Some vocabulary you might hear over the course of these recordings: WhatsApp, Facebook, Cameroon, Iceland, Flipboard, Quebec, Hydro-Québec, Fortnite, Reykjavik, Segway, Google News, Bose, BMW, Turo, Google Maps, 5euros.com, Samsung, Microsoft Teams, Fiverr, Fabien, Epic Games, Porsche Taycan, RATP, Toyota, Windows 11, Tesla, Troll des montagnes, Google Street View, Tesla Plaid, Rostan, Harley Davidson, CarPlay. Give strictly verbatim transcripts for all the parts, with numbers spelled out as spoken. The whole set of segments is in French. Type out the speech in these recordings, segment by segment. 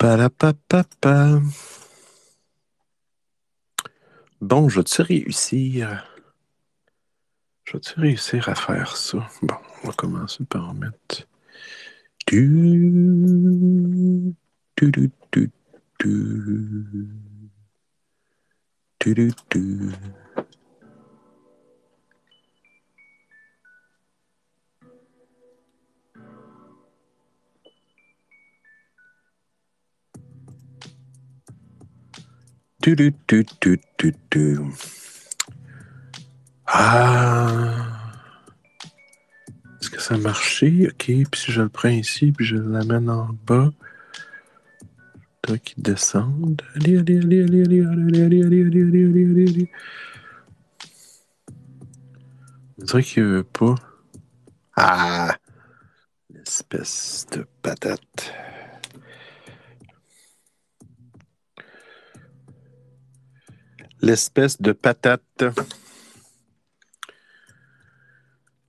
Palapapapa. Bon, je vais-tu réussir? Je vais-tu réussir à faire ça? Bon, on va commencer par en mettre... Du... Du, du, du, du. Du, du, du. Tu, tu, tu, tu, tu, tu. Ah! Est-ce que ça a marché? Ok, puis si je le prends ici, puis je l'amène en bas, toi qui descende. Allez, allez, allez, allez, allez, allez, allez, allez, allez, allez, allez, allez, allez. On dirait qu'il veut pas. Ah! L'espèce de patate. L'espèce de patate.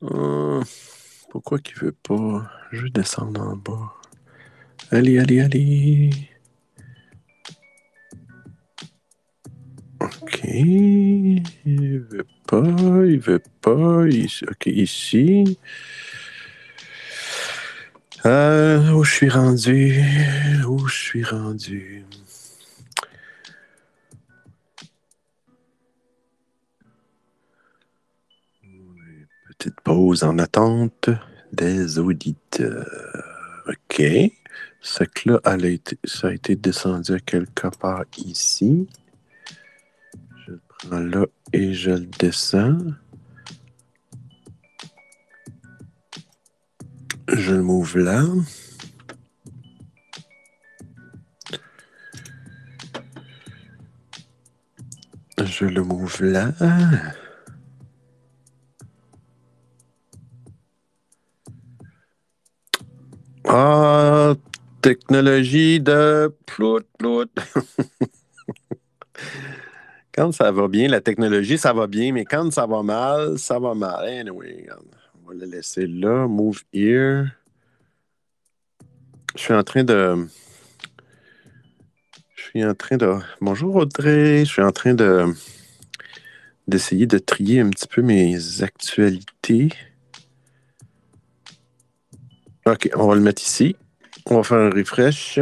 Euh, pourquoi qu'il veut pas? Je vais descendre en bas. Allez, allez, allez. Ok. Il veut pas, il veut pas. Il... Ok, ici. Euh, où je suis rendu? Où je suis rendu? Petite pause en attente des auditeurs. OK. Ce que là, elle a été, ça a été descendu à quelque part ici. Je le prends là et je le descends. Je le move là. Je le move là. Ah, technologie de plout, plout. Quand ça va bien, la technologie, ça va bien, mais quand ça va mal, ça va mal. Anyway, on va le laisser là. Move here. Je suis en train de... Je suis en train de... Bonjour Audrey. Je suis en train de d'essayer de trier un petit peu mes actualités. OK, on va le mettre ici. On va faire un refresh.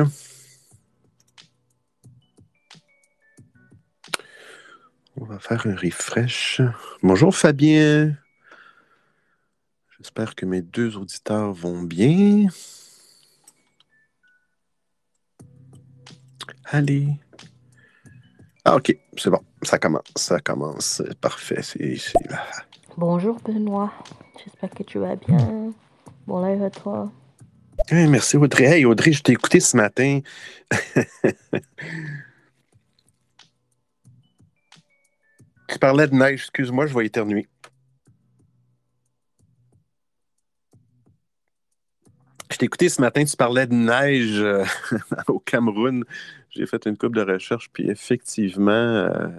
On va faire un refresh. Bonjour Fabien. J'espère que mes deux auditeurs vont bien. Allez. Ah, OK, c'est bon. Ça commence. Ça commence. Parfait. C'est là. Bonjour Benoît. J'espère que tu vas bien. Bon live à toi. Hey, merci Audrey. Hey Audrey, je t'ai écouté ce matin. Tu parlais de neige, excuse-moi, je vais éternuer. Je t'ai écouté ce matin, tu parlais de neige euh, au Cameroun. J'ai fait une couple de recherches, puis effectivement, euh,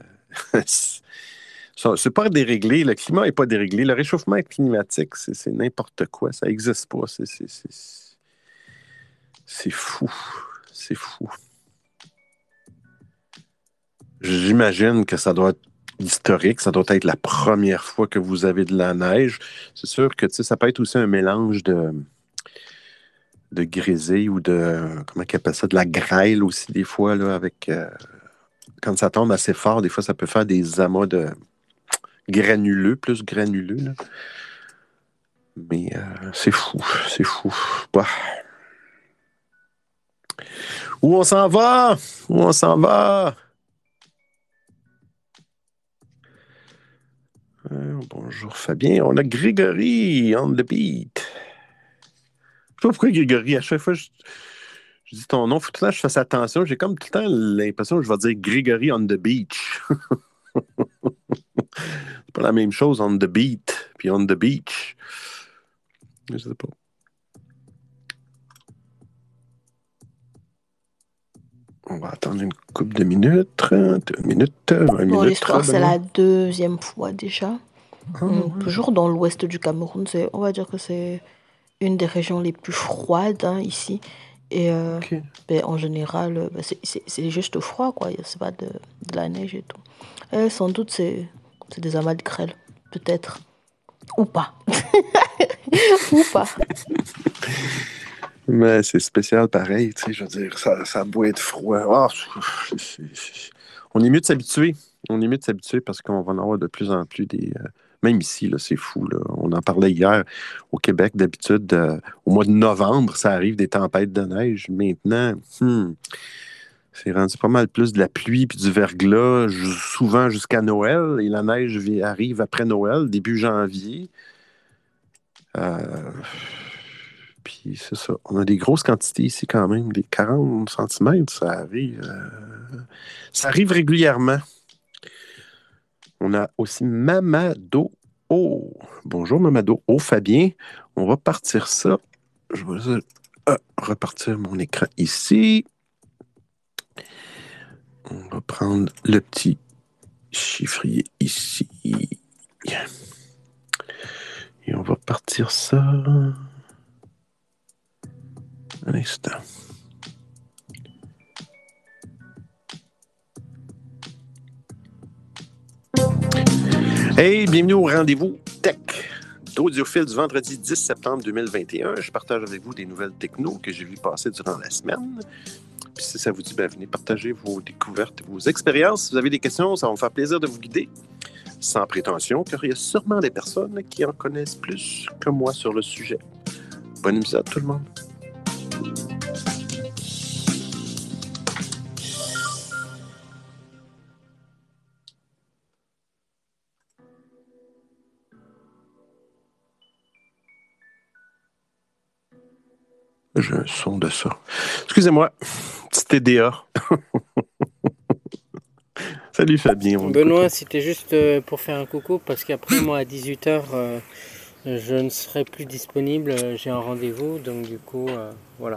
c'est pas déréglé, le climat n'est pas déréglé. Le réchauffement climatique, c'est n'importe quoi. Ça n'existe pas. C'est fou. C'est fou. J'imagine que ça doit être historique. Ça doit être la première fois que vous avez de la neige. C'est sûr que ça peut être aussi un mélange de, de grésil ou de... Comment ils appellent ça? De la grêle aussi, des fois, là, avec... Euh, quand ça tombe assez fort, des fois, ça peut faire des amas de... granuleux, plus granuleux. Là. Mais euh, c'est fou, c'est fou. Bah. Où on s'en va? Où on s'en va? Euh, bonjour Fabien, on a Grégory on the beat. Je sais pas pourquoi Grégory, à chaque fois je, je dis ton nom, il faut tout le temps que je fasse attention, j'ai comme tout le temps l'impression que je vais dire Grégory on the beach. C'est pas la même chose on the beat puis on the beach. Je sais pas. On va attendre une couple de minutes, trente minutes, vingt minutes. Bon, l'histoire, c'est la deuxième fois déjà. Ah, hum, ouais. Toujours dans l'ouest du Cameroun. On va dire que c'est une des régions les plus froides hein, ici. Et euh, okay. ben, en général, ben, c'est, c'est, c'est juste froid, quoi. C'est pas de, de la neige et tout. Et sans doute, c'est, c'est des amas de grêle, peut-être. Ou pas. Ou pas. Mais c'est spécial pareil, tu sais, je veux dire, ça, ça doit être froid. Oh, c'est, c'est, c'est... On est mieux de s'habituer. On est mieux de s'habituer parce qu'on va en avoir de plus en plus des... Euh... Même ici, là, c'est fou. Là. On en parlait hier au Québec. D'habitude, euh, au mois de novembre, ça arrive des tempêtes de neige. Maintenant, hmm, c'est rendu pas mal plus de la pluie puis du verglas, j- souvent jusqu'à Noël. Et la neige vi- arrive après Noël, début janvier. Euh, puis c'est ça. On a des grosses quantités ici quand même. Des quarante centimètres, ça arrive. Euh, ça arrive régulièrement. On a aussi Mamado. Oh, bonjour Mamado. Oh, Fabien, on va partir ça. Je vais ah, repartir mon écran ici. On va prendre le petit chiffrier ici. Et on va partir ça. Un instant. Hey, bienvenue au rendez-vous tech d'Odiofill du vendredi dix septembre deux mille vingt et un. Je partage avec vous des nouvelles techno que j'ai vues passer durant la semaine. Puis si ça vous dit, ben, venez partager vos découvertes, vos expériences. Si vous avez des questions, ça va me faire plaisir de vous guider. Sans prétention, car il y a sûrement des personnes qui en connaissent plus que moi sur le sujet. Bonne émission à tout le monde. J'ai un son de ça. Excusez-moi, petit T D A. Salut Fabien. Benoît, c'était juste pour faire un coucou parce qu'après moi à dix-huit heures, je ne serai plus disponible. J'ai un rendez-vous, donc du coup, euh, voilà.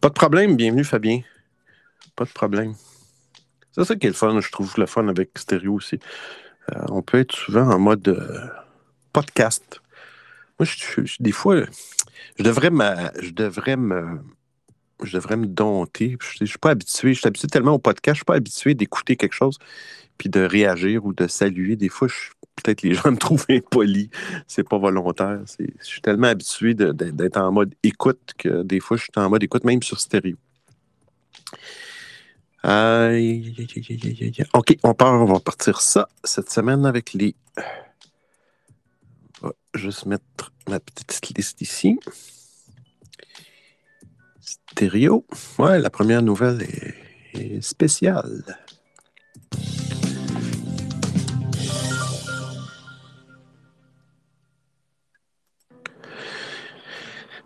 Pas de problème, bienvenue Fabien. Pas de problème. C'est ça qui est le fun, je trouve le fun avec Stereo aussi. Euh, on peut être souvent en mode euh, podcast. Moi, je, je, des fois, je devrais, ma, je devrais me je devrais me dompter. Je ne suis pas habitué. Je suis habitué tellement au podcast. Je ne suis pas habitué d'écouter quelque chose puis de réagir ou de saluer. Des fois, je, peut-être les gens me trouvent impoli. C'est pas volontaire. C'est, je suis tellement habitué de, de, d'être en mode écoute que des fois, je suis en mode écoute, même sur stéréo. Euh, OK, on part. On va partir ça cette semaine avec les... Je vais juste mettre ma petite liste ici. Stéréo. Ouais, la première nouvelle est, est spéciale.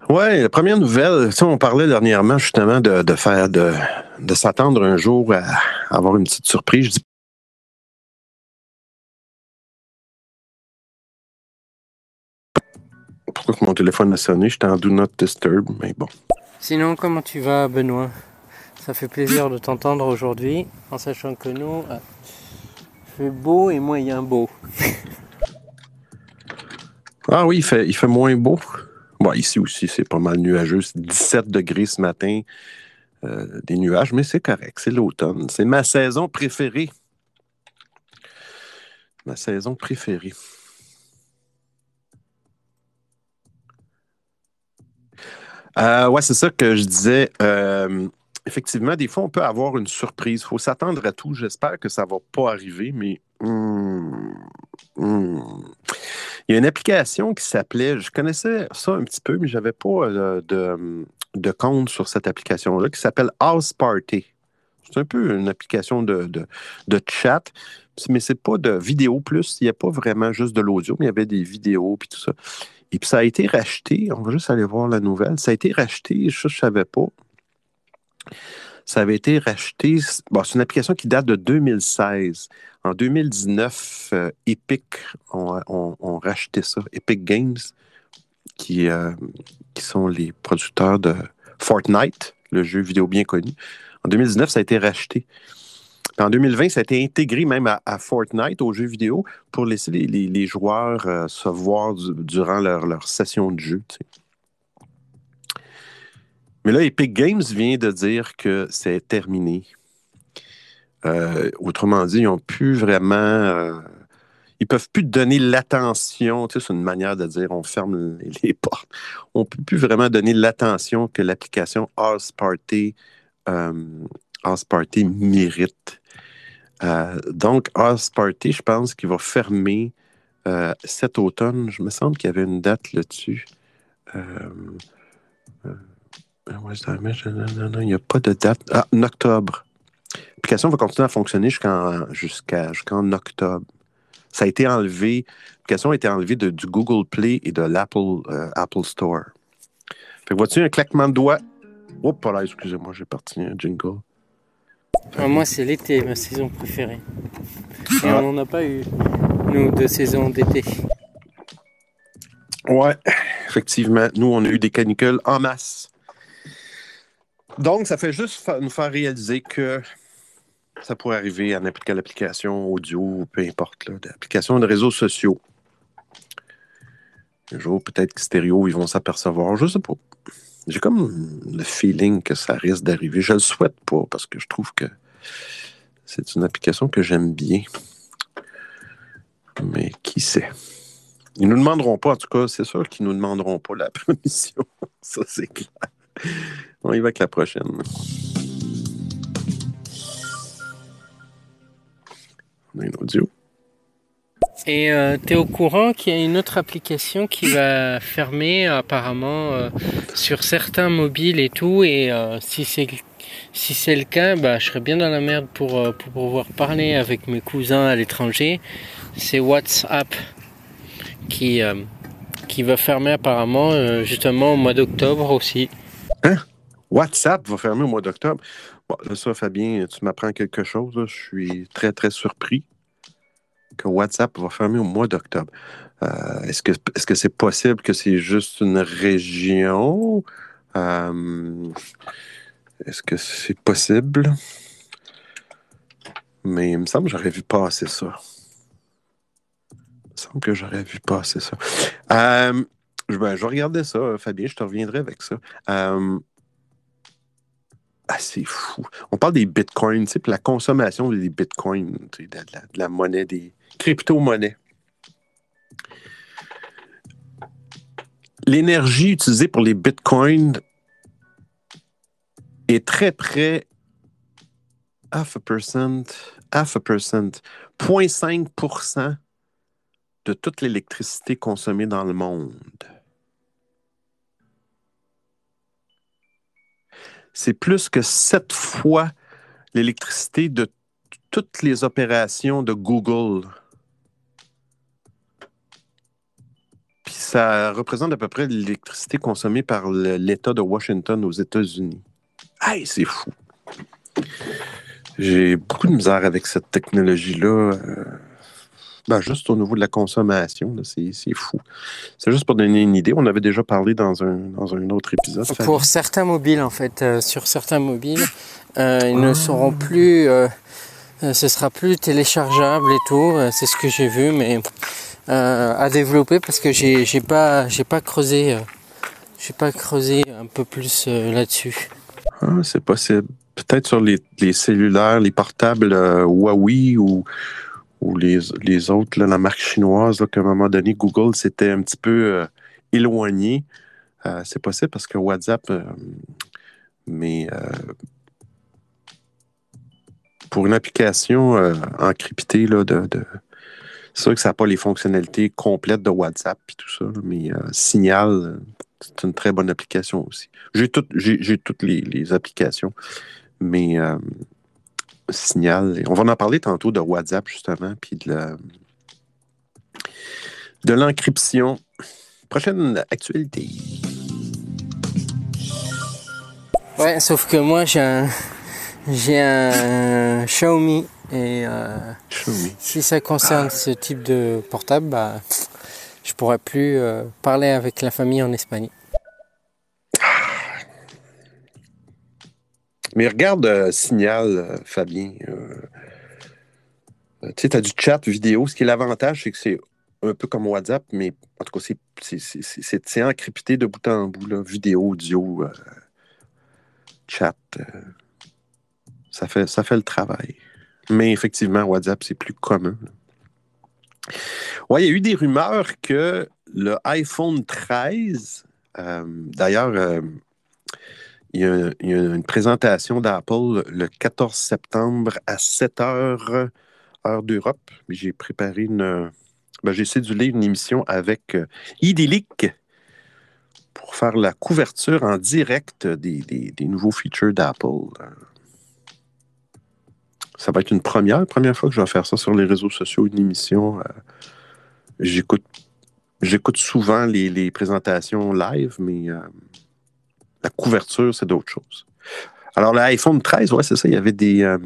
Ouais, la première nouvelle, si on parlait dernièrement justement de, de faire de, de s'attendre un jour à, à avoir une petite surprise. Je dis pourquoi que mon téléphone a sonné? J'étais en Do Not Disturb, mais bon. Sinon, comment tu vas, Benoît? Ça fait plaisir de t'entendre aujourd'hui, en sachant que nous, il euh, fait beau et moyen beau. Ah oui, il fait, il fait moins beau. Bon, ici aussi, c'est pas mal nuageux. C'est dix-sept degrés ce matin, euh, des nuages, mais c'est correct, c'est l'automne. C'est ma saison préférée. Ma saison préférée. Euh, oui, c'est ça que je disais. Euh, effectivement, des fois, on peut avoir une surprise. Il faut s'attendre à tout. J'espère que ça ne va pas arriver, mais... Mm, mm. Il y a une application qui s'appelait... Je connaissais ça un petit peu, mais je n'avais pas euh, de, de compte sur cette application-là, qui s'appelle Houseparty. C'est un peu une application de, de, de chat, mais c'est pas de vidéo plus. Il n'y a pas vraiment juste de l'audio, mais il y avait des vidéos puis tout ça. Et puis, ça a été racheté. On va juste aller voir la nouvelle. Ça a été racheté, je ne savais pas. Ça avait été racheté... Bon, c'est une application qui date de deux mille seize. En deux mille dix-neuf, euh, Epic ont on, on racheté ça. Epic Games, qui, euh, qui sont les producteurs de Fortnite, le jeu vidéo bien connu. En deux mille dix-neuf, ça a été racheté. En deux mille vingt, ça a été intégré même à, à Fortnite, aux jeux vidéo, pour laisser les, les, les joueurs euh, se voir du, durant leur, leur session de jeu. Tu sais. Mais là, Epic Games vient de dire que c'est terminé. Euh, autrement dit, ils n'ont plus vraiment... Euh, ils ne peuvent plus donner l'attention. Tu sais, c'est une manière de dire on ferme les portes. On ne peut plus vraiment donner l'attention que l'application Houseparty euh, Houseparty mérite. Euh, donc, Houseparty, je pense qu'il va fermer euh, cet automne. Je me semble qu'il y avait une date là-dessus. Euh, euh, il n'y a pas de date. Ah, en octobre. L'application va continuer à fonctionner jusqu'en jusqu'à, jusqu'en octobre. Ça a été enlevé. L'application a été enlevée de, du Google Play et de l'Apple euh, Apple Store. Fait que vois-tu un claquement de doigts? Oups, là, excusez-moi, j'ai parti un jingle. Ah, moi, c'est l'été, ma saison préférée. Et ah. on n'en a pas eu, nous, de saison d'été. Ouais, effectivement. Nous, on a eu des canicules en masse. Donc, ça fait juste fa- nous faire réaliser que ça pourrait arriver à n'importe quelle application audio, peu importe, d'application de réseaux sociaux. Un jour, peut-être que Stereo, ils vont s'apercevoir, je ne sais pas. J'ai comme le feeling que ça risque d'arriver. Je le souhaite pas, parce que je trouve que c'est une application que j'aime bien. Mais qui sait? Ils nous demanderont pas, en tout cas, c'est sûr qu'ils nous demanderont pas la permission. Ça, c'est clair. On y va avec la prochaine. On a une audio. Et euh, tu es au courant qu'il y a une autre application qui va fermer apparemment euh, sur certains mobiles et tout. Et euh, si c'est si c'est le cas, bah, je serais bien dans la merde pour, euh, pour pouvoir parler avec mes cousins à l'étranger. C'est WhatsApp qui, euh, qui va fermer apparemment euh, justement au mois d'octobre aussi. Hein? WhatsApp va fermer au mois d'octobre? Bon, ça, Fabien, tu m'apprends quelque chose. Là. Je suis très, très surpris que WhatsApp va fermer au mois d'octobre. Euh, est-ce que, est-ce que c'est possible que c'est juste une région? Euh, est-ce que c'est possible? Mais il me semble que j'aurais vu passer ça. Il me semble que j'aurais vu passer ça. Euh, ben, je vais regarder ça, Fabien, je te reviendrai avec ça. Euh, Ah, c'est fou. On parle des bitcoins, tu sais, puis la consommation des bitcoins, tu sais, de, la, de la monnaie, des crypto-monnaies. L'énergie utilisée pour les bitcoins est très près half a percent, half a percent, zéro virgule cinq pour cent de toute l'électricité consommée dans le monde. C'est plus que sept fois l'électricité de t- toutes les opérations de Google. Puis ça représente à peu près l'électricité consommée par le, l'État de Washington aux États-Unis. Hey, c'est fou! J'ai beaucoup de misère avec cette technologie-là. Euh, ben juste au niveau de la consommation, là, c'est, c'est fou. C'est juste pour donner une idée. On avait déjà parlé dans un, dans un autre épisode. Pour certains mobiles, en fait, euh, sur certains mobiles, euh, ils ah. ne seront plus... Euh, euh, ce sera plus téléchargeable et tout. Euh, c'est ce que j'ai vu, mais euh, à développer parce que j'ai, j'ai pas, j'ai pas creusé, euh, j'ai pas creusé un peu plus euh, là-dessus. Ah, c'est possible. Peut-être sur les, les cellulaires, les portables euh, Huawei ou... ou les, les autres, là, la marque chinoise, là, qu'à un moment donné, Google s'était un petit peu euh, éloigné. Euh, c'est possible parce que WhatsApp, euh, mais euh, pour une application euh, encryptée, là, de, de, c'est sûr que ça n'a pas les fonctionnalités complètes de WhatsApp et tout ça, mais euh, Signal, c'est une très bonne application aussi. J'ai, tout, j'ai, j'ai toutes les, les applications, mais... Euh, Signal. On va en parler tantôt de WhatsApp, justement, puis de, la... de l'encryption. Prochaine actualité. Ouais, sauf que moi, j'ai un, j'ai un Xiaomi. Et euh, Xiaomi. Si ça concerne ah. ce type de portable, bah, je ne pourrais plus euh, parler avec la famille en Espagne. Mais regarde euh, Signal, euh, Fabien. Euh, tu sais, tu as du chat vidéo. Ce qui est l'avantage, c'est que c'est un peu comme WhatsApp, mais en tout cas, c'est, c'est, c'est, c'est, c'est encrypté de bout en bout, là, vidéo, audio. Euh, chat, euh, ça, fait, ça fait le travail. Mais effectivement, WhatsApp, c'est plus commun. Oui, il y a eu des rumeurs que le iPhone treize, euh, d'ailleurs, euh, il, y a, il y a une présentation d'Apple le quatorze septembre à sept heures, heure d'Europe. J'ai préparé une... Ben, j'ai cédulé une émission avec euh, Idyllic pour faire la couverture en direct des, des, des nouveaux features d'Apple. Ça va être une première, première fois que je vais faire ça sur les réseaux sociaux, une émission. Euh, j'écoute, j'écoute souvent les, les présentations live, mais euh, la couverture, c'est d'autres choses. Alors, l'iPhone treize, ouais, c'est ça, il y avait des euh,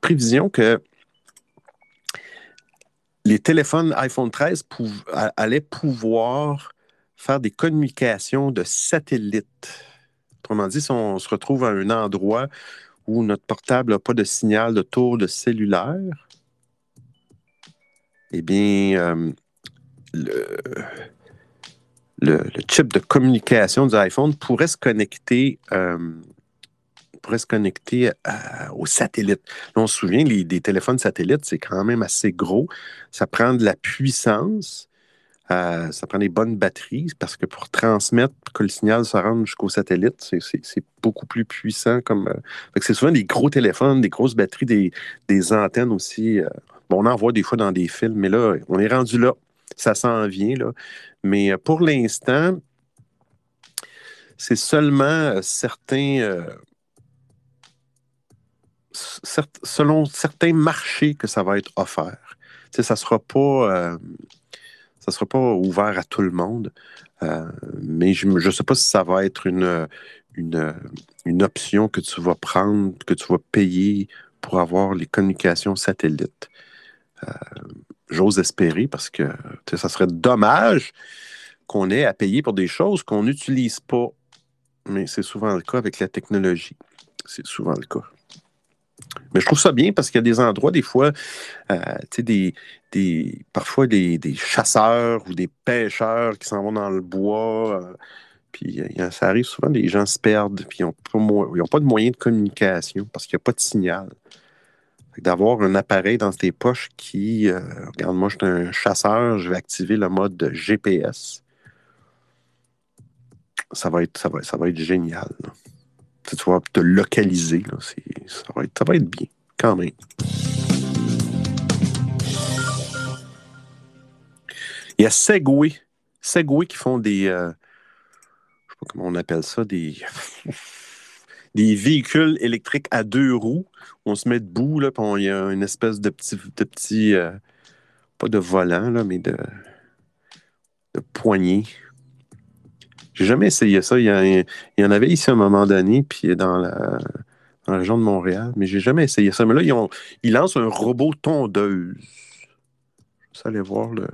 prévisions que les téléphones iPhone treize pou- allaient pouvoir faire des communications de satellite. Autrement dit, si on se retrouve à un endroit où notre portable n'a pas de signal de tour de cellulaire, eh bien, euh, le, le, le chip de communication du iPhone pourrait se connecter, euh, pourrait se connecter à, au satellite. Là, on se souvient, les, des téléphones satellites, c'est quand même assez gros. Ça prend de la puissance. Euh, ça prend des bonnes batteries parce que pour transmettre, que le signal se rende jusqu'au satellite, c'est, c'est, c'est beaucoup plus puissant. Comme, euh, fait que c'est souvent des gros téléphones, des grosses batteries, des, des antennes aussi. Euh, bon, on en voit des fois dans des films, mais là, on est rendu là. Ça s'en vient, là. Mais euh, pour l'instant, c'est seulement euh, certains... Euh, certes, selon certains marchés que ça va être offert. Tu sais, ça ne sera pas... Euh, ça ne sera pas ouvert à tout le monde, euh, mais je ne sais pas si ça va être une, une, une option que tu vas prendre, que tu vas payer pour avoir les communications satellites. Euh, j'ose espérer parce que ça serait dommage qu'on ait à payer pour des choses qu'on n'utilise pas, mais c'est souvent le cas avec la technologie. C'est souvent le cas. Mais je trouve ça bien parce qu'il y a des endroits, des fois, euh, tu sais, des, des, parfois des, des chasseurs ou des pêcheurs qui s'en vont dans le bois. Euh, puis euh, ça arrive souvent, les gens se perdent, puis ils n'ont pas, mo- pas de moyen de communication parce qu'il n'y a pas de signal. D'avoir un appareil dans tes poches qui, euh, regarde, moi je suis un chasseur, je vais activer le mode G P S. Ça va être, ça va, ça va être génial, là. Tu vas te localiser. Là, c'est, ça, va être, ça va être bien, quand même. Il y a Segway. Segway qui font des... Euh, je ne sais pas comment on appelle ça, des... des véhicules électriques à deux roues. On se met debout, là, puis il y a une espèce de petit... De petit euh, pas de volant, là, mais de, de poignée. J'ai jamais essayé ça. Il y, a, il y en avait ici à un moment donné, puis dans la, dans la région de Montréal, mais j'ai jamais essayé ça. Mais là, ils, ont, ils lancent un robot tondeuse. Je vais aller voir le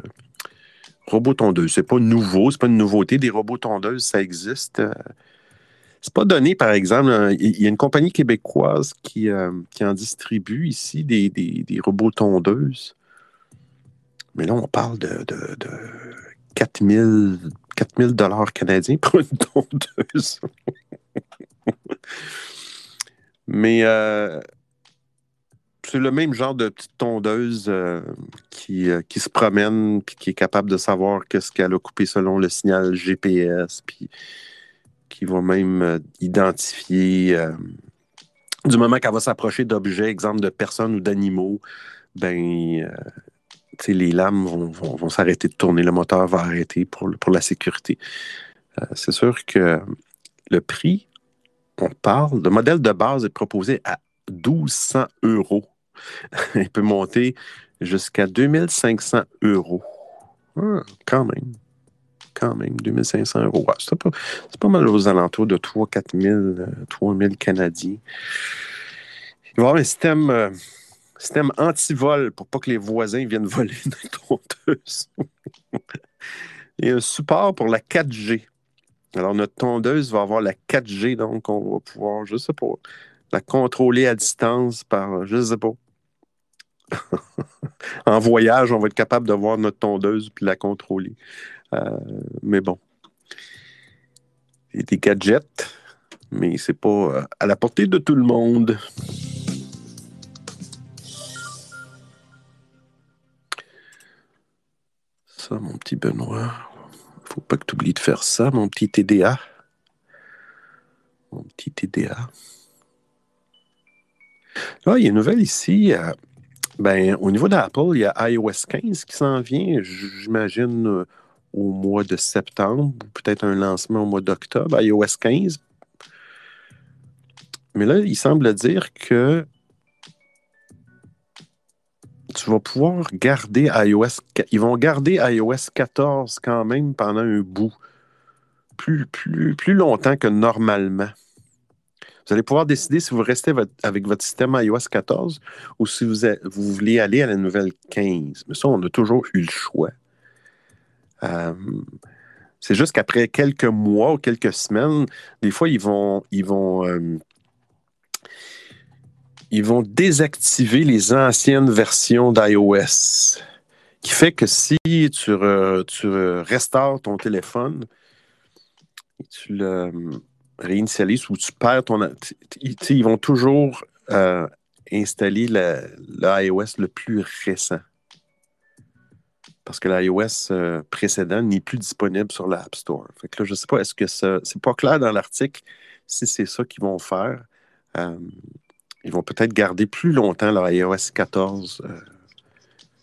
robot tondeuse. C'est pas nouveau, c'est pas une nouveauté. Des robots tondeuses, ça existe. C'est pas donné, par exemple. Il y a une compagnie québécoise qui, euh, qui en distribue ici des, des, des robots tondeuses. Mais là, on parle de, de, de quatre mille dollars canadiens pour une tondeuse. Mais euh, c'est le même genre de petite tondeuse euh, qui, euh, qui se promène et qui est capable de savoir qu'est-ce qu'elle a coupé selon le signal G P S, puis qui va même euh, identifier euh, du moment qu'elle va s'approcher d'objets, exemple de personnes ou d'animaux, ben... Euh, T'sais, les lames vont, vont, vont s'arrêter de tourner, le moteur va arrêter pour, le, pour la sécurité. Euh, c'est sûr que le prix, on parle, le modèle de base est proposé à mille deux cents euros. Il peut monter jusqu'à deux mille cinq cents euros. Ah, quand même. Quand même, deux mille cinq cents euros. Ah, c'est, pas, c'est pas mal aux alentours de trois mille à quatre mille canadiens. Il va y avoir un système... Euh, Système anti-vol pour pas que les voisins viennent voler nos tondeuses. Et un support pour la quatre G. Alors, notre tondeuse va avoir la quatre G, donc on va pouvoir, je sais pas, la contrôler à distance par, je sais pas. En voyage, on va être capable de voir notre tondeuse puis la contrôler. Euh, mais bon. Et des gadgets. mais c'est pas à la portée de tout le monde. Ça, mon petit Benoît. Faut pas que tu oublies de faire ça, mon petit T D A. Mon petit T D A. Là, il y a une nouvelle ici. Euh, ben, au niveau d'Apple, il y a i O S quinze qui s'en vient, j'imagine, euh, au mois de septembre, ou peut-être un lancement au mois d'octobre, i O S quinze. Mais là, il semble dire que tu vas pouvoir garder iOS... Ils vont garder i O S quatorze quand même pendant un bout. Plus, plus, plus longtemps que normalement. Vous allez pouvoir décider si vous restez votre, avec votre système i O S quatorze ou si vous, a, vous voulez aller à la nouvelle quinze. Mais ça, on a toujours eu le choix. Euh, c'est juste qu'après quelques mois ou quelques semaines, des fois, ils vont... Ils vont euh, ils vont désactiver les anciennes versions d'iOS. Qui fait que si tu, re, tu restaures ton téléphone, tu le réinitialises ou tu perds ton... Ils vont toujours euh, installer le, le iOS le plus récent. Parce que l'iOS précédent n'est plus disponible sur l'App Store. Fait que là, je ne sais pas, est-ce que ça... C'est pas clair dans l'article si c'est ça qu'ils vont faire. Euh, Ils vont peut-être garder plus longtemps leur i O S quatorze. Euh,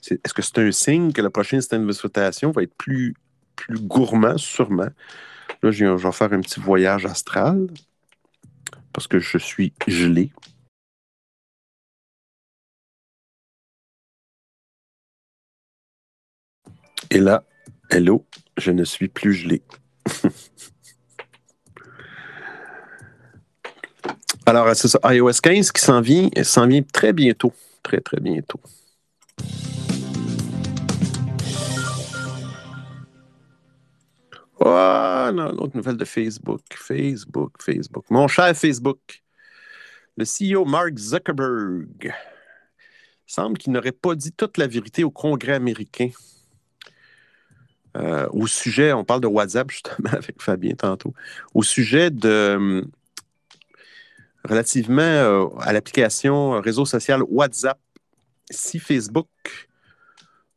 c'est, est-ce que c'est un signe que le prochain système d'exploitation va être plus, plus gourmand? Sûrement. Là, je, je vais faire un petit voyage astral parce que je suis gelé. Et là, hello, je ne suis plus gelé. Alors, c'est ça, i O S quinze qui s'en vient, s'en vient très bientôt. Très, très bientôt. Oh, non, l'autre nouvelle de Facebook. Facebook, Facebook. Mon cher Facebook, le C E O Mark Zuckerberg semble qu'il n'aurait pas dit toute la vérité au Congrès américain. Euh, au sujet, on parle de WhatsApp justement avec Fabien tantôt, au sujet de... Relativement euh, à l'application réseau social WhatsApp, si Facebook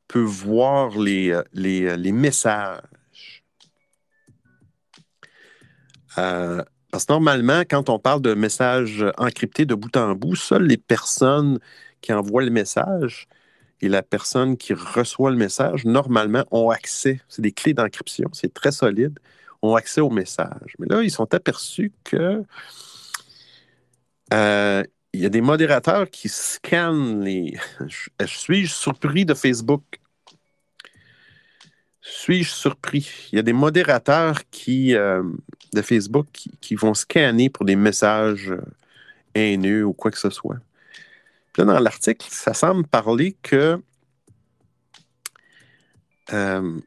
peut voir les, les, les messages. Euh, parce que normalement, quand on parle de messages encryptés de bout en bout, seules les personnes qui envoient le message et la personne qui reçoit le message, normalement, ont accès. C'est des clés d'encryption, c'est très solide, ont accès au message. Mais là, ils sont aperçus que... Il euh, y a des modérateurs qui scannent les... Je, suis-je surpris de Facebook? Suis-je surpris? Il y a des modérateurs qui, euh, de Facebook qui, qui vont scanner pour des messages haineux ou quoi que ce soit. Puis là, dans l'article, ça semble parler que euh,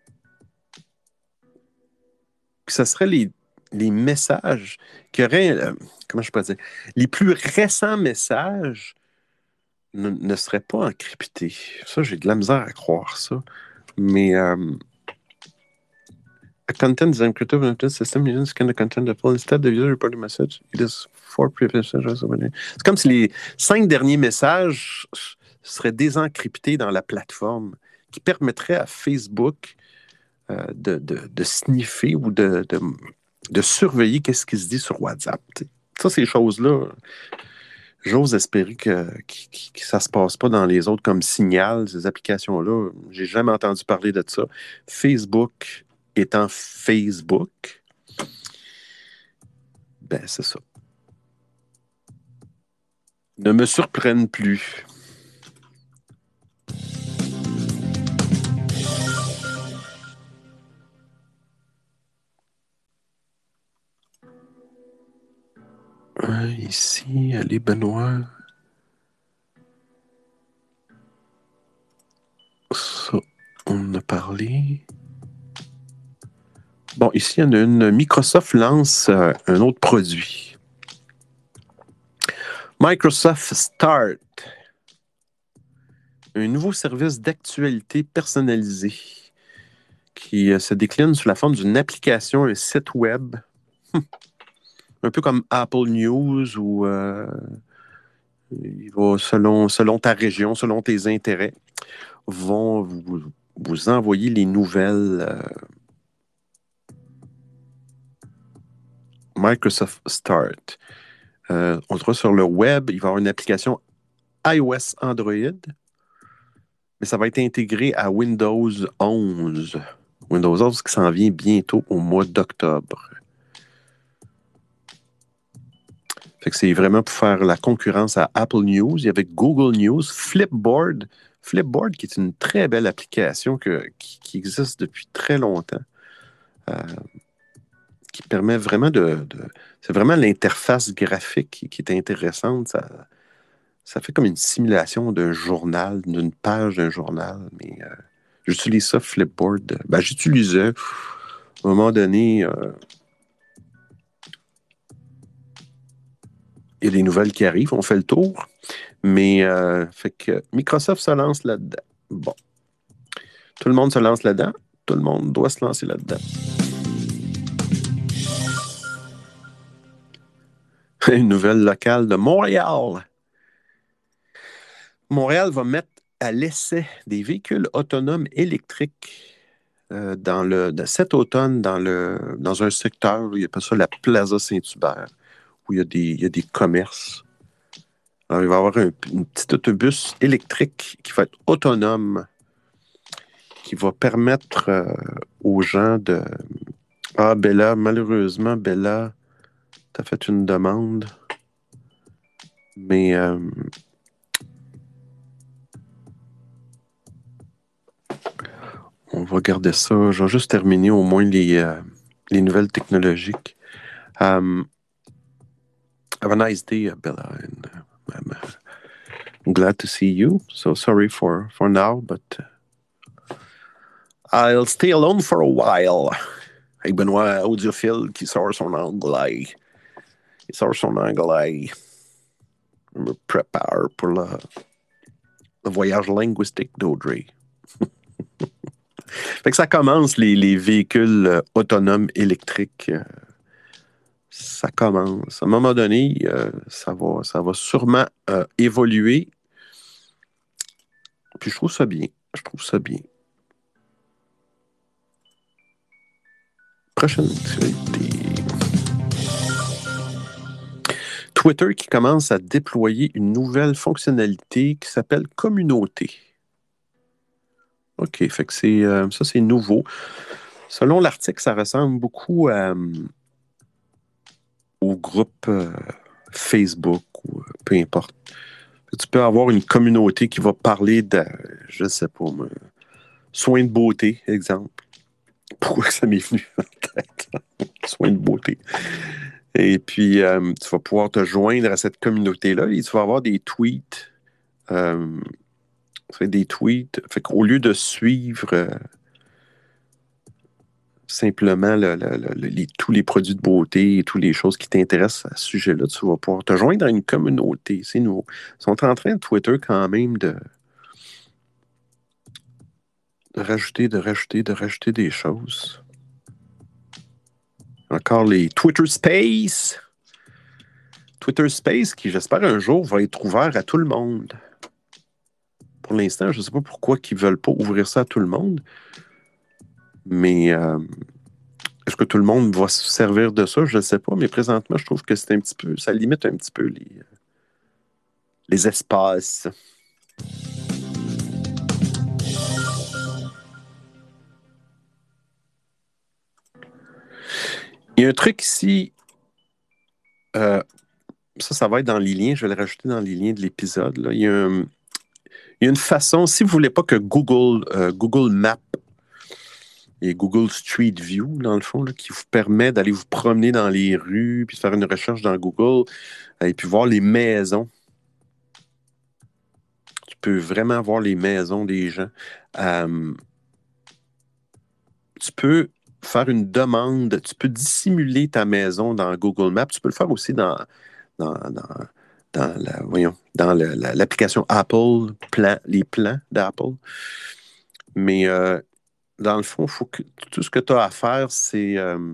que ce serait les les messages qui auraient, euh, comment je peux dire, les plus récents messages ne, ne seraient pas encryptés. Ça, j'ai de la misère à croire ça. Mais euh, a content is encrypted when the system uses scan the content of all instead the user reported message. It is four previous messages. C'est comme si les cinq derniers messages seraient désencryptés dans la plateforme, qui permettrait à Facebook euh, de, de, de sniffer ou de, de de surveiller qu'est-ce qui se dit sur WhatsApp. T'sais. Ça, ces choses-là, j'ose espérer que, que, que ça ne se passe pas dans les autres comme Signal, ces applications-là. J'ai jamais entendu parler de ça. Facebook étant Facebook, ben c'est ça. Ne me surprennent plus. Ici, allez, Benoît. Ça, on a parlé. Bon, ici, il y en a une. Microsoft lance euh, un autre produit. Microsoft Start. Un nouveau service d'actualité personnalisé qui euh, se décline sous la forme d'une application, un site web. un peu comme Apple News où euh, il va selon, selon ta région, selon tes intérêts, vont vous, vous envoyer les nouvelles. Euh, Microsoft Start. Euh, on le trouve sur le web, il va y avoir une application iOS Android, mais ça va être intégré à Windows onze. Windows onze qui s'en vient bientôt au mois d'octobre. Fait que c'est vraiment pour faire la concurrence à Apple News. Il y avait Google News, Flipboard. Flipboard qui est une très belle application que, qui, qui existe depuis très longtemps. Euh, qui permet vraiment de... de c'est vraiment l'interface graphique qui, qui est intéressante. Ça, ça fait comme une simulation d'un journal, d'une page d'un journal, mais... Euh, j'utilise ça, Flipboard. Ben, j'utilisais, à un moment donné, euh, il y a des nouvelles qui arrivent, on fait le tour, mais euh, fait que Microsoft se lance là-dedans. Bon. Tout le monde se lance là-dedans. Tout le monde doit se lancer là-dedans. Une nouvelle locale de Montréal. Montréal va mettre à l'essai des véhicules autonomes électriques euh, dans le, de cet automne dans, le, dans un secteur, il appelle ça la Plaza Saint-Hubert, où il y a des, il y a des commerces. Alors, il va y avoir un, un petit autobus électrique qui va être autonome, qui va permettre euh, aux gens de... Ah, Bella, malheureusement, Bella, t'as fait une demande, mais... Euh, on va garder ça. Je vais juste terminer au moins les, euh, les nouvelles technologiques. Um, have a nice day, Bella. And, uh, I'm, uh, I'm glad to see you. So sorry for, for now, but I'll stay alone for a while. Avec Benoît Odiofill qui sort son anglais. Il sort son anglais. Je me prépare pour le, le voyage linguistique d'Audrey. Fait que ça commence, les, les véhicules euh, autonomes électriques. Euh, ça commence. À un moment donné, euh, ça va, ça va sûrement euh, évoluer. Puis je trouve ça bien. Je trouve ça bien. Prochaine actualité. Twitter qui commence à déployer une nouvelle fonctionnalité qui s'appelle « Communauté ». OK, fait que c'est, euh, ça, c'est nouveau. Selon l'article, ça ressemble beaucoup euh, au groupe euh, Facebook ou peu importe. Tu peux avoir une communauté qui va parler de, je ne sais pas, mais, soins de beauté, exemple. Pourquoi ça m'est venu en tête? Soins de beauté. Et puis, euh, tu vas pouvoir te joindre à cette communauté-là et tu vas avoir des tweets. Euh, Fait des tweets. Fait qu'au lieu de suivre euh, simplement le, le, le, les, tous les produits de beauté et toutes les choses qui t'intéressent à ce sujet-là, tu vas pouvoir te joindre à une communauté. C'est nouveau. Ils sont en train, de Twitter, quand même, de, de rajouter, de rajouter, de rajouter des choses. Encore les Twitter Space. Twitter Space qui, j'espère, un jour va être ouvert à tout le monde. Pour l'instant, je ne sais pas pourquoi ils ne veulent pas ouvrir ça à tout le monde. Mais euh, est-ce que tout le monde va se servir de ça? Je ne sais pas. Mais présentement, je trouve que c'est un petit peu, ça limite un petit peu les, les espaces. Il y a un truc ici. Euh, ça, ça va être dans les liens. Je vais le rajouter dans les liens de l'épisode. Là. Il y a un... Il y a une façon, si vous ne voulez pas que Google, euh, Google Maps et Google Street View, dans le fond, là, qui vous permet d'aller vous promener dans les rues, puis faire une recherche dans Google, et puis voir les maisons. Tu peux vraiment voir les maisons des gens. Euh, tu peux faire une demande, tu peux dissimuler ta maison dans Google Maps. Tu peux le faire aussi dans... dans, dans dans la, voyons, dans le, la, l'application Apple, plan, les plans d'Apple. Mais euh, dans le fond, faut que, tout ce que tu as à faire, c'est, euh,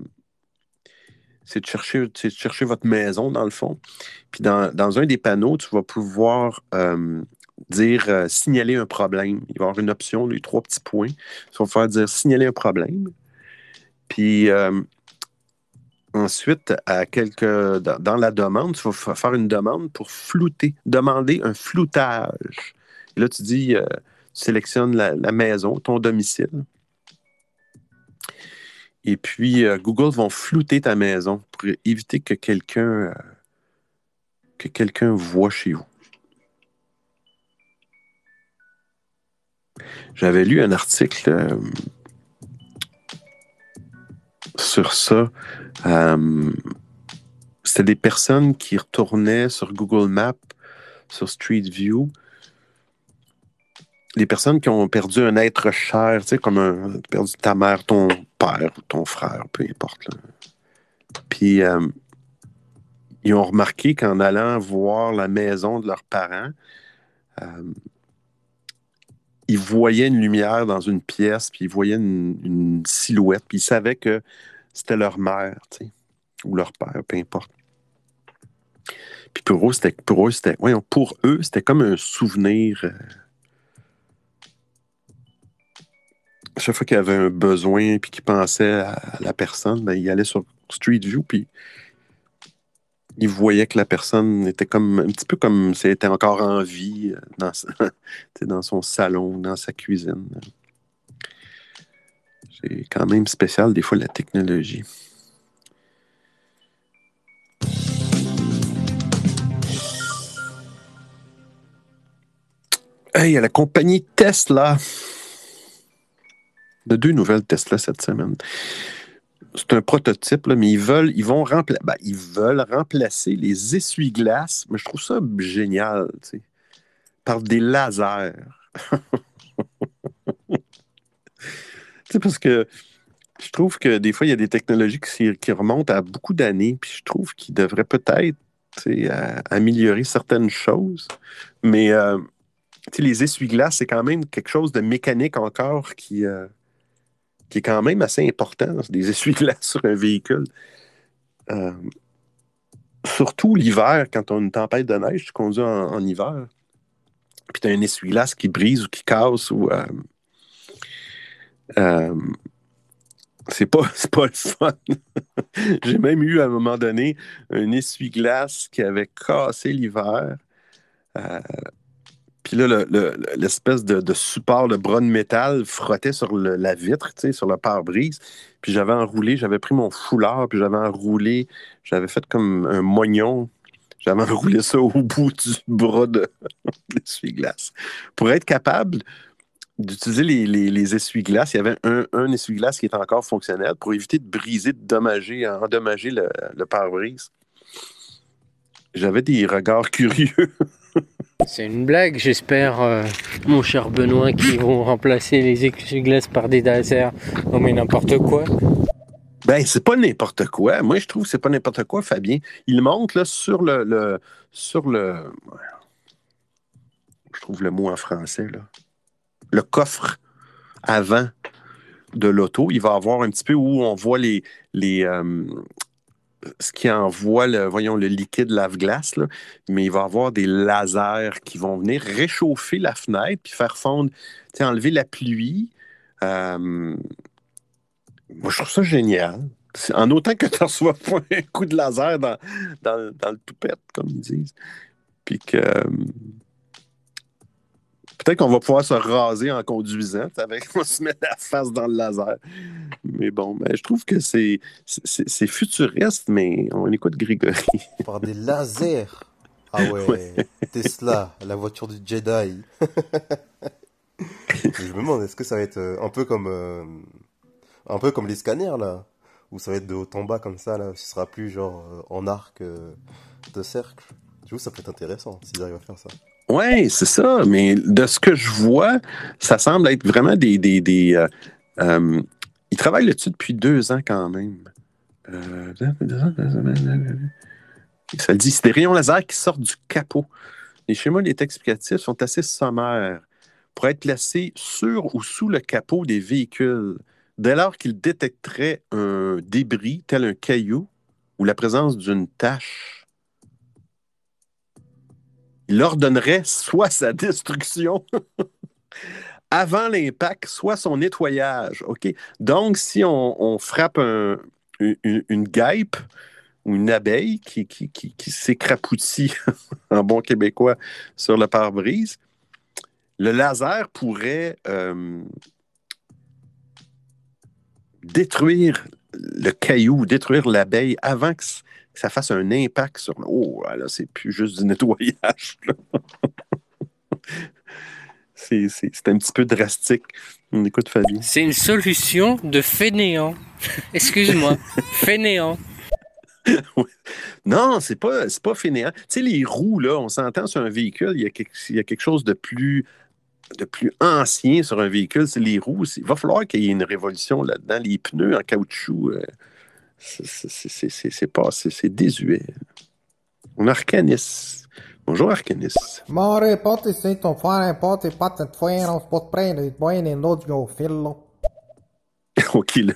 c'est de chercher, c'est de chercher votre maison, dans le fond. Puis dans, dans un des panneaux, tu vas pouvoir euh, dire euh, « signaler un problème ». Il va y avoir une option, les trois petits points. Tu vas pouvoir dire « signaler un problème ». Puis euh, ensuite, à quelques, dans, dans la demande, tu vas faire une demande pour flouter, demander un floutage. Et là, tu dis euh, tu sélectionnes la, la maison, ton domicile. Et puis, euh, Google vont flouter ta maison pour éviter que quelqu'un euh, que quelqu'un voit chez vous. J'avais lu un article euh, sur ça. Euh, c'était des personnes qui retournaient sur Google Maps, sur Street View. Les personnes qui ont perdu un être cher, tu sais, comme un, perdu ta mère, ton père ou ton frère, peu importe. Là. Puis, euh, ils ont remarqué qu'en allant voir la maison de leurs parents, euh, ils voyaient une lumière dans une pièce, puis ils voyaient une, une silhouette, puis ils savaient que c'était leur mère, tu sais, ou leur père, peu importe. Puis pour eux, c'était, pour eux, c'était, voyons, pour eux, c'était comme un souvenir... Euh, chaque fois qu'il avait un besoin et qu'il pensait à la personne, ben, il allait sur Street View puis il voyait que la personne était comme un petit peu comme si elle était encore en vie dans, sa, dans son salon, dans sa cuisine. C'est quand même spécial des fois la technologie. Hey, il y a la compagnie Tesla. De deux nouvelles Tesla cette semaine. C'est un prototype, là, mais ils veulent, ils vont rempla- ben, ils veulent remplacer les essuie-glaces, mais je trouve ça génial, tu sais, par des lasers. Tu sais, parce que je trouve que des fois, il y a des technologies qui, qui remontent à beaucoup d'années, puis je trouve qu'ils devraient peut-être, tu sais, à, améliorer certaines choses, mais euh, tu sais, les essuie-glaces, c'est quand même quelque chose de mécanique encore qui... Euh, qui est quand même assez important, des essuie-glaces sur un véhicule. Euh, surtout l'hiver, quand on a une tempête de neige, tu conduis en, en hiver, puis tu as un essuie-glace qui brise ou qui casse, ou... Euh, euh, c'est pas, c'est pas le fun. J'ai même eu, à un moment donné, un essuie-glace qui avait cassé l'hiver. Euh, Puis là, le, le, l'espèce de, de support, le bras de métal frottait sur le, la vitre, tu sais, sur le pare-brise. Puis j'avais enroulé, j'avais pris mon foulard, puis j'avais enroulé, j'avais fait comme un moignon. J'avais enroulé ça au bout du bras de l'essuie-glace. Pour être capable d'utiliser les, les, les essuie-glaces, il y avait un, un essuie-glace qui était encore fonctionnel pour éviter de briser, de dommager, endommager le, le pare-brise. J'avais des regards curieux. C'est une blague, j'espère, euh, mon cher Benoît, qu'ils vont remplacer les essuie-glaces par des lasers. Non mais n'importe quoi. Ben, c'est pas n'importe quoi. Moi, je trouve que c'est pas n'importe quoi, Fabien. Il monte, là, sur le... le sur le... Je trouve le mot en français, là. Le coffre avant de l'auto. Il va avoir un petit peu où on voit les... les euh, ce qui envoie le, voyons, le liquide lave-glace, là, mais il va y avoir des lasers qui vont venir réchauffer la fenêtre puis faire fondre, tu sais, enlever la pluie. Euh, moi, je trouve ça génial. C'est, en autant que tu ne reçois pas un coup de laser dans, dans, dans le toupette, comme ils disent. Puis que... Peut-être qu'on va pouvoir se raser en conduisant. Avec, on se met la face dans le laser. Mais bon, ben, je trouve que c'est, c'est, c'est futuriste, mais on écoute Grégory. Par des lasers. Ah ouais, ouais. Tesla, la voiture du Jedi. Je me demande, est-ce que ça va être un peu comme, euh, un peu comme les scanners, là? Où ça va être de haut en bas, comme ça, là? Ce sera plus, genre, en arc euh, de cercle. Je trouve que ça peut être intéressant, s'ils arrivent à faire ça. Oui, c'est ça, mais de ce que je vois, ça semble être vraiment des... des, des euh, euh, ils travaillent là-dessus depuis deux ans quand même. Euh... Ça dit, c'est des rayons laser qui sortent du capot. Les schémas des textes explicatifs sont assez sommaires pour être placés sur ou sous le capot des véhicules. Dès lors qu'ils détecteraient un débris, tel un caillou, ou la présence d'une tache, il ordonnerait soit sa destruction avant l'impact, soit son nettoyage. Okay? Donc, si on, on frappe un, une, une guêpe ou une abeille qui, qui, qui, qui s'écrapoutit en bon québécois sur le pare-brise, le laser pourrait euh, détruire le caillou, détruire l'abeille avant que ça fasse un impact sur le... Oh, là, c'est plus juste du nettoyage. c'est, c'est, c'est un petit peu drastique. On écoute Fabien. C'est une solution de fainéant. Excuse-moi. Fainéant. Oui. Non, c'est pas, c'est pas fainéant. Tu sais, les roues, là, on s'entend sur un véhicule, il y a quelque, il y a quelque chose de plus... de plus ancien sur un véhicule, c'est les roues. Il va falloir qu'il y ait une révolution là-dedans. Les pneus en caoutchouc, euh, c'est, c'est, c'est, c'est, c'est passé, c'est désuet. On arcaniste. Bonjour, arcaniste. Mon report ici, ton frère importe et pas de faire, on se porte près de toi et l'autre Odiofill. OK, là.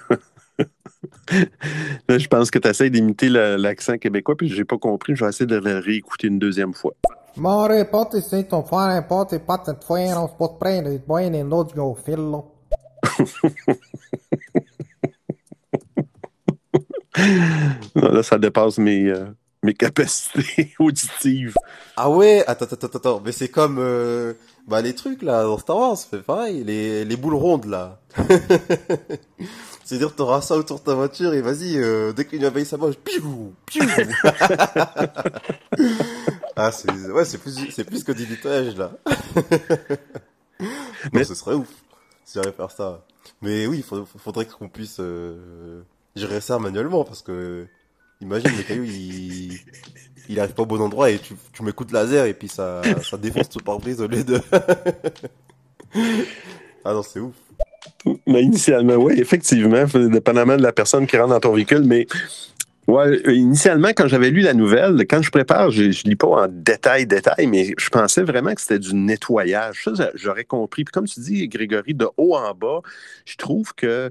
Là, je pense que tu essaies d'imiter la, l'accent québécois, puis j'ai pas compris. Je vais essayer de le réécouter une deuxième fois. Mon report ici, ton frère importe et pas de faire, on se porte près de toi et l'autre Odiofill. Non, là, ça dépasse mes, euh, mes capacités auditives. Ah ouais, attends, attends, attends, mais c'est comme euh, bah, les trucs là, dans Star Wars, c'est pareil, les, les boules rondes là. C'est-à-dire, t'auras ça autour de ta voiture et vas-y, euh, dès qu'une abeille s'approche, piou, piou. Ah, c'est, ouais, c'est plus, c'est plus que du nettoyage là. Mais non, ce serait ouf si j'arrivais à faire ça. Mais oui, il faudrait, faudrait qu'on puisse. Euh... Gérer ça manuellement, parce que, imagine, le caillou, il, il arrive pas au bon endroit et tu, tu mets coup de laser et puis ça, ça défonce tout pare-brise au lieu de... Ah non, c'est ouf. Mais initialement, oui, effectivement, dépendamment de la personne qui rentre dans ton véhicule, mais, ouais, initialement, quand j'avais lu la nouvelle, quand je prépare, je, je lis pas en détail, détail, mais je pensais vraiment que c'était du nettoyage. Ça, j'aurais compris. Puis comme tu dis, Grégory, de haut en bas, je trouve que,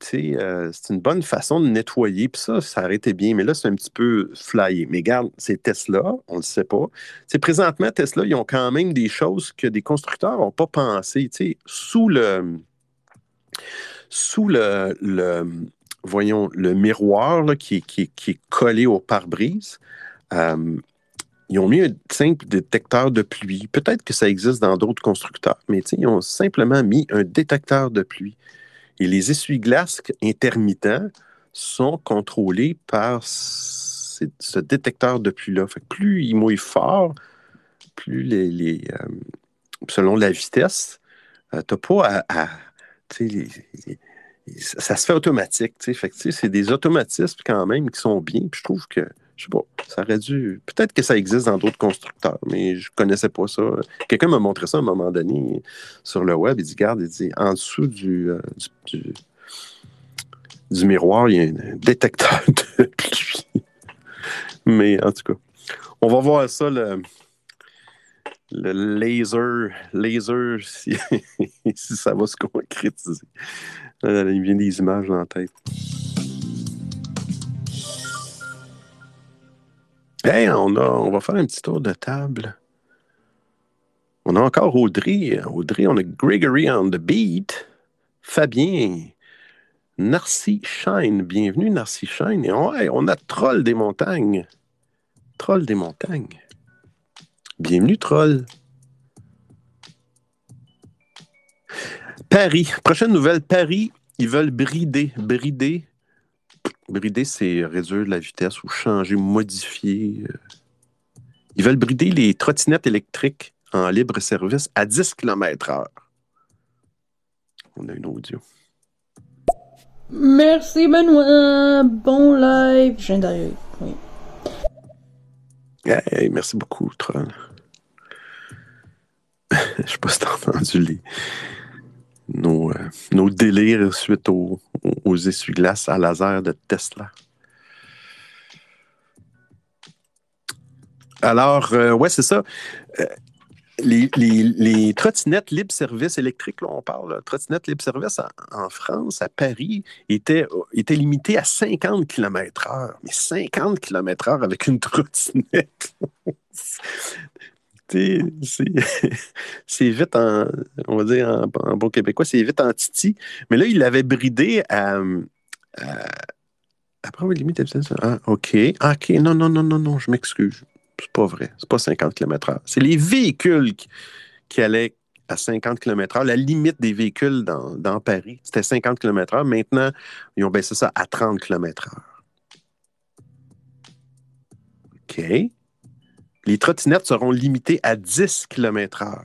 tu sais, euh, c'est une bonne façon de nettoyer, puis ça, ça aurait été bien, mais là, c'est un petit peu flyé. Mais regarde, c'est Tesla, on le sait pas. T'sais, présentement, Tesla, ils ont quand même des choses que des constructeurs n'ont pas pensées, tu sais, sous le... sous le, le... voyons, le miroir là, qui, qui, qui est collé au pare-brise, euh, ils ont mis un simple détecteur de pluie. Peut-être que ça existe dans d'autres constructeurs, mais tu sais, ils ont simplement mis un détecteur de pluie. Et les essuie-glaces intermittents sont contrôlés par ces, ce détecteur de pluie-là. Fait que plus il mouille fort, plus les, les euh, selon la vitesse, euh, t'as pas à... à les, les, ça se fait automatique. Fait que, c'est des automatismes quand même qui sont bien. Puis je trouve que, je sais pas, ça aurait dû... Peut-être que ça existe dans d'autres constructeurs, mais je connaissais pas ça. Quelqu'un m'a montré ça à un moment donné sur le web. Il dit, regarde, il dit, en dessous du, euh, du, du, du miroir, il y a un détecteur de pluie. Mais en tout cas, on va voir ça, le, le laser, laser, si, si ça va se concrétiser. Là, il vient des images en tête. Hey, on, a, on va faire un petit tour de table. On a encore Audrey. Audrey, on a Gregory on the beat. Fabien. Narcy Shine. Bienvenue, Narcy Shine. Et on, hey, on a Troll des montagnes. Troll des montagnes. Bienvenue, Troll. Paris. Prochaine nouvelle. Paris, ils veulent brider. Brider. Brider, c'est réduire la vitesse ou changer, modifier. Ils veulent brider les trottinettes électriques en libre-service à dix kilomètres heure. On a une audio. Merci, Benoît. Bon live. Je viens d'arriver. Oui. Hey, merci beaucoup, Troll. Je ne sais pas si t'as entendu les... Nos, euh, nos délires suite au, aux, aux essuie-glaces à laser de Tesla. Alors, euh, ouais, c'est ça. Euh, les, les, les trottinettes libre-service électriques, là, on parle, trottinettes libre-service en, en France, à Paris, étaient, étaient limitées à cinquante kilomètres heure. Mais cinquante kilomètres heure avec une trottinette! C'est, c'est vite en, on va dire en, en bon québécois, c'est vite en titi. Mais là, il l'avait bridé à... à après, on limite ça. Ah, OK. OK. Non, non, non, non, non, je m'excuse. C'est pas vrai. C'est pas cinquante kilomètres heure. C'est les véhicules qui, qui allaient à cinquante kilomètres heure. La limite des véhicules dans, dans Paris, c'était cinquante kilomètres heure. Maintenant, ils ont baissé ça à trente kilomètres heure. OK. Les trottinettes seront limitées à dix kilomètres heure.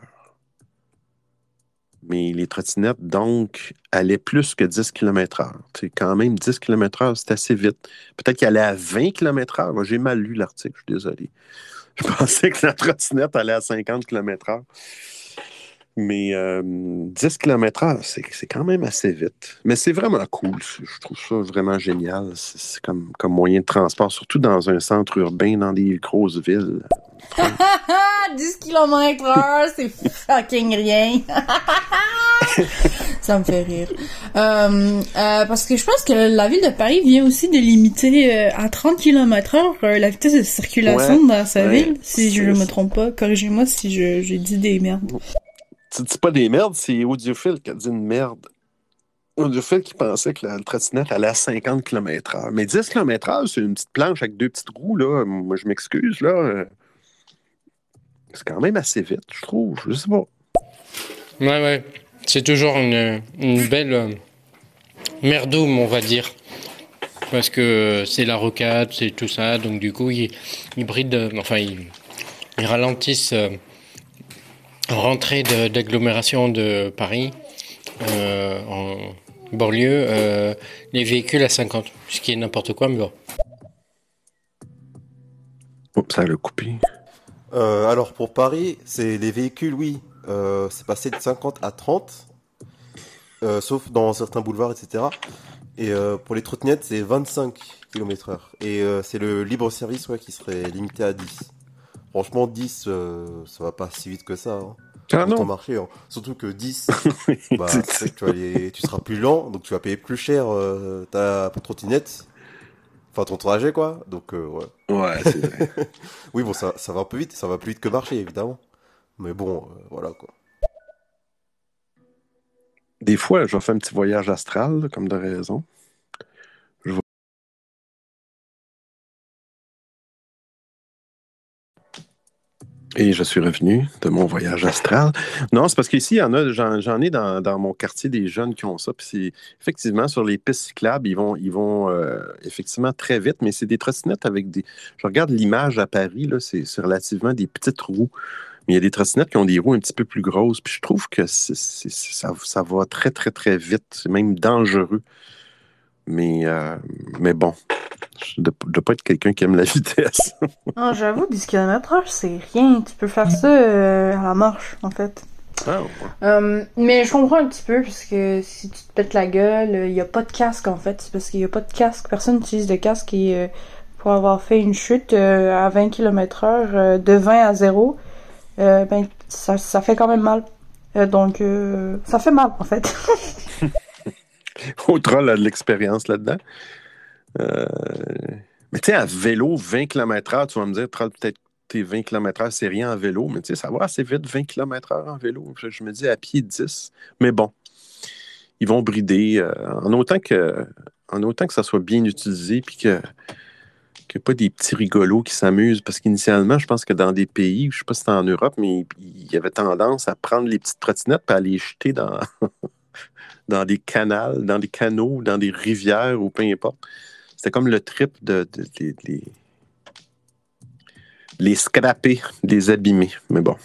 Mais les trottinettes, donc, allaient plus que dix kilomètres heure. C'est quand même dix kilomètres heure, c'est assez vite. Peut-être qu'elle allait à vingt kilomètres heure. J'ai mal lu l'article, je suis désolé. Je pensais que la trottinette allait à cinquante kilomètres heure. Mais euh, dix kilomètres heure, c'est, c'est quand même assez vite. Mais c'est vraiment cool. Je trouve ça vraiment génial. C'est, c'est comme, comme moyen de transport, surtout dans un centre urbain, dans des grosses villes. dix kilomètres heure, c'est fucking rien. Ça me fait rire. Euh, euh, parce que je pense que la ville de Paris vient aussi de limiter euh, à trente kilomètres heure euh, la vitesse de circulation ouais, dans sa ouais, ville, si je ne me trompe pas. Corrigez-moi si je, j'ai dit des merdes. Tu dis pas des merdes, c'est Odiofill qui a dit une merde. Odiofill qui pensait que la trottinette allait à cinquante kilomètres heure. Mais dix kilomètres heure, c'est une petite planche avec deux petites roues, là. Moi, je m'excuse, là. C'est quand même assez vite, je trouve. Je sais pas. Ouais, ouais. C'est toujours une, une belle merdoum, on va dire. Parce que c'est la rocade, c'est tout ça. Donc, du coup, ils, ils brident... Enfin, ils, ils ralentissent... Euh, rentrée de, d'agglomération de Paris euh, en banlieue, euh, les véhicules à cinquante, ce qui est n'importe quoi, mais bon. Oups, ça l'a coupé. Euh, alors pour Paris, c'est les véhicules, oui, euh, c'est passé de cinquante à trente, euh, sauf dans certains boulevards, et cetera. Et euh, pour les trottinettes, c'est vingt-cinq kilomètres heure. Et euh, c'est le libre-service ouais, qui serait limité à dix. Franchement, dix, euh, ça va pas si vite que ça. Hein. Ah non. Marché, hein. Surtout que dix, bah, que tu, vas aller, tu seras plus lent, donc tu vas payer plus cher euh, ta trottinette. Enfin, ton trajet, quoi. Donc, euh, ouais. Ouais, c'est vrai. Oui, bon, ça, ça va un peu vite. Ça va plus vite que marcher, évidemment. Mais bon, euh, voilà, quoi. Des fois, je fais un petit voyage astral, comme de raison. Et je suis revenu de mon voyage astral. Non, c'est parce qu'ici, il y en a, j'en, j'en ai dans, dans mon quartier des jeunes qui ont ça. Puis c'est effectivement sur les pistes cyclables, ils vont, ils vont euh, effectivement très vite, mais c'est des trottinettes avec des. Je regarde l'image à Paris, là, c'est, c'est relativement des petites roues. Mais il y a des trottinettes qui ont des roues un petit peu plus grosses. Puis je trouve que c'est, c'est, ça, ça va très, très, très vite. C'est même dangereux. Mais, euh, mais bon. Je ne dois pas être quelqu'un qui aime la vitesse. Non, j'avoue, dix kilomètres heure, c'est rien. Tu peux faire ça euh, à la marche, en fait. Oh. Euh, mais je comprends un petit peu, parce que si tu te pètes la gueule, il euh, n'y a pas de casque, en fait. C'est parce qu'il n'y a pas de casque. Personne n'utilise de casque. Et euh, pour avoir fait une chute euh, à vingt kilomètres heure, euh, de vingt à zéro, euh, ben, ça, ça fait quand même mal. Euh, donc, euh, ça fait mal, en fait. Autre là, de l'expérience là-dedans. Euh... Mais tu sais, à vélo, vingt kilomètres heure, tu vas me dire, peut-être tes vingt kilomètres heure, c'est rien en vélo, mais tu sais, ça va assez vite, vingt kilomètres heure en vélo. Je, je me dis à pied dix. Mais bon, ils vont brider euh, en, autant que, en autant que ça soit bien utilisé puis que, qu'il n'y ait pas des petits rigolos qui s'amusent. Parce qu'initialement, je pense que dans des pays, je ne sais pas si c'était en Europe, mais il y avait tendance à prendre les petites trottinettes et à les jeter dans, dans des canals, dans des canaux, dans des rivières ou peu importe. C'était comme le trip de, de, de, de, de les scraper, de les abîmer. Mais bon.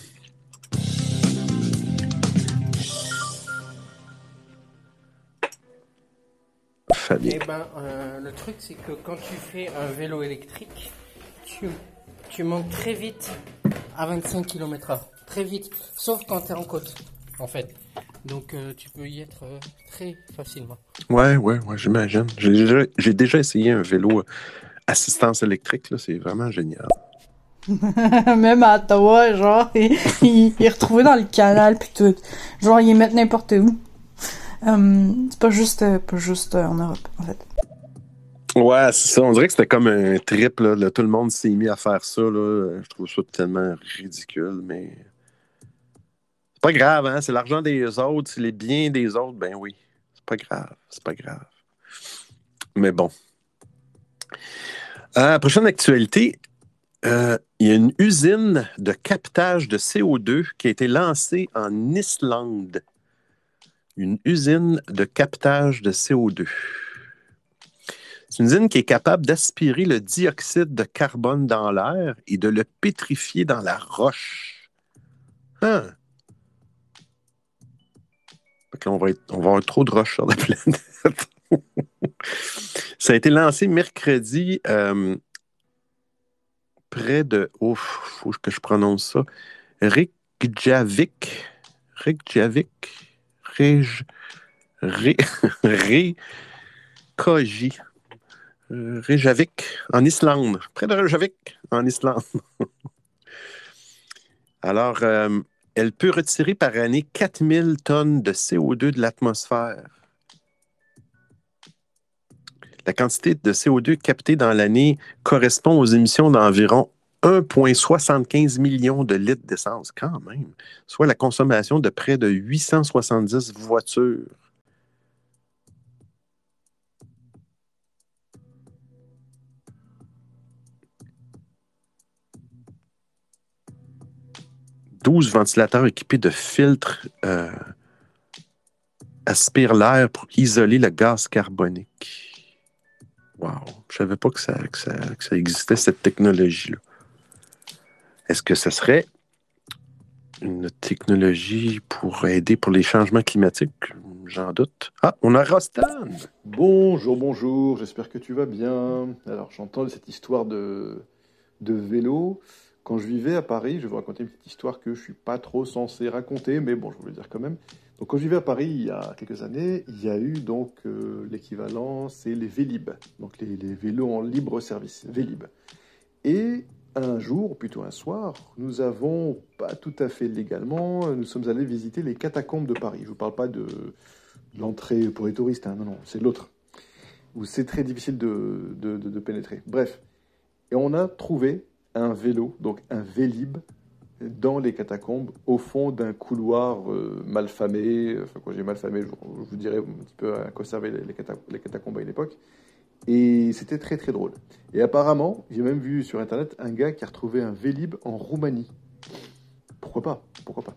Fabien. Eh ben, euh, le truc, c'est que quand tu fais un vélo électrique, tu, tu montes très vite à vingt-cinq kilomètres heure. Très vite. Sauf quand tu es en côte, en fait. Donc, euh, tu peux y être euh, très facilement. Ouais, ouais, ouais, j'imagine. J'ai déjà, j'ai déjà essayé un vélo assistance électrique, là, c'est vraiment génial. Même à Ottawa, genre, il est retrouvé dans le canal pis tout. Genre, il est mettre n'importe où. Um, c'est pas juste, pas juste en Europe, en fait. Ouais, c'est ça. On dirait que c'était comme un trip, là. Là, tout le monde s'est mis à faire ça, là. Je trouve ça tellement ridicule, mais... C'est pas grave, hein? C'est l'argent des autres, c'est les biens des autres. Ben oui, c'est pas grave, c'est pas grave. Mais bon. Euh, prochaine actualité. Euh, il y a une usine de captage de C O deux qui a été lancée en Islande. Une usine de captage de C O deux. C'est une usine qui est capable d'aspirer le dioxyde de carbone dans l'air et de le pétrifier dans la roche. Hein? Donc là, on va, être, on va avoir trop de roches sur la planète. Ça a été lancé mercredi euh, près de... Ouf, il faut que je prononce ça. Reykjavik. Reykjavik. Reykjavik. Reykjavik. Reykjavik. Reykjavik, en Islande. Près de Reykjavik, en Islande. Alors, euh, elle peut retirer par année quatre mille tonnes de C O deux de l'atmosphère. La quantité de C O deux captée dans l'année correspond aux émissions d'environ un virgule soixante-quinze million de litres d'essence, quand même, soit la consommation de près de huit cent soixante-dix voitures. douze ventilateurs équipés de filtres euh, aspirent l'air pour isoler le gaz carbonique. Wow! Je savais pas que ça, que ça, que ça existait, cette technologie-là. Est-ce que ce serait une technologie pour aider pour les changements climatiques? J'en doute. Ah, on a Rostan! Bonjour, bonjour. J'espère que tu vas bien. Alors, j'entends cette histoire de, de vélo... Quand je vivais à Paris, je vais vous raconter une petite histoire que je ne suis pas trop censé raconter, mais bon, je voulais le dire quand même. Donc, quand je vivais à Paris, il y a quelques années, il y a eu donc euh, l'équivalent, c'est les Vélib, donc les, les vélos en libre service, Vélib. Et un jour, plutôt un soir, nous avons, pas tout à fait légalement, nous sommes allés visiter les catacombes de Paris. Je ne vous parle pas de, de l'entrée pour les touristes, hein, non, non, c'est l'autre, où c'est très difficile de, de, de, de pénétrer. Bref, et on a trouvé un vélo, donc un Vélib, dans les catacombes, au fond d'un couloir euh, malfamé. Enfin, quand j'ai malfamé, je, je vous dirais un petit peu à quoi servaient les, les catacombes à une époque. Et c'était très, très drôle. Et apparemment, j'ai même vu sur Internet un gars qui a retrouvé un Vélib en Roumanie. Pourquoi pas? Pourquoi pas?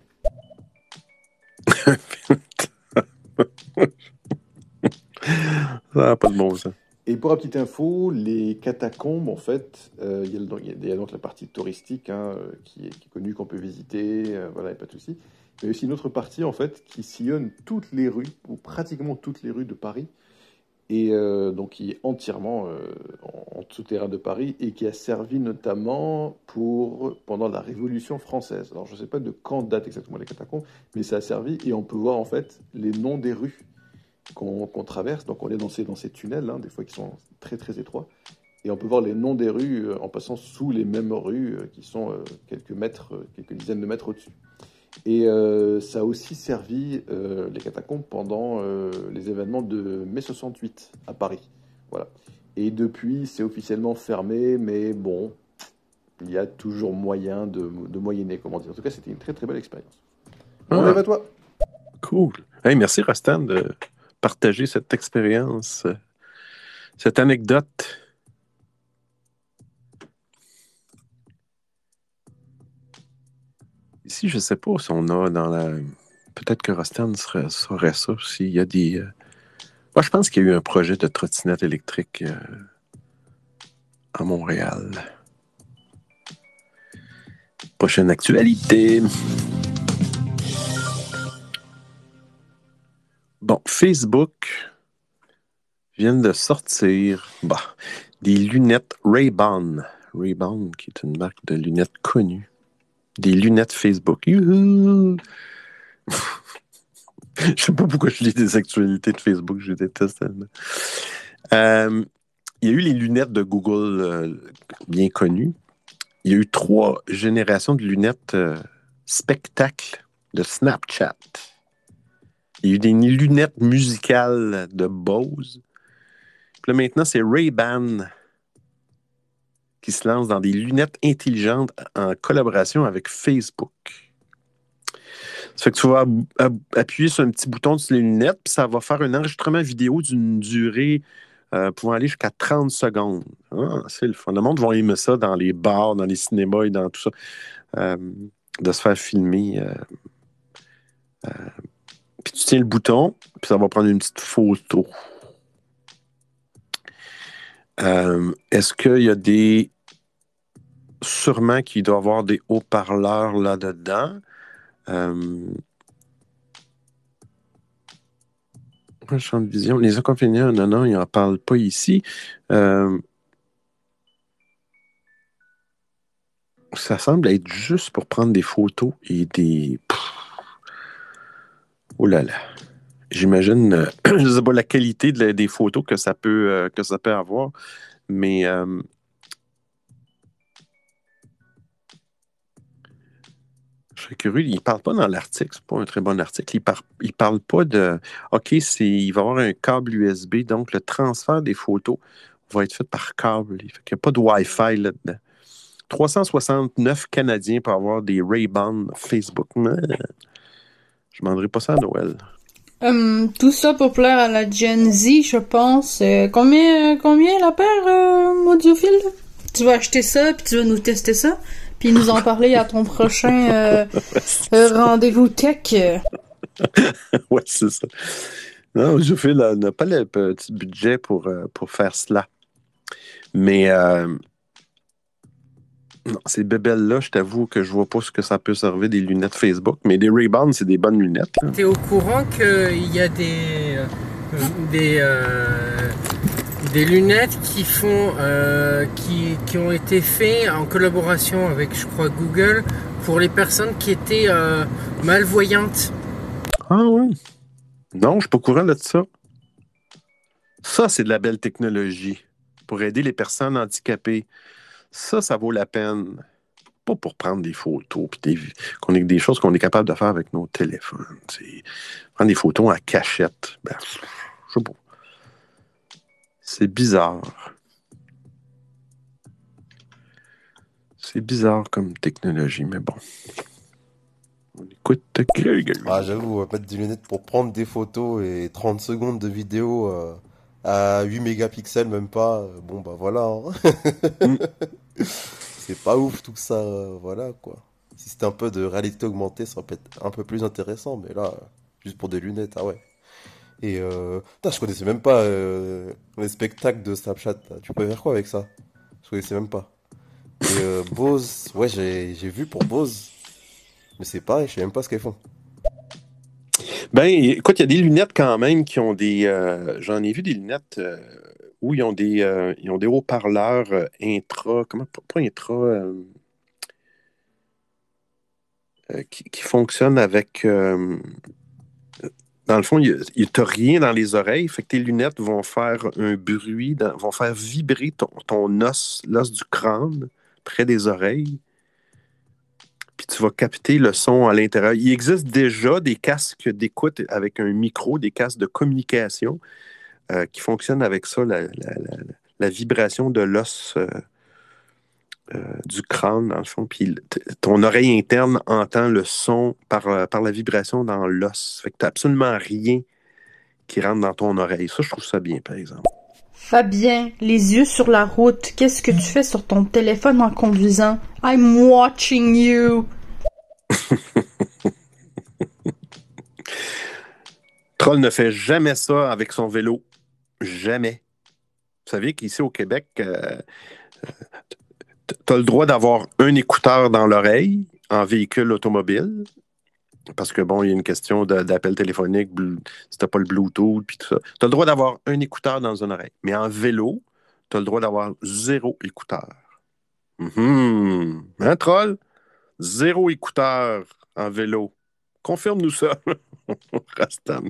Ça a pas de bon sens. Et pour la petite info, les catacombes, en fait, euh, il, y a, il y a donc la partie touristique hein, qui, est, qui est connue, qu'on peut visiter, euh, voilà, il n'y a pas de souci. Mais aussi une autre partie, en fait, qui sillonne toutes les rues, ou pratiquement toutes les rues de Paris, et euh, donc qui est entièrement euh, en, en souterrain de Paris, et qui a servi notamment pour, pendant la Révolution française. Alors, je ne sais pas de quand date exactement les catacombes, mais ça a servi, et on peut voir, en fait, les noms des rues qu'on qu'on traverse, donc on est dans ces, dans ces tunnels, hein, des fois qui sont très très étroits, et on peut voir les noms des rues euh, en passant sous les mêmes rues euh, qui sont euh, quelques mètres, euh, quelques dizaines de mètres au-dessus. Et euh, ça a aussi servi euh, les catacombes pendant euh, les événements de mai soixante-huit à Paris. Voilà. Et depuis, c'est officiellement fermé, mais bon, il y a toujours moyen de, de moyenner, comment dire. En tout cas, c'était une très très belle expérience. On arrive à toi. Cool. Hey, merci Rostan de partager cette expérience, cette anecdote. Ici, je ne sais pas si on a dans la... Peut-être que Rostan serait, saurait ça, s'il y a des... Moi, je pense qu'il y a eu un projet de trottinette électrique à Montréal. Prochaine actualité. Bon, Facebook vient de sortir bah, des lunettes Ray-Ban. Ray-Ban, qui est une marque de lunettes connue. Des lunettes Facebook. Youhou! Je sais pas pourquoi je lis des actualités de Facebook, je déteste tellement. Euh, il y a eu les lunettes de Google euh, bien connues. il y a eu trois générations de lunettes euh, spectacle de Snapchat. Il y a eu des lunettes musicales de Bose. Puis là, maintenant, c'est Ray-Ban qui se lance dans des lunettes intelligentes en collaboration avec Facebook. Ça fait que tu vas appuyer sur un petit bouton sur les lunettes, puis ça va faire un enregistrement vidéo d'une durée euh, pouvant aller jusqu'à trente secondes. Ah, c'est le fun. Le monde va aimer ça dans les bars, dans les cinémas et dans tout ça. Euh, de se faire filmer. Euh, euh, puis tu tiens le bouton, puis ça va prendre une petite photo. Euh, est-ce qu'il y a des... Sûrement qu'il doit y avoir des haut-parleurs là-dedans. Euh... Un champ de vision. Les inconvénients, non, non, ils n'en parlent pas ici. Euh... Ça semble être juste pour prendre des photos et des... Pff. Oh là là. J'imagine, euh, je ne sais pas la qualité de la, des photos que ça peut, euh, que ça peut avoir, mais euh, je serais curieux. Il ne parle pas dans l'article, ce n'est pas un très bon article. Il ne par, il parle pas de... OK, c'est, il va y avoir un câble U S B, donc le transfert des photos va être fait par câble. Il n'y a pas de Wi-Fi là-dedans. trois cent soixante-neuf Canadiens peuvent avoir des Ray-Ban Facebook. Mais je ne demanderai pas ça à Noël. Euh, tout ça pour plaire à la Gen Z, je pense. Euh, combien, combien la paire, euh, Odiofill? Tu vas acheter ça, puis tu vas nous tester ça, puis nous en parler à ton prochain euh, euh, rendez-vous tech. Ouais, c'est ça. Non, Odiofill n'a pas le petit budget pour, euh, pour faire cela. Mais euh, non, ces bébelles-là, je t'avoue que je vois pas ce que ça peut servir des lunettes Facebook, mais des Ray-Ban, c'est des bonnes lunettes. T'es au courant qu'il y a des, des, euh, des lunettes qui, font, euh, qui, qui ont été faites en collaboration avec, je crois, Google pour les personnes qui étaient euh, malvoyantes. Ah oui? Non, je suis pas au courant de ça. Ça, c'est de la belle technologie pour aider les personnes handicapées. Ça, ça vaut la peine. Pas pour prendre des photos, puis des, qu'on ait des choses qu'on est capable de faire avec nos téléphones. C'est, prendre des photos à cachette. Ben, je sais pas. C'est bizarre. C'est bizarre comme technologie, mais bon. On écoute Grégory. Ah, j'avoue, mettre des lunettes pour prendre des photos et trente secondes de vidéo... Euh... à huit mégapixels, même pas, bon bah voilà, hein. Mm. C'est pas ouf tout ça, euh, voilà quoi. Si c'était un peu de réalité augmentée, ça aurait peut être un peu plus intéressant, mais là, juste pour des lunettes, ah ouais. Et euh, putain, je connaissais même pas euh, les spectacles de Snapchat, là. Tu peux faire quoi avec ça? Je connaissais même pas. Et euh, Bose, ouais, j'ai, j'ai vu pour Bose, mais c'est pareil, je sais même pas ce qu'elles font. Ben, écoute, il y a des lunettes quand même qui ont des... Euh, j'en ai vu des lunettes euh, où ils ont des, euh, ils ont des haut-parleurs euh, intra... Comment? Pas intra... Euh, euh, qui, qui fonctionnent avec... Euh, dans le fond, il n'y a rien dans les oreilles, fait que tes lunettes vont faire un bruit, dans, vont faire vibrer ton, ton os, l'os du crâne, près des oreilles. Puis tu vas capter le son à l'intérieur. Il existe déjà des casques d'écoute avec un micro, des casques de communication euh, qui fonctionnent avec ça, la, la, la, la vibration de l'os euh, euh, du crâne, dans le fond. Puis t- ton oreille interne entend le son par, par la vibration dans l'os. Fait que t'as absolument rien qui rentre dans ton oreille. Ça, je trouve ça bien, par exemple. Fabien, les yeux sur la route, qu'est-ce que tu fais sur ton téléphone en conduisant? I'm watching you! Troll ne fait jamais ça avec son vélo. Jamais. Vous savez qu'ici au Québec, euh, tu as le droit d'avoir un écouteur dans l'oreille en véhicule automobile. Parce que, bon, il y a une question de, d'appel téléphonique, bl- si t'as pas le Bluetooth, puis tout ça. T'as le droit d'avoir un écouteur dans une oreille. Mais en vélo, t'as le droit d'avoir zéro écouteur. Mm-hmm. Hein, Troll? Zéro écouteur en vélo. Confirme-nous ça. Rostan.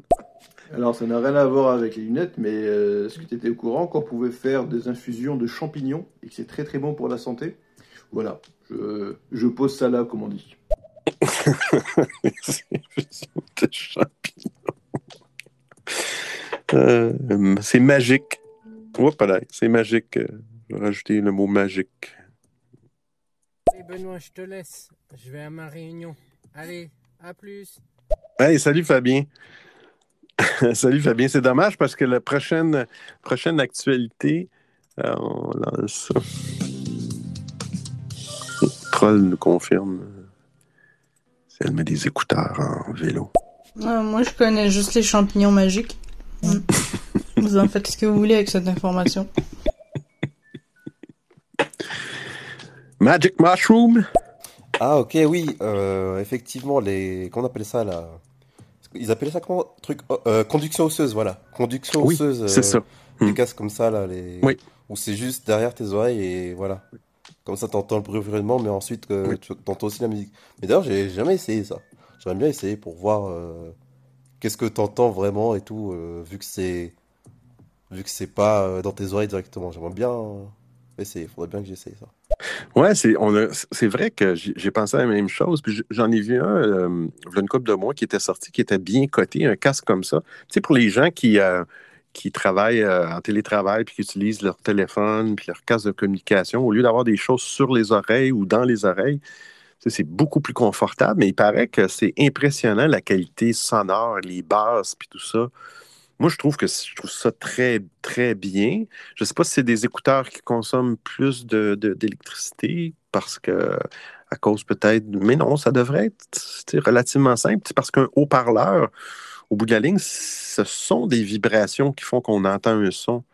Alors, ça n'a rien à voir avec les lunettes, mais euh, est-ce que tu étais au courant qu'on pouvait faire des infusions de champignons et que c'est très, très bon pour la santé? Voilà, je, je pose ça là, comme on dit. euh, c'est magique. Oups, là, c'est magique. Je vais rajouter le mot magique. Allez, Benoît, je te laisse. Je vais à ma réunion. Allez, à plus. Hey, salut Fabien. Salut Fabien. C'est dommage parce que la prochaine, prochaine actualité, euh, on lance ça. Troll nous confirme. Elle met des écouteurs en vélo. Euh, moi, je connais juste les champignons magiques. Vous en faites ce que vous voulez avec cette information. Magic Mushroom! Ah, ok, oui. Euh, effectivement, les... Qu'on appelle ça, là? Ils appellent ça comment? Truc... Euh, conduction osseuse, voilà. Conduction oui, osseuse. C'est euh, ça. Des mmh. casques comme ça, là. Les... Oui. Où c'est juste derrière tes oreilles et voilà. Comme ça, t'entends le bruit vraiment, mais ensuite, euh, oui. tu entends aussi la musique. Mais d'ailleurs, j'ai jamais essayé ça. J'aimerais bien essayer pour voir euh, qu'est-ce que t'entends vraiment et tout, euh, vu que c'est vu que c'est pas euh, dans tes oreilles directement. J'aimerais bien euh, essayer. Faudrait bien que j'essaye ça. Ouais, c'est on a, c'est vrai que j'ai pensé à la même chose. Puis j'en ai vu un, euh, il y a une couple de mois, qui était sorti, qui était bien coté, un casque comme ça. Tu sais, pour les gens qui... Euh, qui travaillent euh, en télétravail puis qui utilisent leur téléphone puis leur casque de communication, au lieu d'avoir des choses sur les oreilles ou dans les oreilles, tu sais, c'est beaucoup plus confortable, mais il paraît que c'est impressionnant la qualité sonore, les basses puis tout ça. Moi, je trouve que je trouve ça très, très bien. Je ne sais pas si c'est des écouteurs qui consomment plus de, de, d'électricité parce que, à cause peut-être... Mais non, ça devrait être tu sais, relativement simple c'est parce qu'un haut-parleur, au bout de la ligne, ce sont des vibrations qui font qu'on entend un son.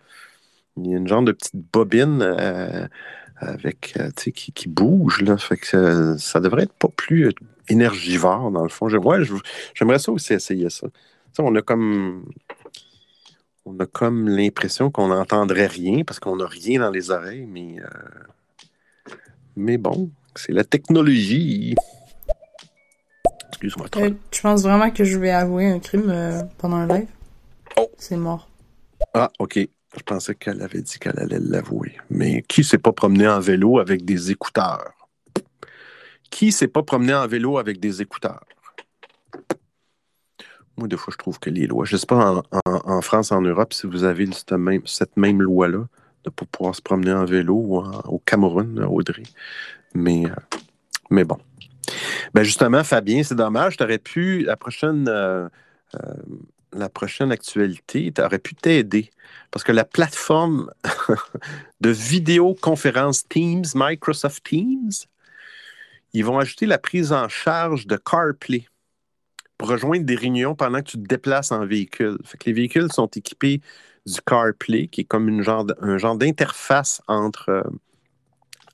Il y a une genre de petite bobine euh, avec, euh, qui, qui bouge. Là. Fait que ça, ça devrait être pas plus énergivore, dans le fond. Ouais, j'aimerais ça aussi essayer ça. ça on a comme, on a comme l'impression qu'on n'entendrait rien parce qu'on n'a rien dans les oreilles. Mais, euh, mais bon, c'est la technologie. Excuse-moi. Euh, tu penses vraiment que je vais avouer un crime euh, pendant un live? Oh! C'est mort. Ah, ok. Je pensais qu'elle avait dit qu'elle allait l'avouer. Mais qui s'est pas promené en vélo avec des écouteurs? Qui s'est pas promené en vélo avec des écouteurs? Moi, des fois, je trouve que les lois... Je ne sais pas, en, en, en France, en Europe, si vous avez cette même, cette même loi-là, de ne pas pouvoir se promener en vélo hein, au Cameroun, Audrey. Mais, euh, mais bon. Ben justement, Fabien, c'est dommage, tu aurais pu, la prochaine, euh, euh, la prochaine actualité, tu aurais pu t'aider. Parce que la plateforme de vidéoconférence Teams, Microsoft Teams, ils vont ajouter la prise en charge de CarPlay pour rejoindre des réunions pendant que tu te déplaces en véhicule. Fait que les véhicules sont équipés du CarPlay, qui est comme une genre, un genre d'interface entre, euh,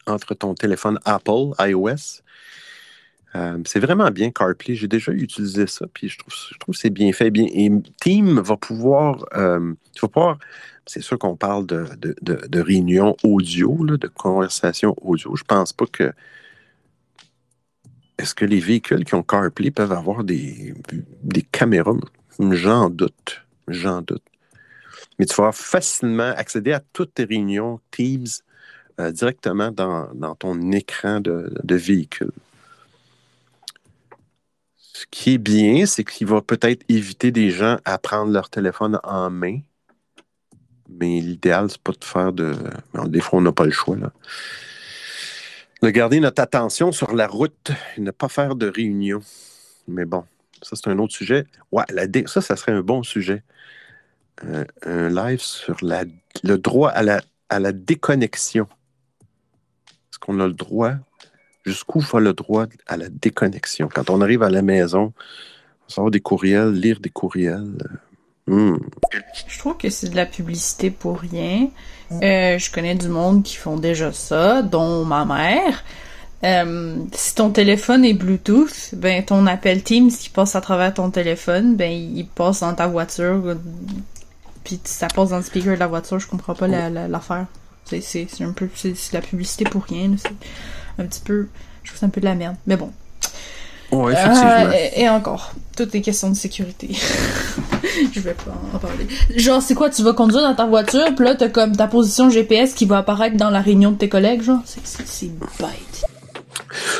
entre ton téléphone Apple, iOS. Euh, c'est vraiment bien CarPlay. J'ai déjà utilisé ça, puis je trouve, je trouve que c'est bien fait. Bien. Et Team va pouvoir, euh, va pouvoir... C'est sûr qu'on parle de, de, de, de réunions audio, là, de conversations audio. Je pense pas que... Est-ce que les véhicules qui ont CarPlay peuvent avoir des, des caméras? J'en doute. J'en doute. Mais tu vas facilement accéder à toutes tes réunions Teams euh, directement dans, dans ton écran de, de véhicule. Ce qui est bien, c'est qu'il va peut-être éviter des gens à prendre leur téléphone en main. Mais l'idéal, c'est pas de faire de... Des fois, on n'a pas le choix, là. De garder notre attention sur la route et ne pas faire de réunion. Mais bon, ça, c'est un autre sujet. Ouais, la dé... ça, ça serait un bon sujet. Euh, un live sur la... le droit à la... à la déconnexion. Est-ce qu'on a le droit... Jusqu'où va le droit à la déconnexion? Quand on arrive à la maison, on sort des courriels, lire des courriels. Mm. Je trouve que c'est de la publicité pour rien. Euh, je connais du monde qui font déjà ça, dont ma mère. Euh, si ton téléphone est Bluetooth, ben ton appel Teams qui passe à travers ton téléphone, ben il passe dans ta voiture, puis ça passe dans le speaker de la voiture. Je comprends pas la, la, l'affaire. C'est, c'est, c'est un peu c'est, c'est de la publicité pour rien. Là, c'est... un petit peu, je trouve ça un peu de la merde, mais bon. Ouais, effectivement. Ah, et, et encore, toutes les questions de sécurité. Je vais pas en parler. Genre, c'est quoi, tu vas conduire dans ta voiture, pis là, t'as comme ta position G P S qui va apparaître dans la réunion de tes collègues, genre. C'est, c'est, c'est bête.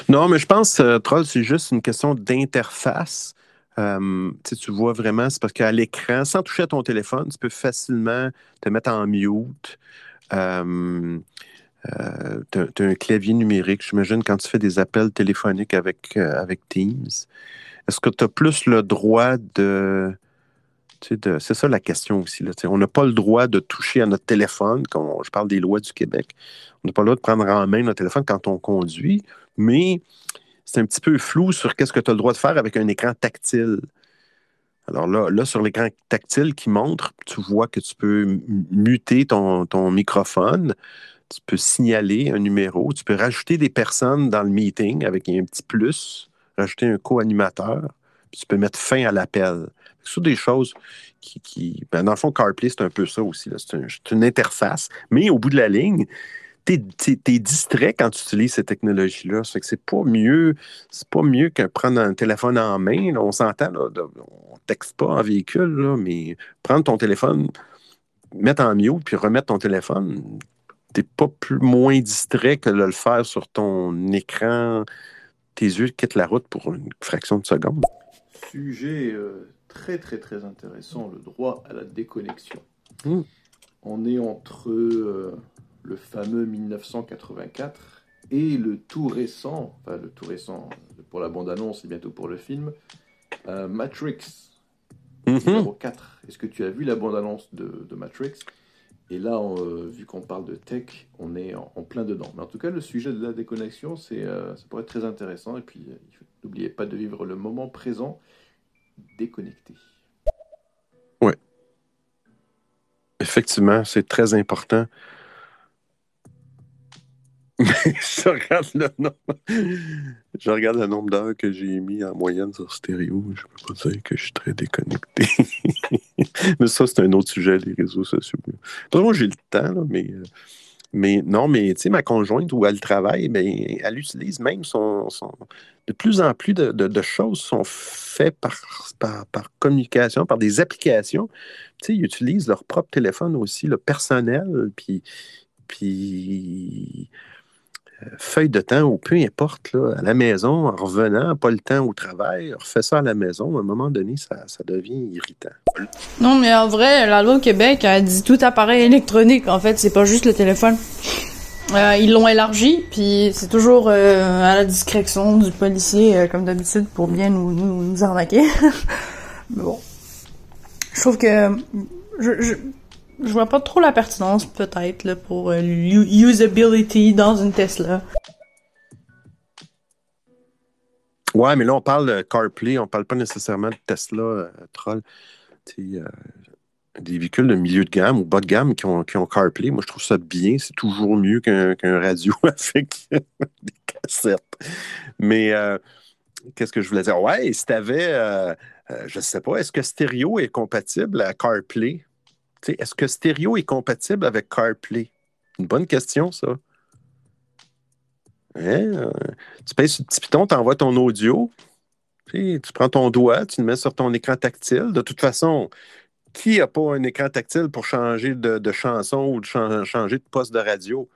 Non, mais je pense, euh, Troll, c'est juste une question d'interface. Euh, tu vois vraiment, c'est parce qu'à l'écran, sans toucher à ton téléphone, tu peux facilement te mettre en mute. Euh, euh, t'as, t'as un clavier numérique, j'imagine, quand tu fais des appels téléphoniques avec, euh, avec Teams. Est-ce que tu as plus le droit de... de c'est ça la question aussi. Là, on n'a pas le droit de toucher à notre téléphone, quand je parle des lois du Québec. On n'a pas le droit de prendre en main notre téléphone quand on conduit, mais... c'est un petit peu flou sur qu'est-ce que tu as le droit de faire avec un écran tactile. Alors là, là sur l'écran tactile qui montre, tu vois que tu peux muter ton, ton microphone, tu peux signaler un numéro, tu peux rajouter des personnes dans le meeting avec un petit plus, rajouter un co-animateur, puis tu peux mettre fin à l'appel. Ce sont des choses qui... qui ben dans le fond, CarPlay, c'est un peu ça aussi. Là. C'est, un, c'est une interface. Mais au bout de la ligne... T'es, t'es, t'es distrait quand tu utilises ces technologies-là. Ça fait que c'est pas mieux, c'est pas mieux que prendre un téléphone en main. Là, on s'entend, là, de, on texte pas en véhicule, là, mais prendre ton téléphone, mettre en mute, puis remettre ton téléphone, t'es pas plus moins distrait que de le faire sur ton écran. Tes yeux quittent la route pour une fraction de seconde. Sujet euh, très, très, très intéressant, le droit à la déconnexion. Mmh. On est entre... Euh... le fameux mille neuf cent quatre-vingt-quatre, et le tout récent, enfin le tout récent pour la bande-annonce et bientôt pour le film, euh, Matrix, mm-hmm. numéro quatre. Est-ce que tu as vu la bande-annonce de, de Matrix? Et là, on, vu qu'on parle de tech, on est en, en plein dedans. Mais en tout cas, le sujet de la déconnexion, c'est, euh, ça pourrait être très intéressant. Et puis, euh, n'oubliez pas de vivre le moment présent déconnecté. Ouais. Effectivement, c'est très important. Je regarde le nombre. Je regarde le nombre d'heures que j'ai mis en moyenne sur Stereo. Je peux pas dire que je suis très déconnecté. Mais ça, c'est un autre sujet, les réseaux sociaux. Moi, j'ai le temps, là, mais, mais non, mais tu sais, ma conjointe où elle travaille, ben, elle utilise même son, son. De plus en plus de, de, de choses sont faites par, par, par communication, par des applications. Tu sais, ils utilisent leur propre téléphone aussi, le personnel, puis. puis feuille de temps ou peu importe, là, à la maison, en revenant, pas le temps au travail, refais ça à la maison, à un moment donné, ça, ça devient irritant. Non, mais en vrai, la loi au Québec a dit tout appareil électronique, en fait, c'est pas juste le téléphone. Euh, ils l'ont élargi, puis c'est toujours euh, à la discrétion du policier, euh, comme d'habitude, pour bien nous, nous, nous arnaquer. Mais bon, je trouve que... Je, je... Je vois pas trop la pertinence, peut-être, là, pour euh, l'usability dans une Tesla. Ouais, mais là, on parle de CarPlay, on parle pas nécessairement de Tesla, euh, Troll. Tu sais, euh, des véhicules de milieu de gamme ou bas de gamme qui ont, qui ont CarPlay, moi, je trouve ça bien. C'est toujours mieux qu'un, qu'un radio avec des cassettes. Mais euh, qu'est-ce que je voulais dire? Ouais, si t'avais, euh, euh, je sais pas, est-ce que Stereo est compatible à CarPlay? T'sais, est-ce que Stereo est compatible avec CarPlay? Une bonne question, ça. Hein? Tu pèses sur le petit piton, tu envoies ton audio, tu prends ton doigt, tu le mets sur ton écran tactile. De toute façon, qui n'a pas un écran tactile pour changer de, de chanson ou de ch- changer de poste de radio?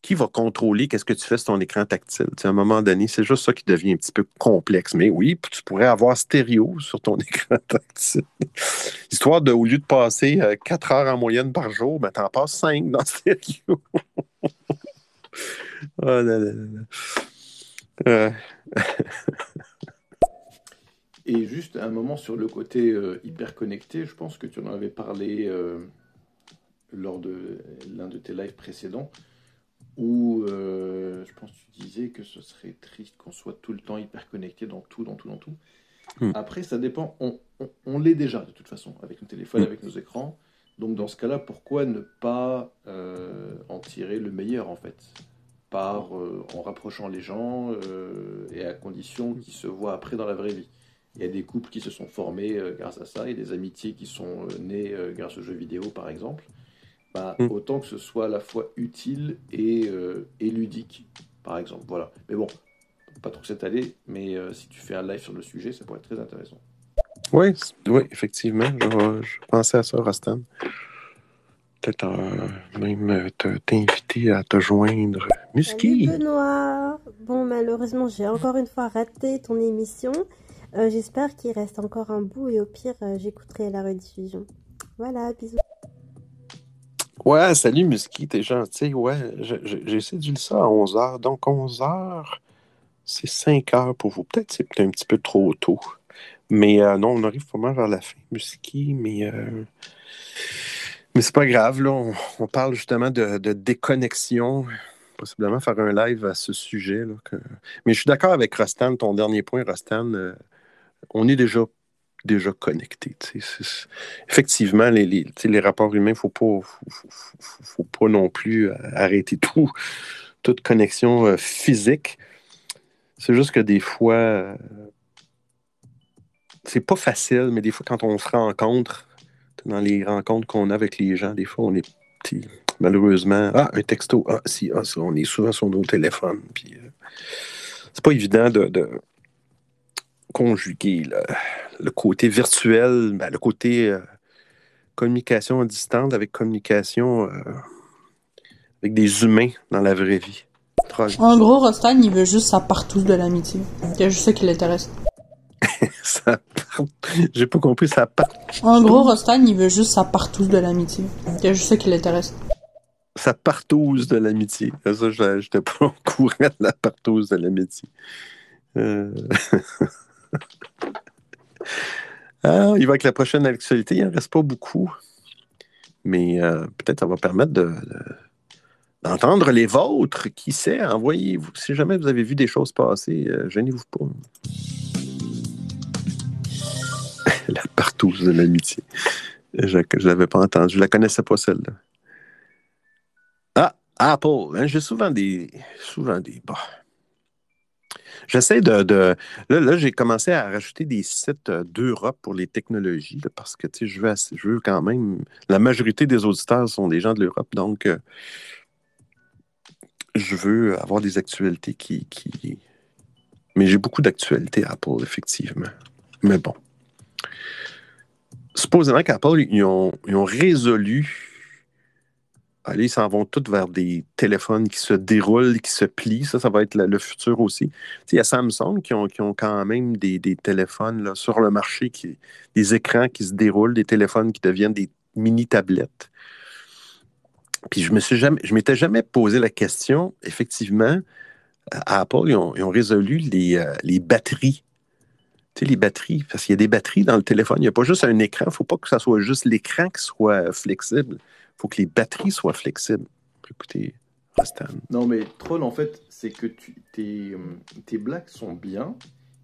Qui va contrôler qu'est-ce que tu fais sur ton écran tactile? T'sais, à un moment donné, c'est juste ça qui devient un petit peu complexe. Mais oui, tu pourrais avoir Stereo sur ton écran tactile. Histoire de, au lieu de passer euh, quatre heures en moyenne par jour, ben, t'en passes cinq dans Stereo. Oh là là là là. Euh. Et juste un moment sur le côté euh, hyper connecté, je pense que tu en avais parlé euh, lors de l'un de tes lives précédents. Où euh, je pense que tu disais que ce serait triste qu'on soit tout le temps hyper connecté dans tout, dans tout, dans tout. Mmh. Après, ça dépend. On, on, on l'est déjà, de toute façon, avec nos téléphones, mmh. avec nos écrans. Donc, dans ce cas-là, pourquoi ne pas euh, en tirer le meilleur, en fait, par, euh, en rapprochant les gens euh, et à condition qu'ils se voient après dans la vraie vie. Il y a des couples qui se sont formés euh, grâce à ça, et des amitiés qui sont euh, nées euh, grâce aux jeux vidéo, par exemple. Bah, autant que ce soit à la fois utile et, euh, et ludique, par exemple. Voilà. Mais bon, faut pas trop s'étaler, mais euh, si tu fais un live sur le sujet, ça pourrait être très intéressant. Oui, oui, effectivement. Je, je pensais à ça, Rostan. Peut-être euh, même t'inviter à te joindre. Musky! Salut Benoît! Bon, malheureusement, j'ai encore une fois raté ton émission. Euh, j'espère qu'il reste encore un bout et au pire, euh, j'écouterai la rediffusion. Voilà, bisous. Ouais, salut Musky, t'es gentil. Ouais, j'ai séduit ça à onze heures. Donc onze heures, c'est cinq heures pour vous. Peut-être c'est peut-être un petit peu trop tôt. Mais euh, non, on arrive pas mal vers la fin, Musky, mais... Euh... Mais c'est pas grave, là, on, on parle justement de, de déconnexion, possiblement faire un live à ce sujet. Là, que... Mais je suis d'accord avec Rostan, ton dernier point, Rostan, euh, on est déjà, déjà connecté. Effectivement, les, les, les rapports humains, il ne faut pas, faut, faut, faut pas non plus arrêter tout, toute connexion euh, physique. C'est juste que des fois, euh, c'est pas facile, mais des fois, quand on se rencontre, dans les rencontres qu'on a avec les gens, des fois, on est petit. Malheureusement, ah, un texto, ah, si, ah, si on est souvent sur nos téléphones. Puis, euh, c'est pas évident de, de conjuguer le, le côté virtuel, ben, le côté euh, communication à distance avec communication euh, avec des humains dans la vraie vie. En gros, Rostan, il veut juste sa partouze de l'amitié. Il y a juste ça qui l'intéresse. Ça part... J'ai pas compris, ça part... En gros, Rostan, il veut juste sa partouze de l'amitié. Il y a juste ça qui l'intéresse. Sa partouze de l'amitié. Ça, j'étais pas au courant de la partouze de l'amitié. Euh... Alors, il va avec la prochaine actualité. Il en reste pas beaucoup. Mais euh, peut-être ça va permettre de... de... d'entendre les vôtres. Qui sait, envoyez-vous. Si jamais vous avez vu des choses passer, euh, gênez-vous pas. La partouze de l'amitié. Je ne l'avais pas entendue. Je ne la connaissais pas, celle-là. Ah, Apple. Hein, j'ai souvent des... Souvent des... Bon. J'essaie de... de là, là, j'ai commencé à rajouter des sites d'Europe pour les technologies, là, parce que, tu sais, je veux, je veux quand même... La majorité des auditeurs sont des gens de l'Europe, donc euh, je veux avoir des actualités qui... qui... Mais j'ai beaucoup d'actualités Apple, effectivement. Mais bon. Supposément qu'Apple, ils ont, ils ont résolu... Allez, ils s'en vont tous vers des téléphones qui se déroulent, qui se plient. Ça, ça va être le, le futur aussi. Tu sais, il y a Samsung qui ont, qui ont quand même des, des téléphones là, sur le marché, qui, des écrans qui se déroulent, des téléphones qui deviennent des mini-tablettes. Puis je me suis jamais, je m'étais jamais posé la question. Effectivement, à Apple, ils ont, ils ont résolu les, euh, les batteries. Les batteries, parce qu'il y a des batteries dans le téléphone. Il n'y a pas juste un écran. Il ne faut pas que ça soit juste l'écran qui soit flexible. Il faut que les batteries soient flexibles. Écoutez, Rostan. Non, mais Troll, en fait, c'est que tu, tes, tes blagues sont bien.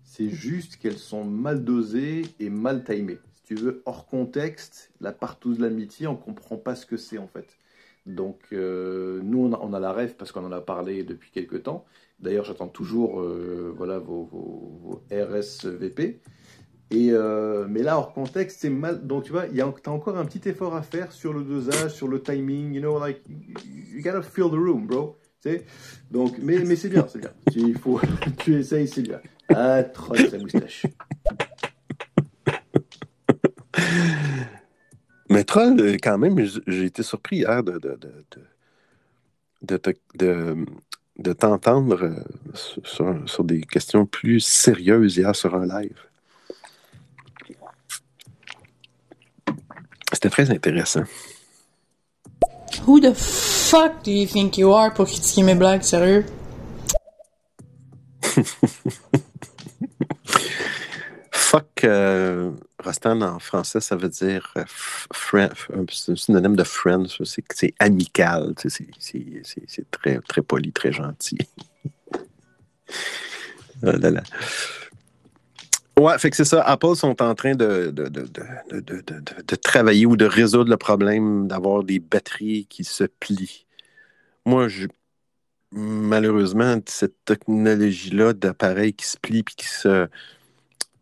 C'est juste qu'elles sont mal dosées et mal timées. Si tu veux, hors contexte, la partouze de l'amitié, on ne comprend pas ce que c'est, en fait. Donc, euh, nous, on a, on a la ref parce qu'on en a parlé depuis quelque temps. D'ailleurs, j'attends toujours euh, voilà, vos, vos, vos R S V P. Et, euh, mais là, hors contexte, c'est mal. Donc, tu vois, tu as encore un petit effort à faire sur le dosage, sur le timing. You know, like, you gotta fill the room, bro. Tu sais? Donc, mais mais c'est bien, c'est bien. Il faut, tu essayes, c'est bien. Ah, trop de sa moustache. Mais Troll, quand même, j'ai été surpris hier de, de, de, de, de, de, de t'entendre sur, sur des questions plus sérieuses hier sur un live. C'était très intéressant. Who the fuck do you think you are pour critiquer mes blagues, sérieux? Fuck, euh, Rostan en français, ça veut dire euh, friend, c'est un synonyme de friend, c'est, c'est amical, tu sais, c'est, c'est, c'est, c'est très, très poli, très gentil. Oh là là. Ouais, fait que c'est ça. Apple sont en train de, de, de, de, de, de, de, de travailler ou de résoudre le problème d'avoir des batteries qui se plient. Moi, je. Malheureusement, cette technologie-là d'appareils qui se plient puis qui se.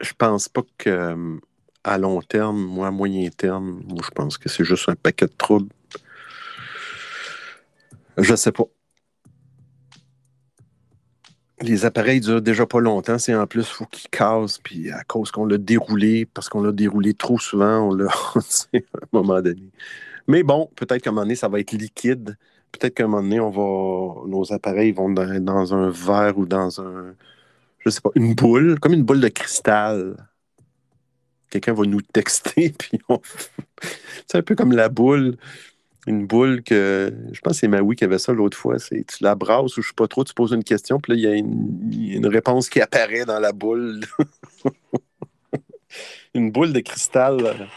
Je pense pas que euh, à long terme, moi, à moyen terme, moi, je pense que c'est juste un paquet de troubles. Je sais pas. les appareils durent déjà pas longtemps. C'est en plus, il faut qu'ils cassent. Puis à cause qu'on l'a déroulé, parce qu'on l'a déroulé trop souvent, on l'a à un moment donné. Mais bon, peut-être qu'à un moment donné, ça va être liquide. Peut-être qu'à un moment donné, on va, nos appareils vont dans, dans un verre ou dans un... Je sais pas, une boule, comme une boule de cristal. Quelqu'un va nous texter, puis on... C'est un peu comme la boule... Une boule que... Je pense que c'est Maui qui avait ça l'autre fois. C'est, tu la brasses ou je ne sais pas trop, tu poses une question, puis là, il y a une, y a une réponse qui apparaît dans la boule. Une boule de cristal.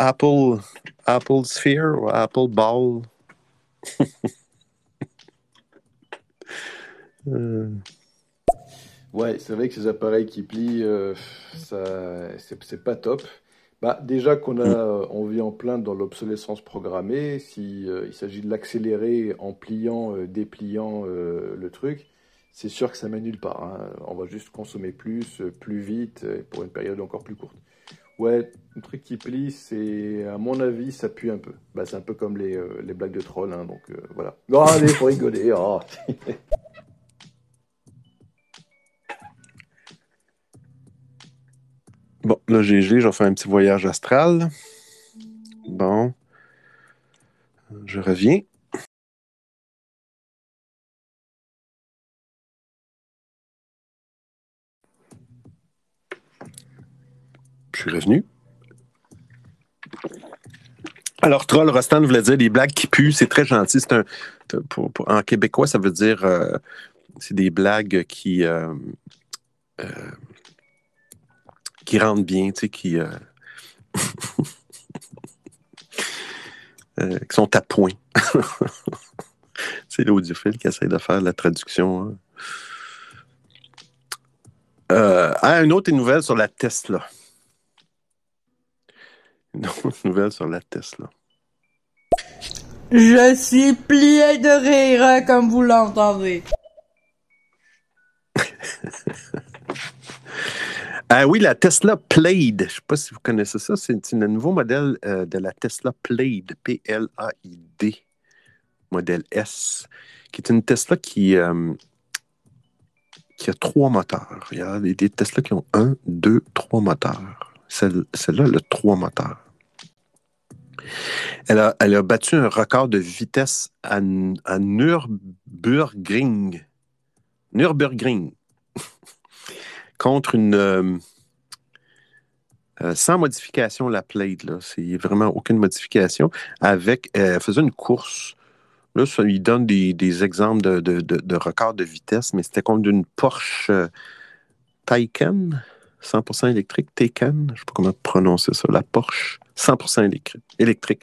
Apple, Apple Sphere ou Apple Ball. euh... Ouais, c'est vrai que ces appareils qui plient, euh, ça, c'est, c'est pas top. Bah, déjà qu'on a, on vit en plein dans l'obsolescence programmée, si, euh, il s'agit de l'accélérer en pliant, euh, dépliant euh, le truc, c'est sûr que ça mène nulle part. Hein. On va juste consommer plus, plus vite, pour une période encore plus courte. Ouais, le truc qui plie, c'est, à mon avis, ça pue un peu. Bah, c'est un peu comme les, euh, les blagues de troll, hein, donc euh, voilà. Non, allez, faut rigoler, oh. Bon, là, j'ai gelé, je vais faire un petit voyage astral. Bon. Je reviens. Je suis revenu. Alors, troll, Rostan voulait dire des blagues qui puent, c'est très gentil. C'est un, pour, pour, en québécois, ça veut dire... Euh, c'est des blagues qui... Euh, euh, qui rentrent bien, tu sais, qui, euh... euh, qui sont à point. C'est l'Odiofill qui essaie de faire la traduction. Hein. Euh, ah, une autre nouvelle sur la Tesla. Une autre nouvelle sur la Tesla. Je suis plié de rire, comme vous l'entendez. Ah oui, la Tesla Plaid. Je ne sais pas si vous connaissez ça. C'est un nouveau modèle euh, de la Tesla Plaid, P L A I D, modèle S, qui est une Tesla qui, euh, qui a trois moteurs. Il y a des, des Tesla qui ont un, deux, trois moteurs. Celle, celle-là, elle a trois moteurs. Elle a, elle a battu un record de vitesse à, à Nürburgring. Nürburgring. Contre une... Euh, euh, sans modification, la Plaid, là. C'est vraiment aucune modification. Avec... Euh, elle faisait une course. Là, ça, il donne des, des exemples de, de, de, de records de vitesse, mais c'était contre une Porsche euh, Taycan, cent pour cent électrique, Taycan, je ne sais pas comment prononcer ça, la Porsche, cent pour cent électrique.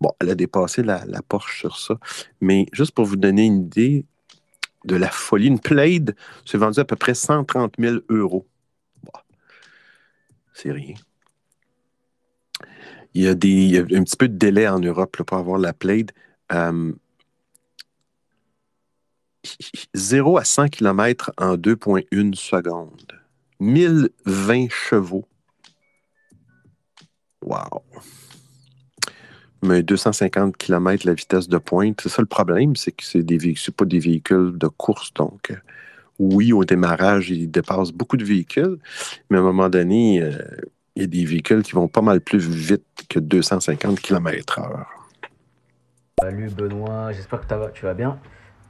Bon, elle a dépassé la, la Porsche sur ça. Mais juste pour vous donner une idée... de la folie. Une Plaid s'est vendue à peu près cent trente mille euros. Bon, c'est rien. Il y a des, il y a un petit peu de délai en Europe là, pour avoir la Plaid. Euh, zéro à cent kilomètres en deux virgule une secondes. mille vingt chevaux. Wow! Mais deux cent cinquante kilomètres la vitesse de pointe. C'est ça le problème, c'est que ce n'est pas des véhicules de course. Donc, oui, au démarrage, ils dépassent beaucoup de véhicules, mais à un moment donné, euh, il y a des véhicules qui vont pas mal plus vite que deux cent cinquante kilomètres heure. Salut Benoît, j'espère que t'as, tu vas bien.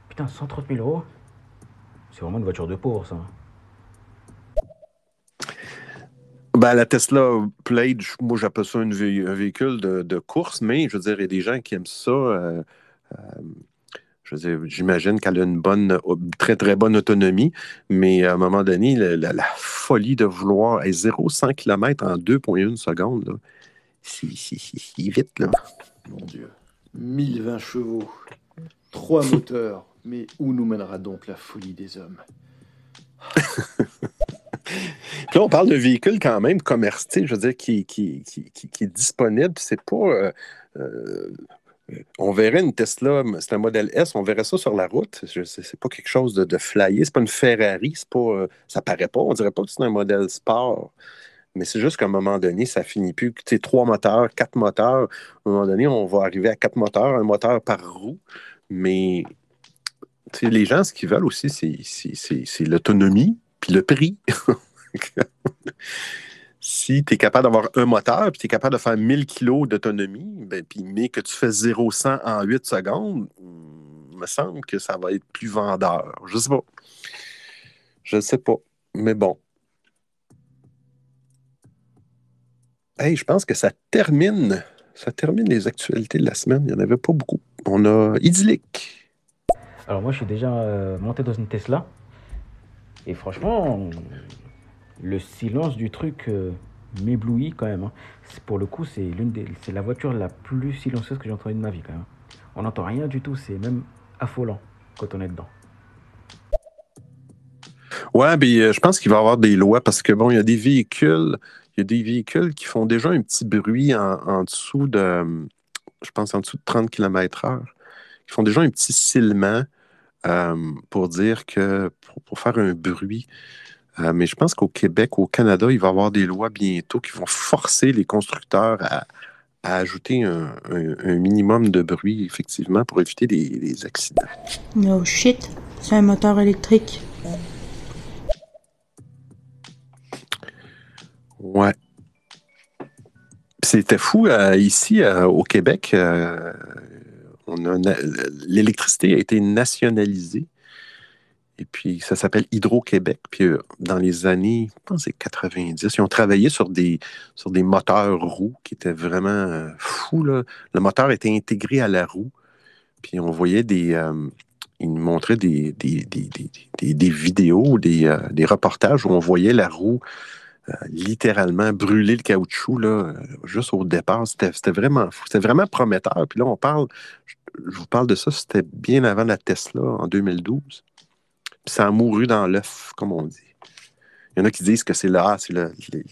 Putain, cent trente mille euros, c'est vraiment une voiture de pauvre, ça. Ben, la Tesla Plaid, moi j'appelle ça une vé- un véhicule de, de course, mais je veux dire, il y a des gens qui aiment ça. Euh, euh, je veux dire, j'imagine qu'elle a une bonne, très très bonne autonomie, mais à un moment donné, la, la, la folie de vouloir à zéro à cent kilomètres en deux virgule une secondes, là, c'est, c'est, c'est vite, là. Mon Dieu. mille vingt chevaux, trois moteurs, mais où nous mènera donc la folie des hommes? Puis là, on parle de véhicules quand même commerciaux, je veux dire, qui, qui, qui, qui, qui est disponible. C'est pas... Euh, euh, on verrait une Tesla, c'est un modèle S, on verrait ça sur la route. Je, c'est, c'est pas quelque chose de, de flyé, c'est pas une Ferrari, c'est pas, euh, ça paraît pas, on dirait pas que c'est un modèle sport. Mais c'est juste qu'à un moment donné, ça finit plus. Tu sais, trois moteurs, quatre moteurs. À un moment donné, on va arriver à quatre moteurs, un moteur par roue. Mais T'sais, les gens, ce qu'ils veulent aussi, c'est, c'est, c'est, c'est l'autonomie puis le prix. Si tu es capable d'avoir un moteur puis tu es capable de faire mille kilos d'autonomie, ben, puis, mais que tu fais zéro à cent en huit secondes, il me semble que ça va être plus vendeur. Je sais pas. Je sais pas. Mais bon. Hey, je pense que ça termine. Ça termine les actualités de la semaine. Il n'y en avait pas beaucoup. On a idyllique. Alors moi, je suis déjà euh, monté dans une Tesla. Et franchement, le silence du truc euh, m'éblouit quand même. Hein. Pour le coup, c'est l'une des, c'est la voiture la plus silencieuse que j'ai entendue de ma vie quand même. On n'entend rien du tout. C'est même affolant quand on est dedans. Ouais, mais euh, je pense qu'il va y avoir des lois parce que bon, il y a des véhicules... Il y a des véhicules qui font déjà un petit bruit en, en dessous de, je pense, en dessous de trente kilomètres heure, qui font déjà un petit silement euh, pour dire que, pour, pour faire un bruit. Euh, mais je pense qu'au Québec, au Canada, il va y avoir des lois bientôt qui vont forcer les constructeurs à, à ajouter un, un, un minimum de bruit, effectivement, pour éviter les, les accidents. No shit, c'est un moteur électrique. Ouais. C'était fou. Euh, ici, euh, au Québec, euh, on a na- l'électricité a été nationalisée. Et puis, ça s'appelle Hydro-Québec. Puis, euh, dans les années, je pense que c'est quatre-vingt-dix, ils ont travaillé sur des, sur des moteurs roues qui étaient vraiment euh, fous, là. Le moteur était intégré à la roue. Puis, on voyait des... Euh, ils nous montraient des, des, des, des, des, des vidéos, des, euh, des reportages où on voyait la roue... Euh, littéralement brûler le caoutchouc là, euh, juste au départ. C'était, c'était vraiment fou. C'était vraiment prometteur. Puis là, on parle, je, je vous parle de ça, c'était bien avant la Tesla en deux mille douze. Puis ça a mouru dans l'œuf, comme on dit. Il y en a qui disent que c'est là, c'est le, les,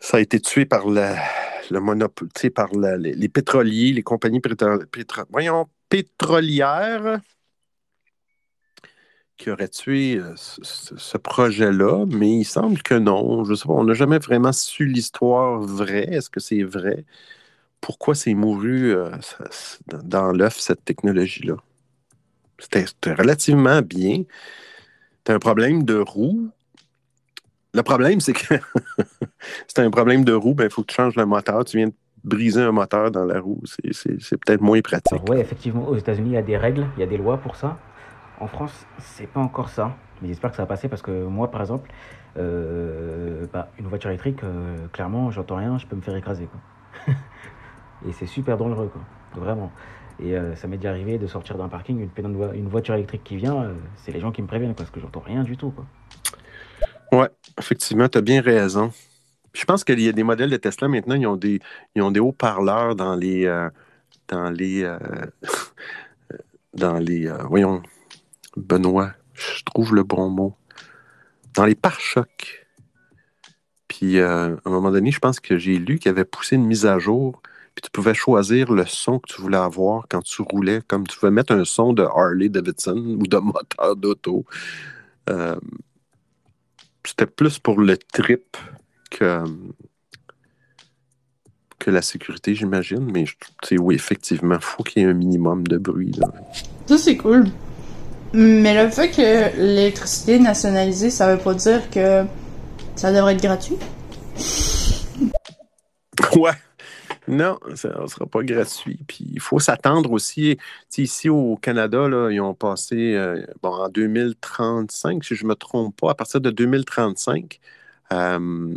ça a été tué par la, le monopole, tu sais, par la, les, les pétroliers, les compagnies pétro, pétro, voyons, pétrolières qui aurait tué ce, ce projet-là, mais il semble que non. Je sais pas, on n'a jamais vraiment su l'histoire vraie. Est-ce que c'est vrai? Pourquoi c'est mouru euh, dans l'œuf, cette technologie-là? C'était, c'était relativement bien. C'était un problème de roue. Le problème, c'est que c'était un problème de roue, ben il faut que tu changes le moteur. Tu viens de briser un moteur dans la roue. C'est, c'est, c'est peut-être moins pratique. Oui, effectivement, aux États-Unis, il y a des règles, il y a des lois pour ça. En France, c'est pas encore ça, mais j'espère que ça va passer parce que moi, par exemple, euh, bah, une voiture électrique, euh, clairement, j'entends rien, je peux me faire écraser, quoi. Et c'est super dangereux, quoi, vraiment. Et euh, ça m'est déjà arrivé de sortir d'un parking, une, vo- une voiture électrique qui vient, euh, c'est les gens qui me préviennent, quoi, parce que j'entends rien du tout, quoi. Ouais, effectivement, tu as bien raison. Je pense qu'il y a des modèles de Tesla maintenant, ils ont des, ils ont des haut-parleurs dans les, euh, dans les, euh, dans les, euh, voyons. Benoît, je trouve le bon mot. Dans les pare-chocs. Puis, euh, à un moment donné, je pense que j'ai lu qu'il avait poussé une mise à jour, puis tu pouvais choisir le son que tu voulais avoir quand tu roulais, comme tu pouvais mettre un son de Harley Davidson ou de moteur d'auto. Euh, c'était plus pour le trip que, que la sécurité, j'imagine, mais oui, effectivement, il faut qu'il y ait un minimum de bruit. Là. Ça, c'est cool. Mais le fait que l'électricité est nationalisée, ça veut pas dire que ça devrait être gratuit? Ouais. Non, ça ne sera pas gratuit. Puis il faut s'attendre aussi. T'sais, ici au Canada, là, ils ont passé euh, bon, en deux mille trente-cinq, si je ne me trompe pas, à partir de deux mille trente-cinq, euh,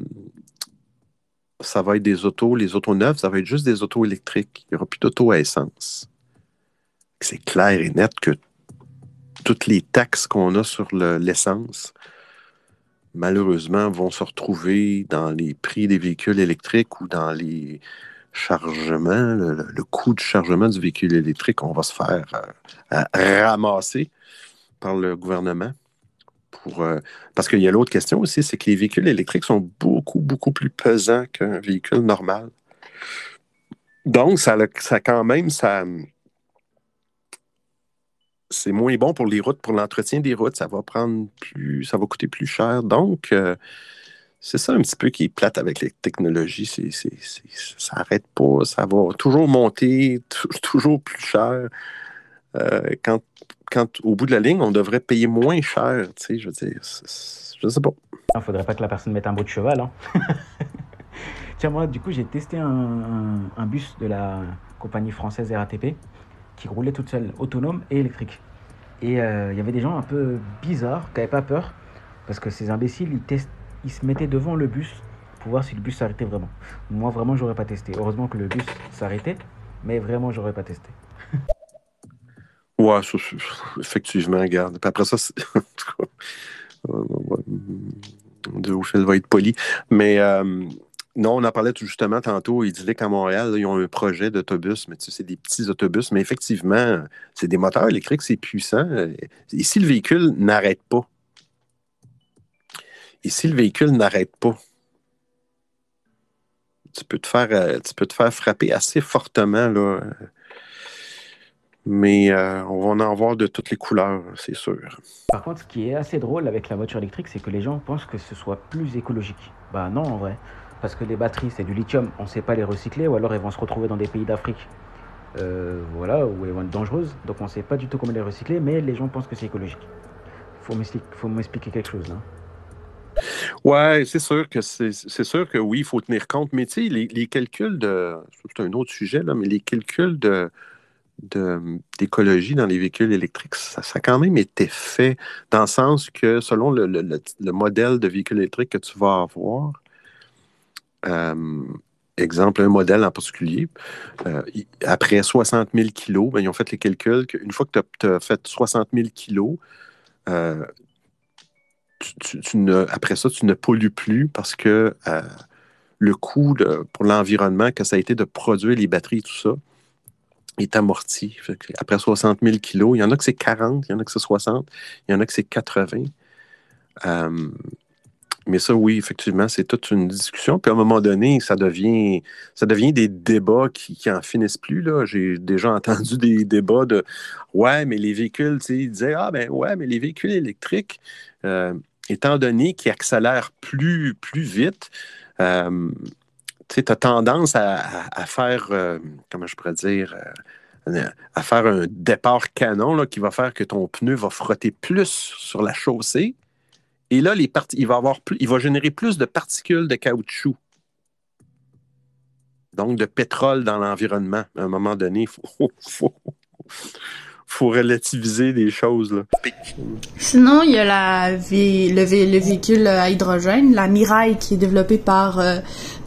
ça va être des autos, les autos neuves, ça va être juste des autos électriques. Il n'y aura plus d'autos à essence. C'est clair et net que toutes les taxes qu'on a sur le, l'essence, malheureusement, vont se retrouver dans les prix des véhicules électriques ou dans les chargements, le, le, le coût de chargement du véhicule électrique. On va se faire euh, ramasser par le gouvernement. Pour, euh, parce qu'il y a l'autre question aussi, c'est que les véhicules électriques sont beaucoup, beaucoup plus pesants qu'un véhicule normal. Donc, ça, ça quand même, ça... C'est moins bon pour les routes, pour l'entretien des routes. Ça va prendre plus, ça va coûter plus cher. Donc, euh, c'est ça un petit peu qui est plate avec les technologies. C'est, c'est, c'est, ça n'arrête pas. Ça va toujours monter, t- toujours plus cher. euh, quand, quand au bout de la ligne, on devrait payer moins cher, tu sais, je veux dire, c'est, c'est, je sais pas. Il ne faudrait pas que la personne mette un bout de cheval, hein. Tiens, moi, du coup, j'ai testé un, un, un bus de la compagnie française R A T P qui roulait toute seule, autonome et électrique. Et il euh, y avait des gens un peu bizarres qui n'avaient pas peur parce que ces imbéciles, ils, test... ils se mettaient devant le bus pour voir si le bus s'arrêtait vraiment. Moi, vraiment, j'aurais pas testé. Heureusement que le bus s'arrêtait, mais vraiment, j'aurais pas testé. Ouais, je, je, effectivement, regarde. Puis après ça, c'est... Odiofill va être poli, mais... Euh... Non, on en parlait tout justement tantôt. Il disait qu'à Montréal, là, ils ont un projet d'autobus, mais tu sais, c'est des petits autobus. Mais effectivement, c'est des moteurs électriques, c'est puissant. Et si le véhicule n'arrête pas? Et si le véhicule n'arrête pas? Tu peux te faire, tu peux te faire frapper assez fortement, là. Mais euh, on va en avoir de toutes les couleurs, c'est sûr. Par contre, ce qui est assez drôle avec la voiture électrique, c'est que les gens pensent que ce soit plus écologique. Ben non, en vrai. Parce que les batteries, c'est du lithium, on ne sait pas les recycler, ou alors elles vont se retrouver dans des pays d'Afrique, euh, voilà, où elles vont être dangereuses. Donc on ne sait pas du tout comment les recycler, mais les gens pensent que c'est écologique. Il faut m'expliquer quelque chose, là. Oui, c'est sûr que c'est, c'est sûr que oui, il faut tenir compte. Mais tu sais, les, les calculs de... C'est un autre sujet, là, mais les calculs de, de, d'écologie dans les véhicules électriques, ça, ça a quand même été fait, dans le sens que selon le, le, le, le modèle de véhicule électrique que tu vas avoir... Euh, exemple, un modèle en particulier, euh, après soixante mille kilos, ben, ils ont fait les calculs qu'une fois que tu as fait soixante mille kilos, euh, tu, tu, tu ne, après ça, tu ne pollues plus parce que euh, le coût de, pour l'environnement que ça a été de produire les batteries et tout ça est amorti. Après soixante mille kilos, il y en a que c'est quarante, il y en a que c'est soixante, il y en a que c'est quatre-vingts. Euh, Mais ça, oui, effectivement, c'est toute une discussion. Puis à un moment donné, ça devient, ça devient des débats qui, qui en finissent plus, là. J'ai déjà entendu des débats de « Ouais, mais les véhicules, tu sais, ils disaient « Ah, ben ouais, mais les véhicules électriques, euh, étant donné qu'ils accélèrent plus, plus vite, euh, tu sais, tu as tendance à, à, à faire, euh, comment je pourrais dire, euh, à faire un départ canon là, qui va faire que ton pneu va frotter plus sur la chaussée. » Et là, les part- il, va avoir plus, il va générer plus de particules de caoutchouc, donc de pétrole dans l'environnement. À un moment donné, il faut, faut, faut relativiser des choses, là. Sinon, il y a la vé- le, vé- le véhicule à hydrogène, la Mirai, qui est développée par euh,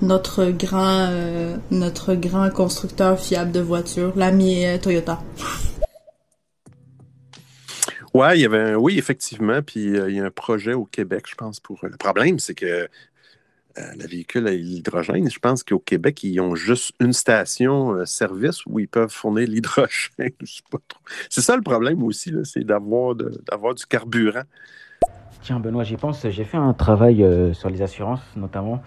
notre, grand, euh, notre grand constructeur fiable de voitures, l'ami euh, Toyota. Ouais, il y avait un, oui, effectivement, puis euh, il y a un projet au Québec, je pense, pour... Euh, le problème, c'est que euh, le véhicule à l'hydrogène, je pense qu'au Québec, ils ont juste une station euh, service où ils peuvent fournir l'hydrogène. Je sais pas trop. C'est ça le problème aussi, là, c'est d'avoir, de, d'avoir du carburant. Tiens, Benoît, j'y pense. J'ai fait un travail euh, sur les assurances, notamment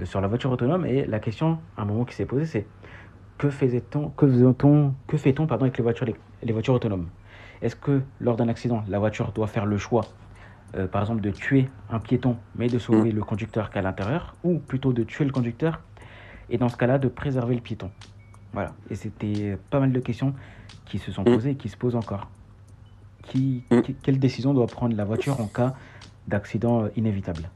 euh, sur la voiture autonome, et la question, à un moment qui s'est posée, c'est que faisait-on, que faisait-on, que fait-on pardon, avec les voitures, les, les voitures autonomes? Est-ce que lors d'un accident, la voiture doit faire le choix, euh, par exemple, de tuer un piéton, mais de sauver mmh. le conducteur qui est à l'intérieur, ou plutôt de tuer le conducteur, et dans ce cas-là, de préserver le piéton? Voilà. Et c'était pas mal de questions qui se sont posées et qui se posent encore. Qui, mmh. qui, quelle décision doit prendre la voiture en cas d'accident inévitable?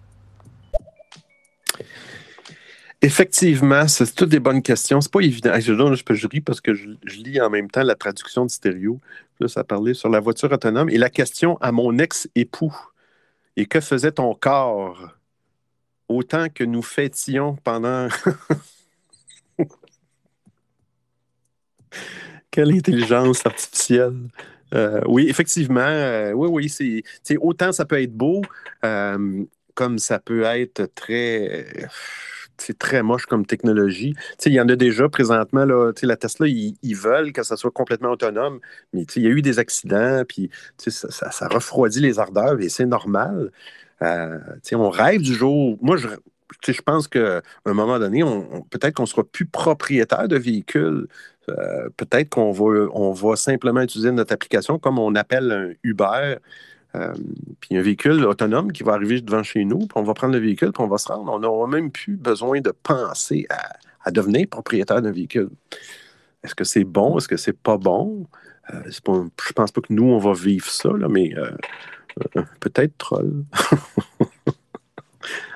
Effectivement, c'est toutes des bonnes questions. C'est pas évident. Je, je, je ris parce que je, je lis en même temps la traduction du Stereo. Là, ça parlait sur la voiture autonome. Et la question à mon ex-époux. Et que faisait ton corps autant que nous fêtions pendant... Quelle intelligence artificielle. Euh, oui, effectivement. Euh, oui, oui. C'est, c'est, autant ça peut être beau, euh, comme ça peut être très... Euh, c'est très moche comme technologie. Tu sais, il y en a déjà présentement, là, tu sais, la Tesla, ils, ils veulent que ça soit complètement autonome, mais tu sais, il y a eu des accidents, puis tu sais, ça, ça, ça refroidit les ardeurs, et c'est normal. Euh, tu sais, on rêve du jour... Moi, je, tu sais, je pense qu'à un moment donné, on, on, peut-être qu'on ne sera plus propriétaire de véhicules. Euh, peut-être qu'on va, on va simplement utiliser notre application comme on appelle un Uber. Euh, puis un véhicule autonome qui va arriver devant chez nous, puis on va prendre le véhicule, puis on va se rendre. On n'aura même plus besoin de penser à, à devenir propriétaire d'un véhicule. Est-ce que c'est bon? Est-ce que c'est pas bon? Euh, c'est pas, je pense pas que nous, on va vivre ça, là, mais euh, euh, peut-être Troll.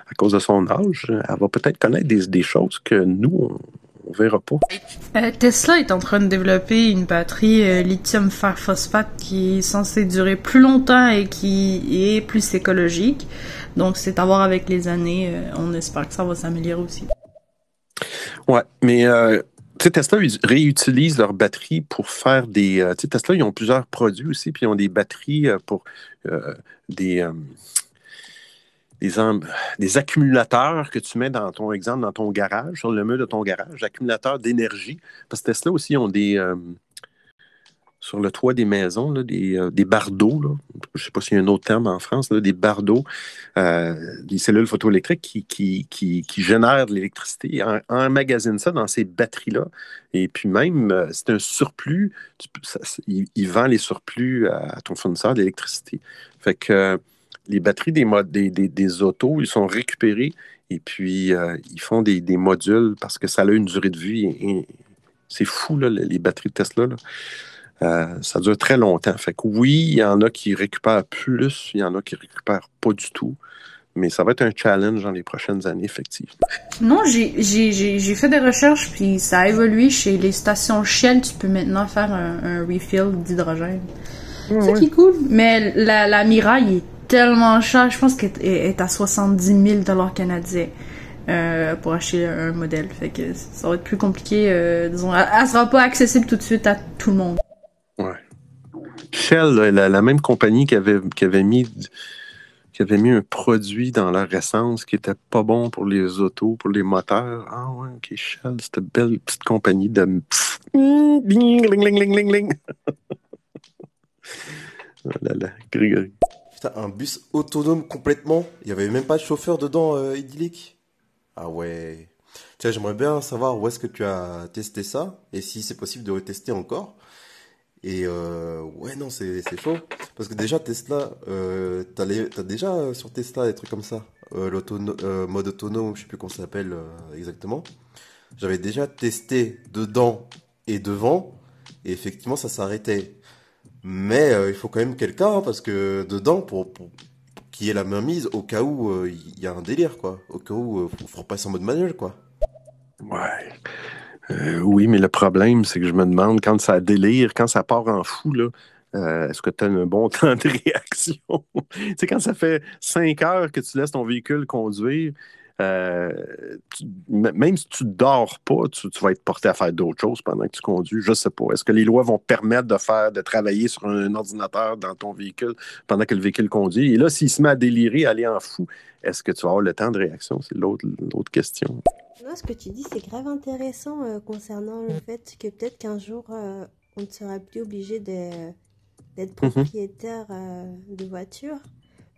À cause de son âge, elle va peut-être connaître des, des choses que nous, on ne verra pas. Euh, Tesla est en train de développer une batterie euh, lithium-fer-phosphate qui est censée durer plus longtemps et qui est plus écologique. Donc, c'est à voir avec les années. Euh, on espère que ça va s'améliorer aussi. Ouais, mais... Euh... Tu sais, Tesla, ils réutilisent leurs batteries pour faire des... Euh, tu sais, Tesla, ils ont plusieurs produits aussi, puis ils ont des batteries euh, pour euh, des, euh, des, en, des accumulateurs que tu mets dans ton, exemple, dans ton garage, sur le mur de ton garage, accumulateurs d'énergie. Parce que Tesla aussi, ils ont des... Euh, sur le toit des maisons, là, des, euh, des bardeaux, là. Je ne sais pas s'il y a un autre terme en France, là, des bardeaux, euh, des cellules photoélectriques qui, qui, qui, qui génèrent de l'électricité, en, emmagasinent ça dans ces batteries-là. Et puis même, euh, c'est un surplus, tu, ça, il, il vend les surplus à, à ton fournisseur d'électricité. Fait que euh, les batteries des, mod- des, des, des autos, ils sont récupérés et puis euh, ils font des, des modules parce que ça a une durée de vie. Et, et, c'est fou, là, les batteries de Tesla, là. Euh, ça dure très longtemps. Fait que oui, il y en a qui récupèrent plus, il y en a qui récupèrent pas du tout, mais ça va être un challenge dans les prochaines années, effectivement. Non, j'ai, j'ai, j'ai, j'ai fait des recherches, puis ça a évolué. Chez les stations Shell, tu peux maintenant faire un, un refill d'hydrogène. Mmh, c'est ça qui est cool. Mais la, la Mira, il est tellement cher. Je pense qu'elle est, est à soixante-dix mille dollars canadiens. Euh, pour acheter un modèle. Fait que ça va être plus compliqué. Euh, disons, elle, elle sera pas accessible tout de suite à tout le monde. Ouais. Shell, la, la même compagnie qui avait, qui, avait mis, qui avait mis un produit dans leur essence qui n'était pas bon pour les autos, pour les moteurs. Ah ouais, ok, Shell, cette belle petite compagnie de... Bling, bling, bling, bling, bling. Oh là là, Grégory. Putain, un bus autonome complètement. Il n'y avait même pas de chauffeur dedans, euh, idyllique. Ah ouais. Tiens, j'aimerais bien savoir où est-ce que tu as testé ça et si c'est possible de retester encore. Et euh, ouais, non, c'est, c'est chaud. Parce que déjà, Tesla, euh, t'as, les, t'as déjà euh, sur Tesla des trucs comme ça. Euh, l'autono- euh, mode autonome, je sais plus qu'on s'appelle euh, exactement. J'avais déjà testé dedans et devant. Et effectivement, ça s'arrêtait. Mais euh, il faut quand même quelqu'un, hein, parce que dedans, pour, pour, pour qu'il y ait la mainmise, au cas où il euh, y a un délire, quoi. Au cas où il euh, faut repasser en mode manuel, quoi. Ouais. Euh, oui, mais le problème, c'est que je me demande, quand ça délire, quand ça part en fou, là, euh, est-ce que tu as un bon temps de réaction? Tu sais, quand ça fait cinq heures que tu laisses ton véhicule conduire, euh, tu, m- même si tu dors pas, tu, tu vas être porté à faire d'autres choses pendant que tu conduis. Je sais pas. Est-ce que les lois vont permettre de faire, de travailler sur un ordinateur dans ton véhicule pendant que le véhicule conduit? Et là, s'il se met à délirer, à aller en fou, est-ce que tu vas avoir le temps de réaction? C'est l'autre, l'autre question. Non, ce que tu dis, c'est grave intéressant euh, concernant le fait que peut-être qu'un jour, euh, on ne sera plus obligé de, d'être propriétaire euh, de voiture.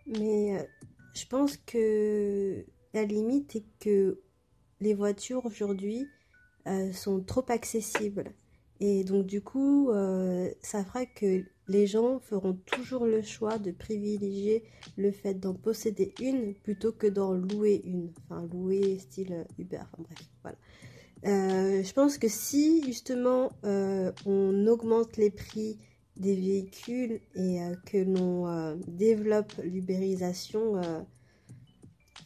Mais euh, je pense que la limite est que les voitures aujourd'hui euh, sont trop accessibles. Et donc, du coup, euh, ça fera que les gens feront toujours le choix de privilégier le fait d'en posséder une plutôt que d'en louer une. Enfin, louer style Uber, enfin bref, voilà. Euh, je pense que si, justement, euh, on augmente les prix des véhicules et euh, que l'on euh, développe l'ubérisation, euh,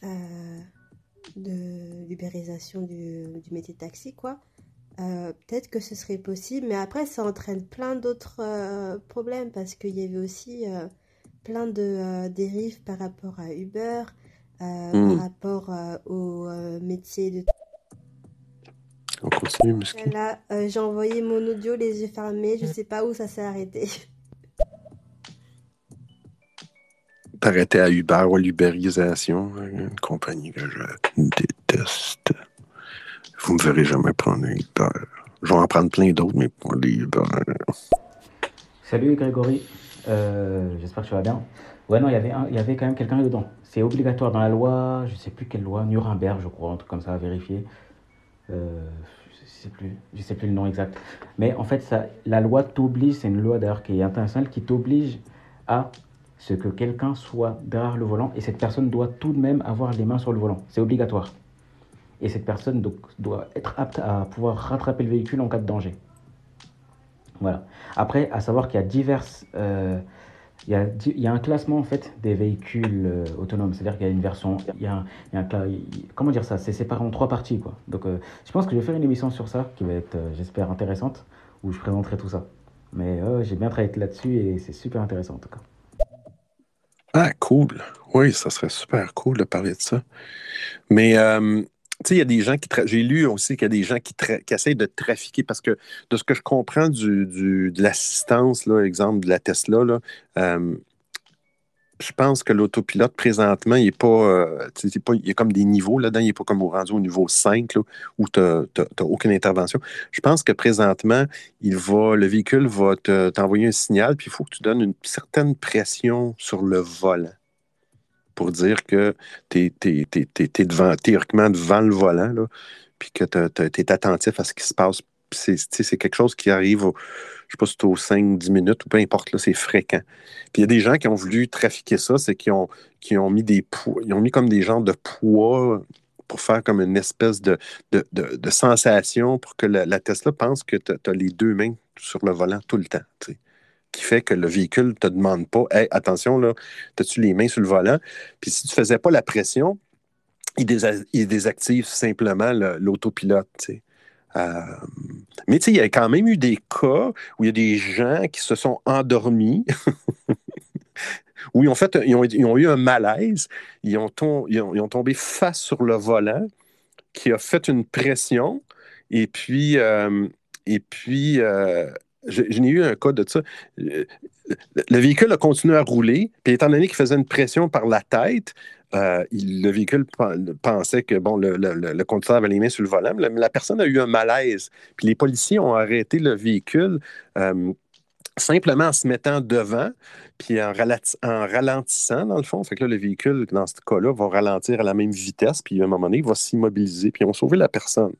euh, de, l'ubérisation du, du métier de taxi, quoi, Euh, peut-être que ce serait possible, mais après ça entraîne plein d'autres euh, problèmes parce qu'il y avait aussi euh, plein de euh, dérives par rapport à Uber, euh, mmh. par rapport euh, au euh, métier de... On continue, Musky. Voilà, euh, j'ai envoyé mon audio les yeux fermés, je sais pas où ça s'est arrêté. T'arrêtais à Uber ou à l'ubérisation, une compagnie que je déteste. Vous ne me verrez jamais prendre un Uber. Je vais en prendre plein d'autres, mais pas des Uber. Salut Grégory, euh, j'espère que tu vas bien. Ouais, non, il y avait un, il y avait quand même quelqu'un dedans. C'est obligatoire dans la loi, je ne sais plus quelle loi, Nuremberg, je crois, un truc comme ça à vérifier. Euh, je ne sais plus, je sais plus le nom exact. Mais en fait, ça, la loi t'oblige, c'est une loi d'ailleurs qui est internationale, qui t'oblige à ce que quelqu'un soit derrière le volant et cette personne doit tout de même avoir les mains sur le volant. C'est obligatoire. Et cette personne donc, doit être apte à pouvoir rattraper le véhicule en cas de danger. Voilà. Après, à savoir qu'il y a diverses... Euh, il, y a, il y a un classement, en fait, des véhicules euh, autonomes. C'est-à-dire qu'il y a une version... Il y a un, il y a un, comment dire ça? C'est séparé en trois parties, quoi. Donc, euh, je pense que je vais faire une émission sur ça, qui va être, euh, j'espère, intéressante, où je présenterai tout ça. Mais euh, j'ai bien travaillé là-dessus et c'est super intéressant, en tout cas. Ah, cool. Oui, ça serait super cool de parler de ça. Mais... Euh... Tu sais, il y a des gens qui... Tra- J'ai lu aussi qu'il y a des gens qui, tra- qui essayent de trafiquer parce que, de ce que je comprends du, du, de l'assistance, là, exemple de la Tesla, là, euh, je pense que l'autopilote, présentement, il est pas... Euh, c'est pas il y a comme des niveaux là-dedans. Il n'est pas comme rendu au niveau cinq, là, où tu n'as aucune intervention. Je pense que, présentement, il va, le véhicule va te, t'envoyer un signal, puis il faut que tu donnes une certaine pression sur le volant, pour dire que tu es devant, théoriquement devant le volant, là, puis que tu es attentif à ce qui se passe. C'est, c'est quelque chose qui arrive, au, je ne sais pas si c'est aux cinq dix minutes, ou peu importe, là, c'est fréquent. Puis il y a des gens qui ont voulu trafiquer ça, c'est qu'ils ont, qui ont mis des poids, ils ont mis comme des genres de poids pour faire comme une espèce de, de, de, de sensation pour que la, la Tesla pense que tu as les deux mains sur le volant tout le temps, tu sais. Qui fait que le véhicule ne te demande pas « Hey, attention, là, t'as-tu les mains sur le volant? » Puis si tu ne faisais pas la pression, il, dés- il désactive simplement le, l'autopilote. Euh, mais il y a quand même eu des cas où il y a des gens qui se sont endormis, où ils ont, fait, ils, ont, ils ont eu un malaise, ils ont, tom- ils, ont, ils ont tombé face sur le volant, qui a fait une pression, et puis... Euh, et puis euh, Je, je n'ai eu un cas de ça. Le véhicule a continué à rouler, puis étant donné qu'il faisait une pression par la tête, euh, il, le véhicule pensait que bon, le, le, le conducteur avait les mains sur le volant, mais la, la personne a eu un malaise. Puis les policiers ont arrêté le véhicule euh, simplement en se mettant devant, puis en, ralati- en ralentissant, dans le fond. Fait que là, le véhicule, dans ce cas-là, va ralentir à la même vitesse, puis à un moment donné, il va s'immobiliser, puis ils ont sauvé la personne.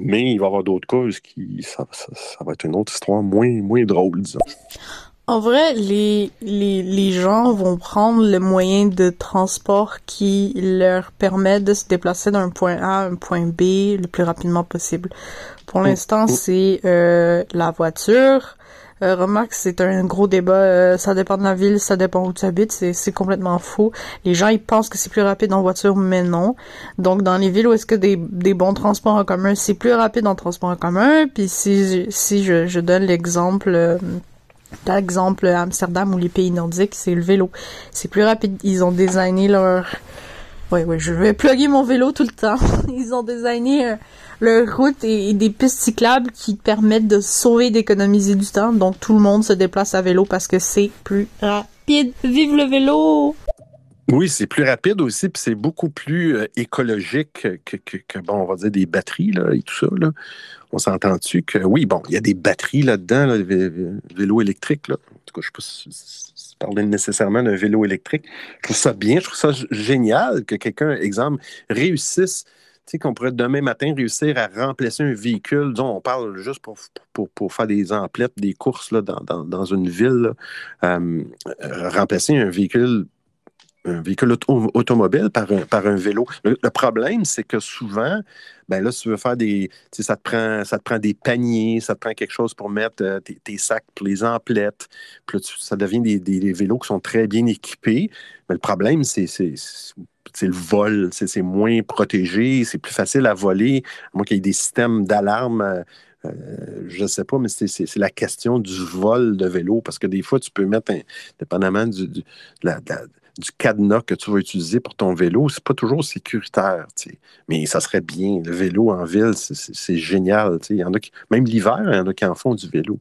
Mais il va y avoir d'autres causes qui... Ça, ça, ça va être une autre histoire moins, moins drôle, disons. En vrai, les, les, les gens vont prendre le moyen de transport qui leur permet de se déplacer d'un point A à un point B le plus rapidement possible. Pour l'instant, mmh. c'est euh, la voiture. Euh, remarque, c'est un gros débat. Euh, ça dépend de la ville, ça dépend où tu habites. C'est, c'est complètement faux. Les gens, ils pensent que c'est plus rapide en voiture, mais non. Donc, dans les villes où est-ce que des, des bons transports en commun, c'est plus rapide en transport en commun. Puis si, si je, je donne l'exemple... Euh, Par exemple, Amsterdam ou les pays nordiques, c'est le vélo. C'est plus rapide. Ils ont designé leur... Ouais, ouais, je vais plugger mon vélo tout le temps. Ils ont designé leur route et, et des pistes cyclables qui permettent de sauver, d'économiser du temps. Donc, tout le monde se déplace à vélo parce que c'est plus rapide. Vive le vélo! Oui, c'est plus rapide aussi, puis c'est beaucoup plus euh, écologique que, que, que, bon, on va dire des batteries là, et tout ça, là. On s'entend-tu que, oui, bon, il y a des batteries là-dedans, là, vé- vélo électrique, là. En tout cas, je ne sais pas si, si, si parler nécessairement d'un vélo électrique. Je trouve ça bien, je trouve ça g- génial que quelqu'un, exemple, réussisse, tu sais, qu'on pourrait demain matin réussir à remplacer un véhicule, dont on parle juste pour, pour, pour faire des emplettes, des courses là, dans, dans, dans une ville, là, euh, remplacer un véhicule un véhicule auto- automobile par un, par un vélo. Le, le problème, c'est que souvent, ben là, si tu veux faire des... Tu sais, ça te prend, ça te prend des paniers, ça te prend quelque chose pour mettre euh, tes, tes sacs, pour les emplettes. Puis là, tu, ça devient des, des, des vélos qui sont très bien équipés. Mais le problème, c'est, c'est, c'est, c'est le vol. C'est, c'est moins protégé, c'est plus facile à voler. À moins qu'il y ait des systèmes d'alarme... Euh, Euh, je ne sais pas, mais c'est, c'est, c'est la question du vol de vélo, parce que des fois, tu peux mettre, un, dépendamment du, du, de la, de la, du cadenas que tu vas utiliser pour ton vélo, c'est pas toujours sécuritaire, tu sais. Mais ça serait bien. Le vélo en ville, c'est, c'est, c'est génial, tu sais. Il y en a qui, même l'hiver, il y en a qui en font du vélo.